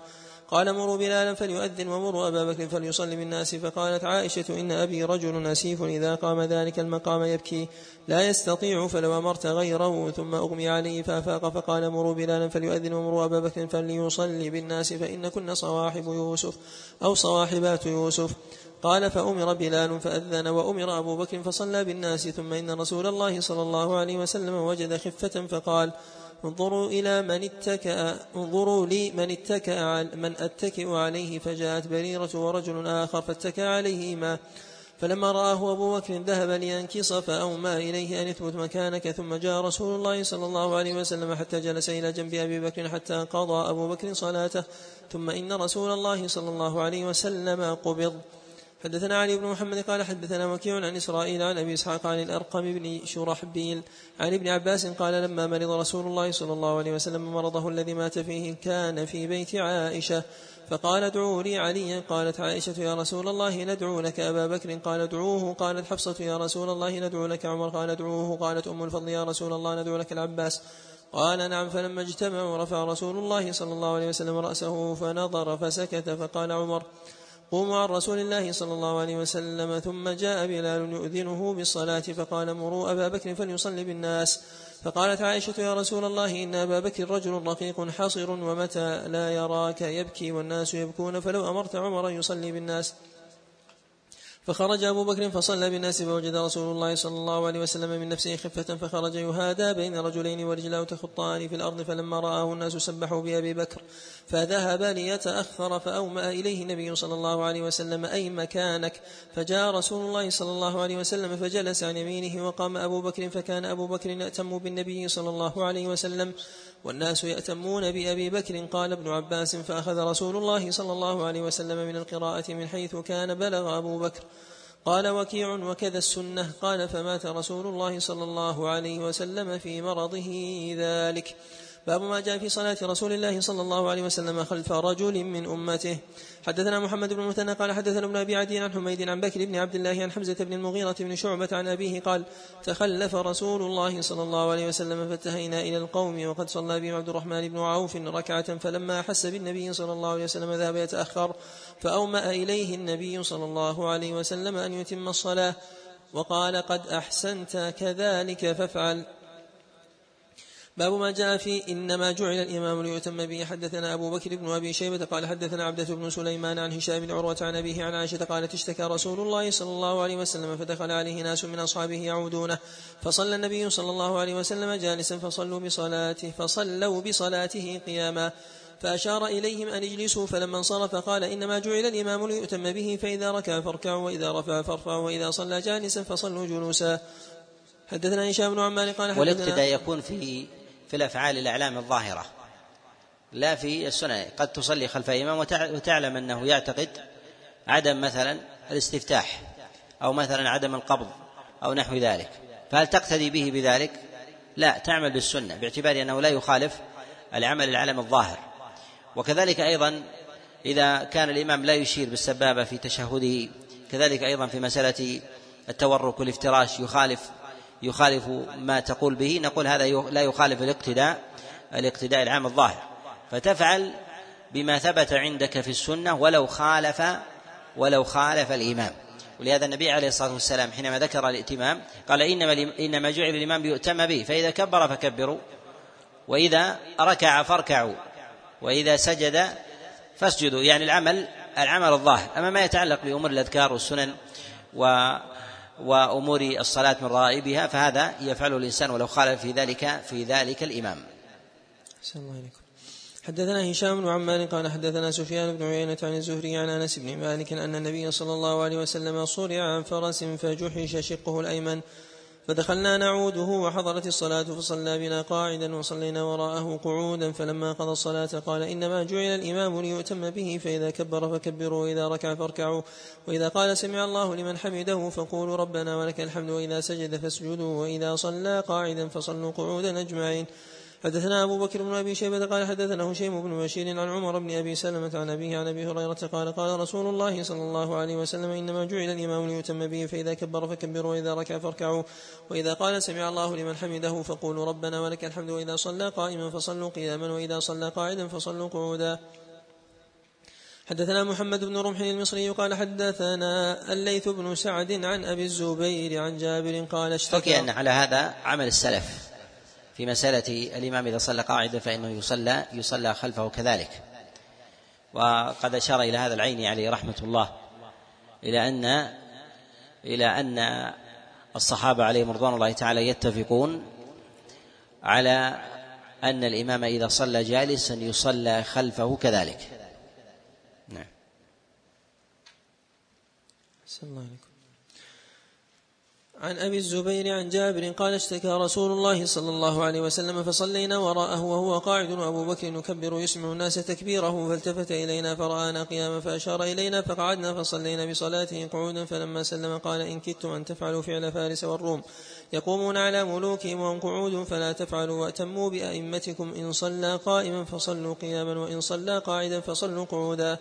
قال: مروا بلالا فليؤذن، ومروا أبا بكر فليصلي بالناس. فقالت عائشة: إن أبي رجل أسيف، إذا قام ذلك المقام يبكي لا يستطيع، فلو أمرت غيره. ثم أغمي عليه فأفاق، فقال: مروا بلالا فليؤذن، ومروا أبا بكر فليصلي بالناس، فإن كنا صواحب يوسف أو صواحبات يوسف. قال: فأمر بلال فأذن، وأمر أبو بكر فصلى بالناس. ثم إن رسول الله صلى الله عليه وسلم وجد خفة، فقال: انظروا إلى من اتكأ انظروا لي من اتكأ من أتكئ عليه. فجاءت بريرة ورجل آخر فاتكأ عليهما، فلما رآه أبو بكر ذهب لينكص، فأومى إليه أن اثبت مكانك. ثم جاء رسول الله صلى الله عليه وسلم حتى جلس إلى جنب أبي بكر حتى قضى أبو بكر صلاته، ثم إن رسول الله صلى الله عليه وسلم قبض. حدثنا علي بن محمد قال حدثنا وكيع عن إسرائيل عن أبي إسحاق عن الأرقم بن شرحبيل عن ابن عباس قال: لما مرض رسول الله صلى الله عليه وسلم مرضه الذي مات فيه، كان في بيت عائشة، فقال: ادعوا لي عليا. قالت عائشة: يا رسول الله ندعو لك أبا بكر. قال: ادعوه. قالت حفصة: يا رسول الله ندعو لك عمر. قال: ادعوه. قالت أم الفضل: يا رسول الله ندعو لك العباس. قال: نعم. فلما اجتمعوا رفع رسول الله صلى الله عليه وسلم رأسه فنظر فسكت، فقال عمر: قوموا عن رسول الله صلى الله عليه وسلم. ثم جاء بلال يؤذنه بالصلاة، فقال: مروا أبا بكر فليصلي بالناس. فقالت عائشة: يا رسول الله إن أبا بكر رجل رقيق حصر، ومتى لا يراك يبكي والناس يبكون، فلو أمرت عمر يصلي بالناس. فخرج أبو بكر فصلى بالناس، فوجد رسول الله صلى الله عليه وسلم من نفسه خفة، فخرج يهادى بين رجلين ورجلاه تخطان في الأرض، فلما رآه الناس سبحوا بأبي بكر، فذهب ليتأخر، فأومأ إليه النبي صلى الله عليه وسلم: أي مكانك. فجاء رسول الله صلى الله عليه وسلم فجلس عن يمينه، وقام أبو بكر، فكان أبو بكر يأتم بالنبي صلى الله عليه وسلم والناس يأتمون بأبي بكر. قال ابن عباس: فأخذ رسول الله صلى الله عليه وسلم من القراءة من حيث كان بلغ أبو بكر. قال وكيع: وكذا السنة. قال: فمات رسول الله صلى الله عليه وسلم في مرضه ذلك. باب ما جاء في صلاة رسول الله صلى الله عليه وسلم خلف رجل من أمته. حدثنا محمد بن المثنى قال حدثنا ابن أبي عدي عن حميد عن بكر بن عبد الله عن حمزة بن المغيرة بن شعبة عن أبيه قال: تخلف رسول الله صلى الله عليه وسلم فاتهينا إلى القوم، وقد صلى بهم عبد الرحمن بن عوف ركعة، فلما أحس بالنبي صلى الله عليه وسلم ذهب يتأخر، فأومأ إليه النبي صلى الله عليه وسلم أن يتم الصلاة، وقال: قد أحسنت كذلك فافعل. باب ما جاء في إنما جعل الإمام ليتم به. حدثنا أبو بكر بن أبي شيبة قال حدثنا عبدة بن سليمان عن هشام بن عروة عن أبيه عن عائشة قالت اشتكى رسول الله صلى الله عليه وسلم فدخل عليه ناس من أصحابه يعودونه, فصلى النبي صلى الله عليه وسلم جالسا فصلوا بصلاته فصلوا بصلاته قياما, فأشار إليهم أن يجلسوا, فلما انصرف قال إنما جعل الإمام ليؤتم به, فإذا ركع فاركعوا, وإذا رفع فارفعوا, وإذا صلى جالسا فصلوا جلوسا. حدثنا هشام بن عمار قال حدثنا والاقتداء يكون في في الأفعال الأعلام الظاهرة لا في السنن. قد تصلي خلف إمام وتعلم أنه يعتقد عدم مثلا الاستفتاح أو مثلا عدم القبض أو نحو ذلك, فهل تقتدي به بذلك؟ لا, تعمل بالسنة باعتبار أنه لا يخالف العمل الأعلام الظاهر. وكذلك أيضا إذا كان الإمام لا يشير بالسبابة في تشهده, كذلك أيضا في مسألة التورك والافتراش يخالف يخالف ما تقول به, نقول هذا لا يخالف الاقتداء الاقتداء العام الظاهر, فتفعل بما ثبت عندك في السنة ولو خالف ولو خالف الإمام. ولهذا النبي عليه الصلاة والسلام حينما ذكر الائتمام قال إنما إنما جعل الإمام ليؤتم به, فإذا كبر فكبروا, وإذا ركع فاركعوا, وإذا سجد فاسجدوا, يعني العمل العمل الظاهر. أما ما يتعلق بأمور الأذكار والسنن و وأمور الصلاة من رائبها فهذا يفعله الإنسان ولو خالف في ذلك في ذلك الإمام. السلام عليكم. حدثنا هشام بن عمار قال حدثنا سفيان بن عيينة عن الزهري عن أنس بن مالك أن النبي صلى الله عليه وسلم صرع عن فرس فجحش شقه الأيمن, فدخلنا نعوده وحضرت الصلاة فصلى بنا قاعدا وصلينا وراءه قعودا, فلما قضى الصلاة قال إنما جعل الإمام ليؤتم به, فإذا كبر فكبروا, وإذا ركع فاركعوا, وإذا قال سمع الله لمن حمده فقولوا ربنا ولك الحمد, وإذا سجد فاسجدوا, وإذا صلى قاعدا فصلوا قعودا أجمعين. حدثنا أبو بكر بن أبي شيبة قال حدثنا هشيم بن بشير عن عمر بن أبي سلمة عن أبيه عن أبي هريرة قال قال رسول الله صلى الله عليه وسلم إنما جعل الإمام ليؤتم به, فإذا كبر فكبروا, وإذا ركع فاركعوا, وإذا قال سمع الله لمن حمده فقولوا ربنا ولك الحمد, وإذا صلى قائما فصلوا قياما, وإذا صلى قاعدا فصلوا قعودا. حدثنا محمد بن رمح المصري قال حدثنا الليث بن سعد عن أبي الزبير عن جابر قال اشتكى أن على هذا عمل السلف في مسألة الإمام إذا صلى قاعدة فإنه يصلى يصلى خلفه كذلك. وقد أشار إلى هذا العيني عليه رحمة الله إلى أن إلى أن الصحابة عليهم رضوان الله تعالى يتفقون على أن الإمام إذا صلى جالسا يصلى خلفه كذلك. نعم. السلام عليكم. عن أبي الزبير عن جابر قال اشتكى رسول الله صلى الله عليه وسلم فصلينا وراءه وهو قاعد, وأبو بكر يكبر يسمع الناس تكبيره, فالتفت إلينا فرآنا قياما فأشار إلينا فقعدنا فصلينا بصلاته قعودا, فلما سلم قال إن كدتم أن تفعلوا فعل فارس والروم يقومون على ملوكهم وهم قعود, فلا تفعلوا وأتموا بأئمتكم, إن صلى قائما فصلوا قياما, وإن صلى قاعدا فصلوا قعودا.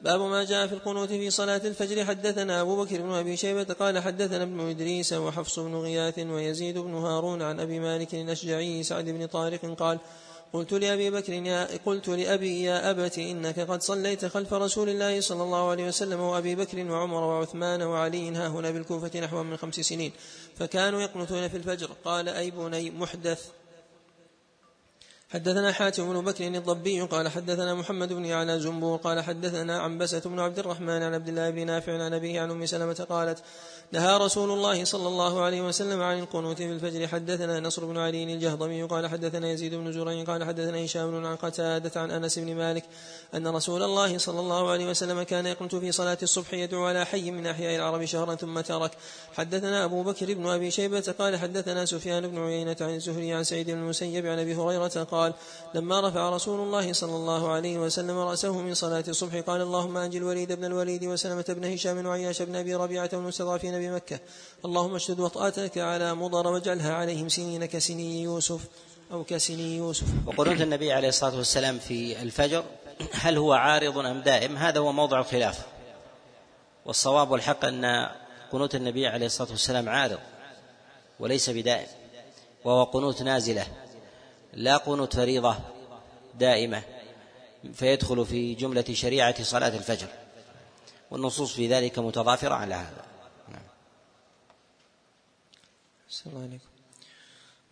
باب ما جاء في القنوت في صلاة الفجر. حدثنا أبو بكر بن أبي شيبة قال حدثنا ابن إدريس وحفص بن غياث ويزيد بن هارون عن أبي مالك الأشجعي سعد بن طارق قال قلت لأبي بكر يا قلت لأبي يا أبت إنك قد صليت خلف رسول الله صلى الله عليه وسلم وأبي بكر وعمر وعثمان وعلي هاهنا بالكوفة نحو من خمس سنين, فكانوا يقنتون في الفجر, قال أي بني محدث. حدثنا حاتم بن بكر الضبي قال حدثنا محمد بن يعلى زنبور قال حدثنا عنبسة بن عبد الرحمن عن عبد الله بن نافع عن أبيه عن أم سلمة قالت نهى رسول الله صلى الله عليه وسلم عن القنوت في الفجر. حدثنا نصر بن علي الجهضمي قال حدثنا يزيد بن زرين قال حدثنا هشام عن قتادة عن أنس بن مالك أن رسول الله صلى الله عليه وسلم كان يقنت في صلاة الصبح يدعو على حي من أحياء العرب شهرا ثم ترك. حدثنا أبو بكر بن أبي شيبة قال حدثنا سفيان بن عيينة عن الزهري عن سعيد بن المسيب عن أبي هريرة قال لما رفع رسول الله صلى الله عليه وسلم رأسه من صلاة الصبح قال اللهم أنجِ الوليد بن الوليد وسلمة بن هشام وعياش بن أبي ربيعة والمستضعفين بمكة, اللهم اشدد وطأتك على مضر واجعلها عليهم سنين كسني يوسف أو كسني يوسف. وقنوت النبي عليه الصلاة والسلام في الفجر هل هو عارض أم دائم؟ هذا هو موضع الخلاف, والصواب والحق أن قنوت النبي عليه الصلاة والسلام عارض وليس بدائم, وهو قنوت نازلة لا قنوت فريضة دائمة, فيدخل في جملة شريعة صلاة الفجر, والنصوص في ذلك متضافرة على هذا. السلام عليكم.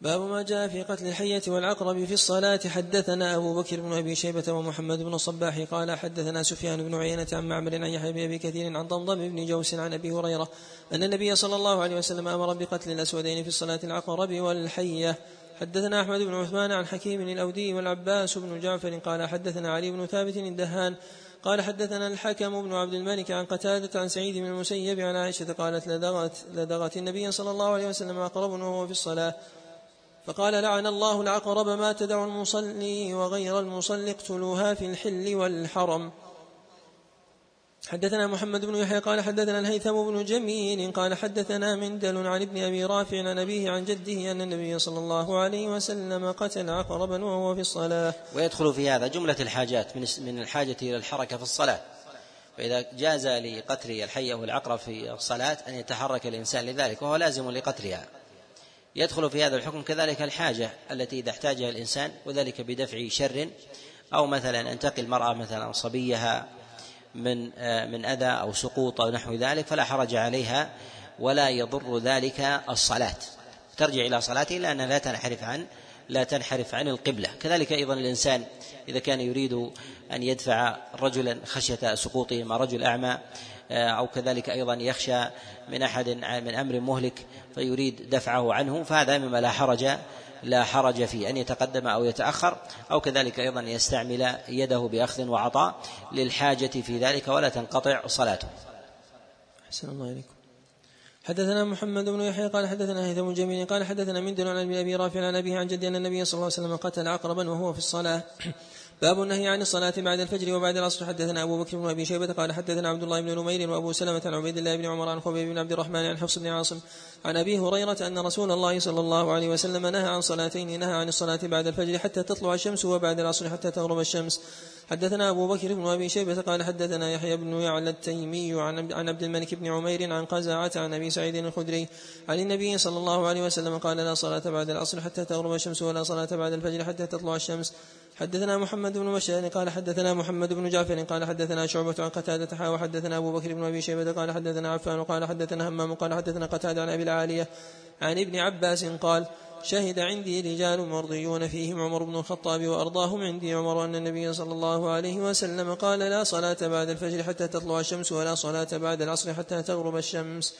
باب ما جاء في قتل الحية والعقرب في الصلاة. حدثنا أبو بكر بن أبي شيبة ومحمد بن الصباح قال حدثنا سفيان بن عيينة عن معمر عن يحيى بن أبي كثير عن ضمضم بن جوس عن أبي هريرة أن النبي صلى الله عليه وسلم أمر بقتل الأسودين في الصلاة العقرب والحية. حدثنا أحمد بن عثمان عن حكيم الأودي والعباس بن جعفر قال حدثنا علي بن ثابت الدهان قال حدثنا الحكم بن عبد الملك عن قتادة عن سعيد بن المسيب عن عائشة قالت لدغت, لدغت النبي صلى الله عليه وسلم عقرب وهو في الصلاة فقال لعن الله العقرب ما تدع المصلي وغير المصلي اقتلوها في الحل والحرم. حدثنا محمد بن يحيى قال حدثنا الهيثم بن جميل قال حدثنا مندل عن ابن أبي رافع عن أبيه عن جده أن النبي صلى الله عليه وسلم قتل عقربا وهو في الصلاة. ويدخل في هذا جملة الحاجات من الحاجة إلى الحركة في الصلاة, فإذا جاز لقتل الحية والعقرب في الصلاة أن يتحرك الإنسان لذلك وهو لازم لقتلها. يدخل في هذا الحكم كذلك الحاجة التي إذا احتاجها الإنسان وذلك بدفع شر, أو مثلا أن تقي المرأة مثلا صبيها من من أذى أو سقوط أو نحو ذلك فلا حرج عليها ولا يضر ذلك الصلاة, ترجع إلى صلاته لأنها لا تنحرف عن لا تنحرف عن القبلة. كذلك أيضا الإنسان إذا كان يريد أن يدفع رجلا خشية سقوطه مع رجل أعمى, أو كذلك أيضا يخشى من أحد من أمر مهلك فيريد دفعه عنه, فهذا مما لا حرج لا حرج فيه أن يتقدم أو يتأخر, أو كذلك أيضا يستعمل يده بأخذ وعطاء للحاجة في ذلك ولا تنقطع صلاته. أحسن الله إليكم. حدثنا محمد بن يحيى قال حدثنا هيثم جميل قال حدثنا مندل عن أبي رافع عن أبيه عن جدي أن النبي صلى الله عليه وسلم قتل عقربا وهو في الصلاة. باب النهي عن الصلاة بعد الفجر وبعد العصر. حدثنا أبو بكر بن أبي شيبة قال حدثنا عبد الله بن نمير وأبو سلمة عن عبيد الله بن عمر عن خبيب بن عبد الرحمن عن حفص بن عاصم عن أبي هريرة أن رسول الله صلى الله عليه وسلم نهى عن صلاتين, نهى عن الصلاة بعد الفجر حتى تطلع الشمس وبعد العصر حتى تغرب الشمس. حدثنا أبو بكر بن أبي شيبة قال حدثنا يحيى بن يعلى التيمي عن عبد الملك بن عمير عن قزعة عن أبي سعيد الخدري عن النبي صلى الله عليه وسلم قال لا صلاة بعد العصر حتى تغرب الشمس ولا صلاة بعد الفجر حتى تطلع الشمس. حدثنا محمد بن مشهد قال حدثنا محمد بن جعفر قال حدثنا شعبة عن قتادة حاوى حدثنا أبو بكر بن أبي شيبة قال حدثنا عفان قال حدثنا همام قال حدثنا قتادة عن أبي العالية عن ابن عباس قال شهد عندي رجال مرضيون فيهم عمر بن الخطاب وأرضاهم عندي عمر أن النبي صلى الله عليه وسلم قال لا صلاة بعد الفجر حتى تطلع الشمس ولا صلاة بعد العصر حتى تغرب الشمس.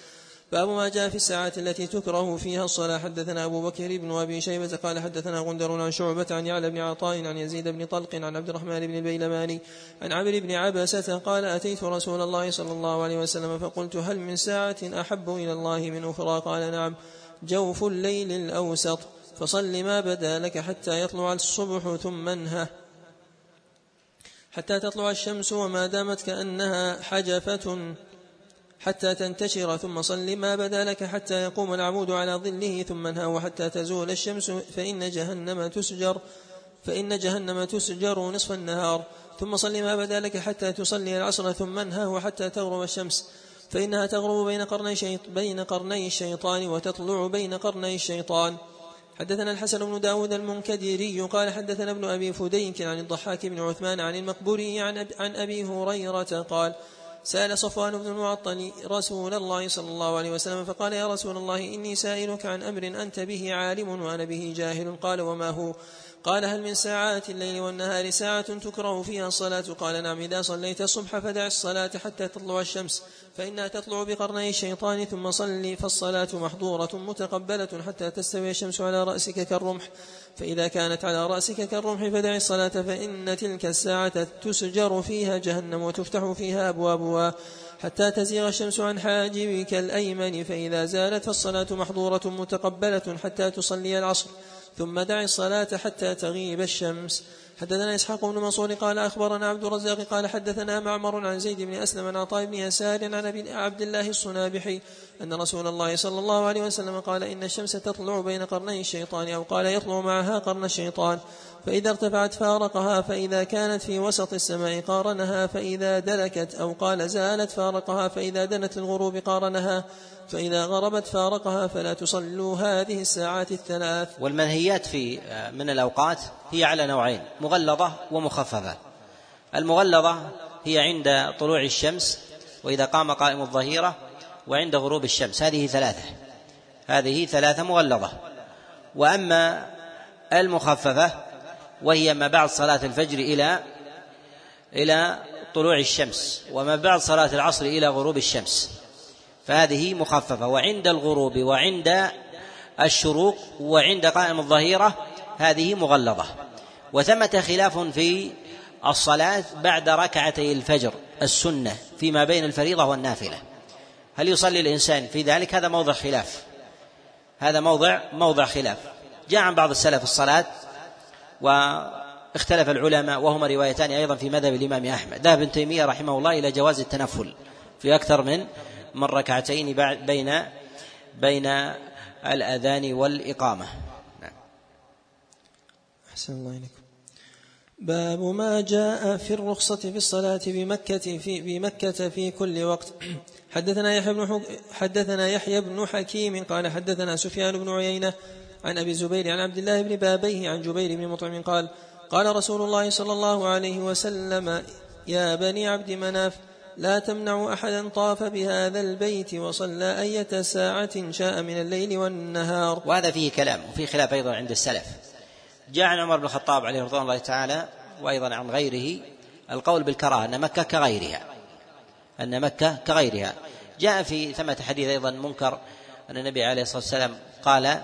باب ما جاء في الساعات التي تكره فيها الصلاة. حدثنا أبو بكر بن أبي شيبة قال حدثنا غندر عن شعبة عن يعلى بن عطاء عن يزيد بن طلق عن عبد الرحمن بن البيلماني عن عمرو بن عباسة قال أتيت رسول الله صلى الله عليه وسلم فقلت هل من ساعة أحب إلى الله من أخرى؟ قال نعم, جوف الليل الأوسط, فصل ما بدا لك حتى يطلع الصبح ثم انهه حتى تطلع الشمس وما دامت كأنها حجفة حتى تنتشر, ثم صل ما بدا لك حتى يقوم العمود على ظله ثم انهى وحتى تزول الشمس فإن جهنم تسجر فإن جهنم تسجر نصف النهار, ثم صل ما بدا لك حتى تصلي العصر ثم انهى وحتى تغرب الشمس فإنها تغرب بين قرني, بين قرني الشيطان وتطلع بين قرني الشيطان. حدثنا الحسن بن داود المنكدري قال حدثنا ابن أبي فديك عن الضحاك بن عثمان عن المقبوري عن أبي هريرة قال سأل صفوان بن المعطل رسول الله صلى الله عليه وسلم فقال يا رسول الله إني سائلك عن أمر أنت به عالم وأنا به جاهل, قال وما هو؟ قال هل من ساعات الليل والنهار ساعة تكره فيها الصلاة؟ قال نعم, إذا صليت الصبح فدع الصلاة حتى تطلع الشمس فإنها تطلع بقرني الشيطان ثم صلي, فالصلاة محظورة متقبلة حتى تستوي الشمس على رأسك كالرمح, فإذا كانت على رأسك كالرمح فدع الصلاة فإن تلك الساعة تسجر فيها جهنم وتفتح فيها أبوابها حتى تزيغ الشمس عن حاجبك الأيمن, فإذا زالت فالصلاة محظورة متقبلة حتى تصلي العصر, ثم دع الصلاة حتى تغيب الشمس. حدثنا إسحاق بن منصور قال أخبرنا عبد الرزاق قال حدثنا معمر عن زيد بن أسلم عن عطاء بن يسار عن أبي عبد الله الصنابحي أن رسول الله صلى الله عليه وسلم قال إن الشمس تطلع بين قرني الشيطان, أو قال يطلع معها قرن الشيطان, فإذا ارتفعت فارقها, فإذا كانت في وسط السماء قارنها, فإذا دلكت, أو قال زالت فارقها, فإذا دنت الغروب قارنها, فإذا غربت فارقها, فلا تصلوا هذه الساعات الثلاث. والمنهيات في من الأوقات هي على نوعين, مغلظة ومخففة. المغلظة هي عند طلوع الشمس وإذا قام قائم الظهيرة وعند غروب الشمس, هذه ثلاثة هذه ثلاثة مغلظة. وأما المخففة وهي ما بعد صلاة الفجر إلى إلى طلوع الشمس، وما بعد صلاة العصر إلى غروب الشمس، فهذه مخففة. وعند الغروب وعند الشروق وعند قائم الظهيرة هذه مغلظة. وثمة خلاف في الصلاة بعد ركعتي الفجر السنة فيما بين الفريضة والنافلة، هل يصلي الإنسان في ذلك؟ هذا موضع خلاف، هذا موضع موضع خلاف. جاء عن بعض السلف الصلاة واختلف العلماء، وهما روايتان أيضا في مذهب الإمام أحمد. ذهب ابن تيمية رحمه الله إلى جواز التنفل في أكثر من من ركعتين بين بين الأذان والإقامة. أحسن الله إليكم. باب ما جاء في الرخصة في الصلاة بمكة في بمكة في كل وقت. حدثنا يحيى بن حدثنا يحيى بن حكيم قال حدثنا سفيان بن عيينة عن أبي الزبير عن عبد الله بن بابيه عن جبير بن مطعم قال قال رسول الله صلى الله عليه وسلم: يا بني عبد مناف لا تمنع أحدا طاف بهذا البيت وصلى أية ساعة شاء من الليل والنهار. وهذا فيه كلام وفيه خلاف أيضا عند السلف. جاء عن عمر بن الخطاب عليه رضوان الله تعالى وأيضا عن غيره القول بالكراهة، أن مكة كغيرها، أن مكة كغيرها. جاء في ثمة حديث أيضا منكر أن النبي عليه الصلاة والسلام قال: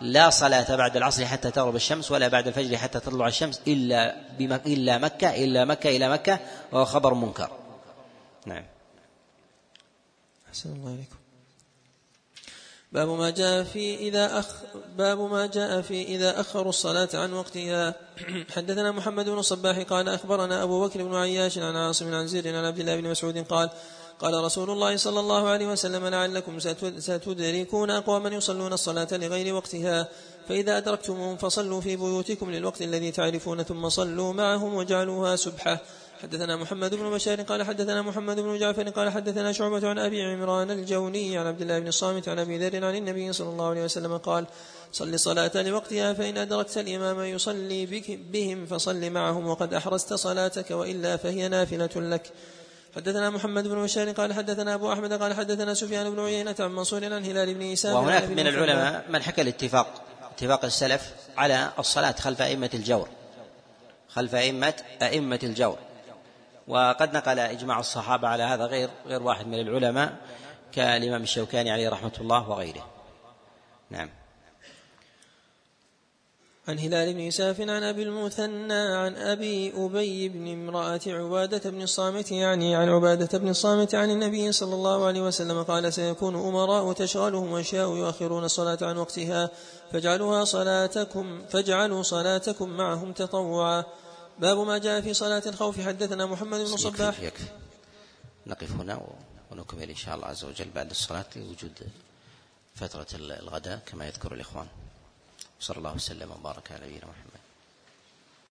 لا صلاة بعد العصر حتى تغرب الشمس ولا بعد الفجر حتى تطلع الشمس إلا بمكة إلا مكة إلا مكة إلى مكة، وهو خبر منكر. نعم. أحسن الله عليكم. باب ما جاء في إذا أخ باب ما جاء في إذا أخروا الصلاة عن وقتها. حدثنا محمد بن الصباح قال أخبرنا أبو بكر بن عياش عن عاصم عن زيد عن عبد الله بن مسعود قال قال رسول الله صلى الله عليه وسلم: لعلكم ستدركون أقواما يصلون الصلاة لغير وقتها، فإذا أدركتموهم فصلوا في بيوتكم للوقت الذي تعرفون ثم صلوا معهم وجعلوها سبحة. حدثنا محمد بن بشار قال حدثنا محمد بن جعفر قال حدثنا شعبة عن أبي عمران الجوني عن عبد الله بن الصامت عن أبي ذر عن النبي صلى الله عليه وسلم قال: صل صلاة لوقتها، فإن أدركت الإمام يصلي بهم فصل معهم وقد أحرزت صلاتك، وإلا فهي نافلة لك. حدثنا محمد بن بشار قال حدثنا أبو أحمد قال حدثنا سفيان بن عيينة عن منصور عن هلال بن يسار. وهناك من العلماء من حكى الاتفاق اتفاق السلف على الصلاة خلف أئمة الجور خلف أئمة أئمة الجور، وقد نقل إجماع الصحابة على هذا غير غير واحد من العلماء كالإمام الشوكاني عليه رحمة الله وغيره. نعم. عن هلال بن يساف عن أبي المثنى عن أبي أبي بن امرأة عبادة بن الصامت يعني عن عبادة بن الصامت عن النبي صلى الله عليه وسلم قال: سيكون أمراء تشغلهم أشياء يؤخرون الصلاة عن وقتها، فاجعلوها صلاتكم فاجعلوا صلاتكم معهم تطوعا. باب ما جاء في صلاة الخوف. حدثنا محمد بن صباح. يكفي نقف هنا ونكمل إن شاء الله عز وجل بعد الصلاة لوجود فترة الغداء كما يذكر الإخوان. صلى الله وسلم وبارك على نبينا محمد.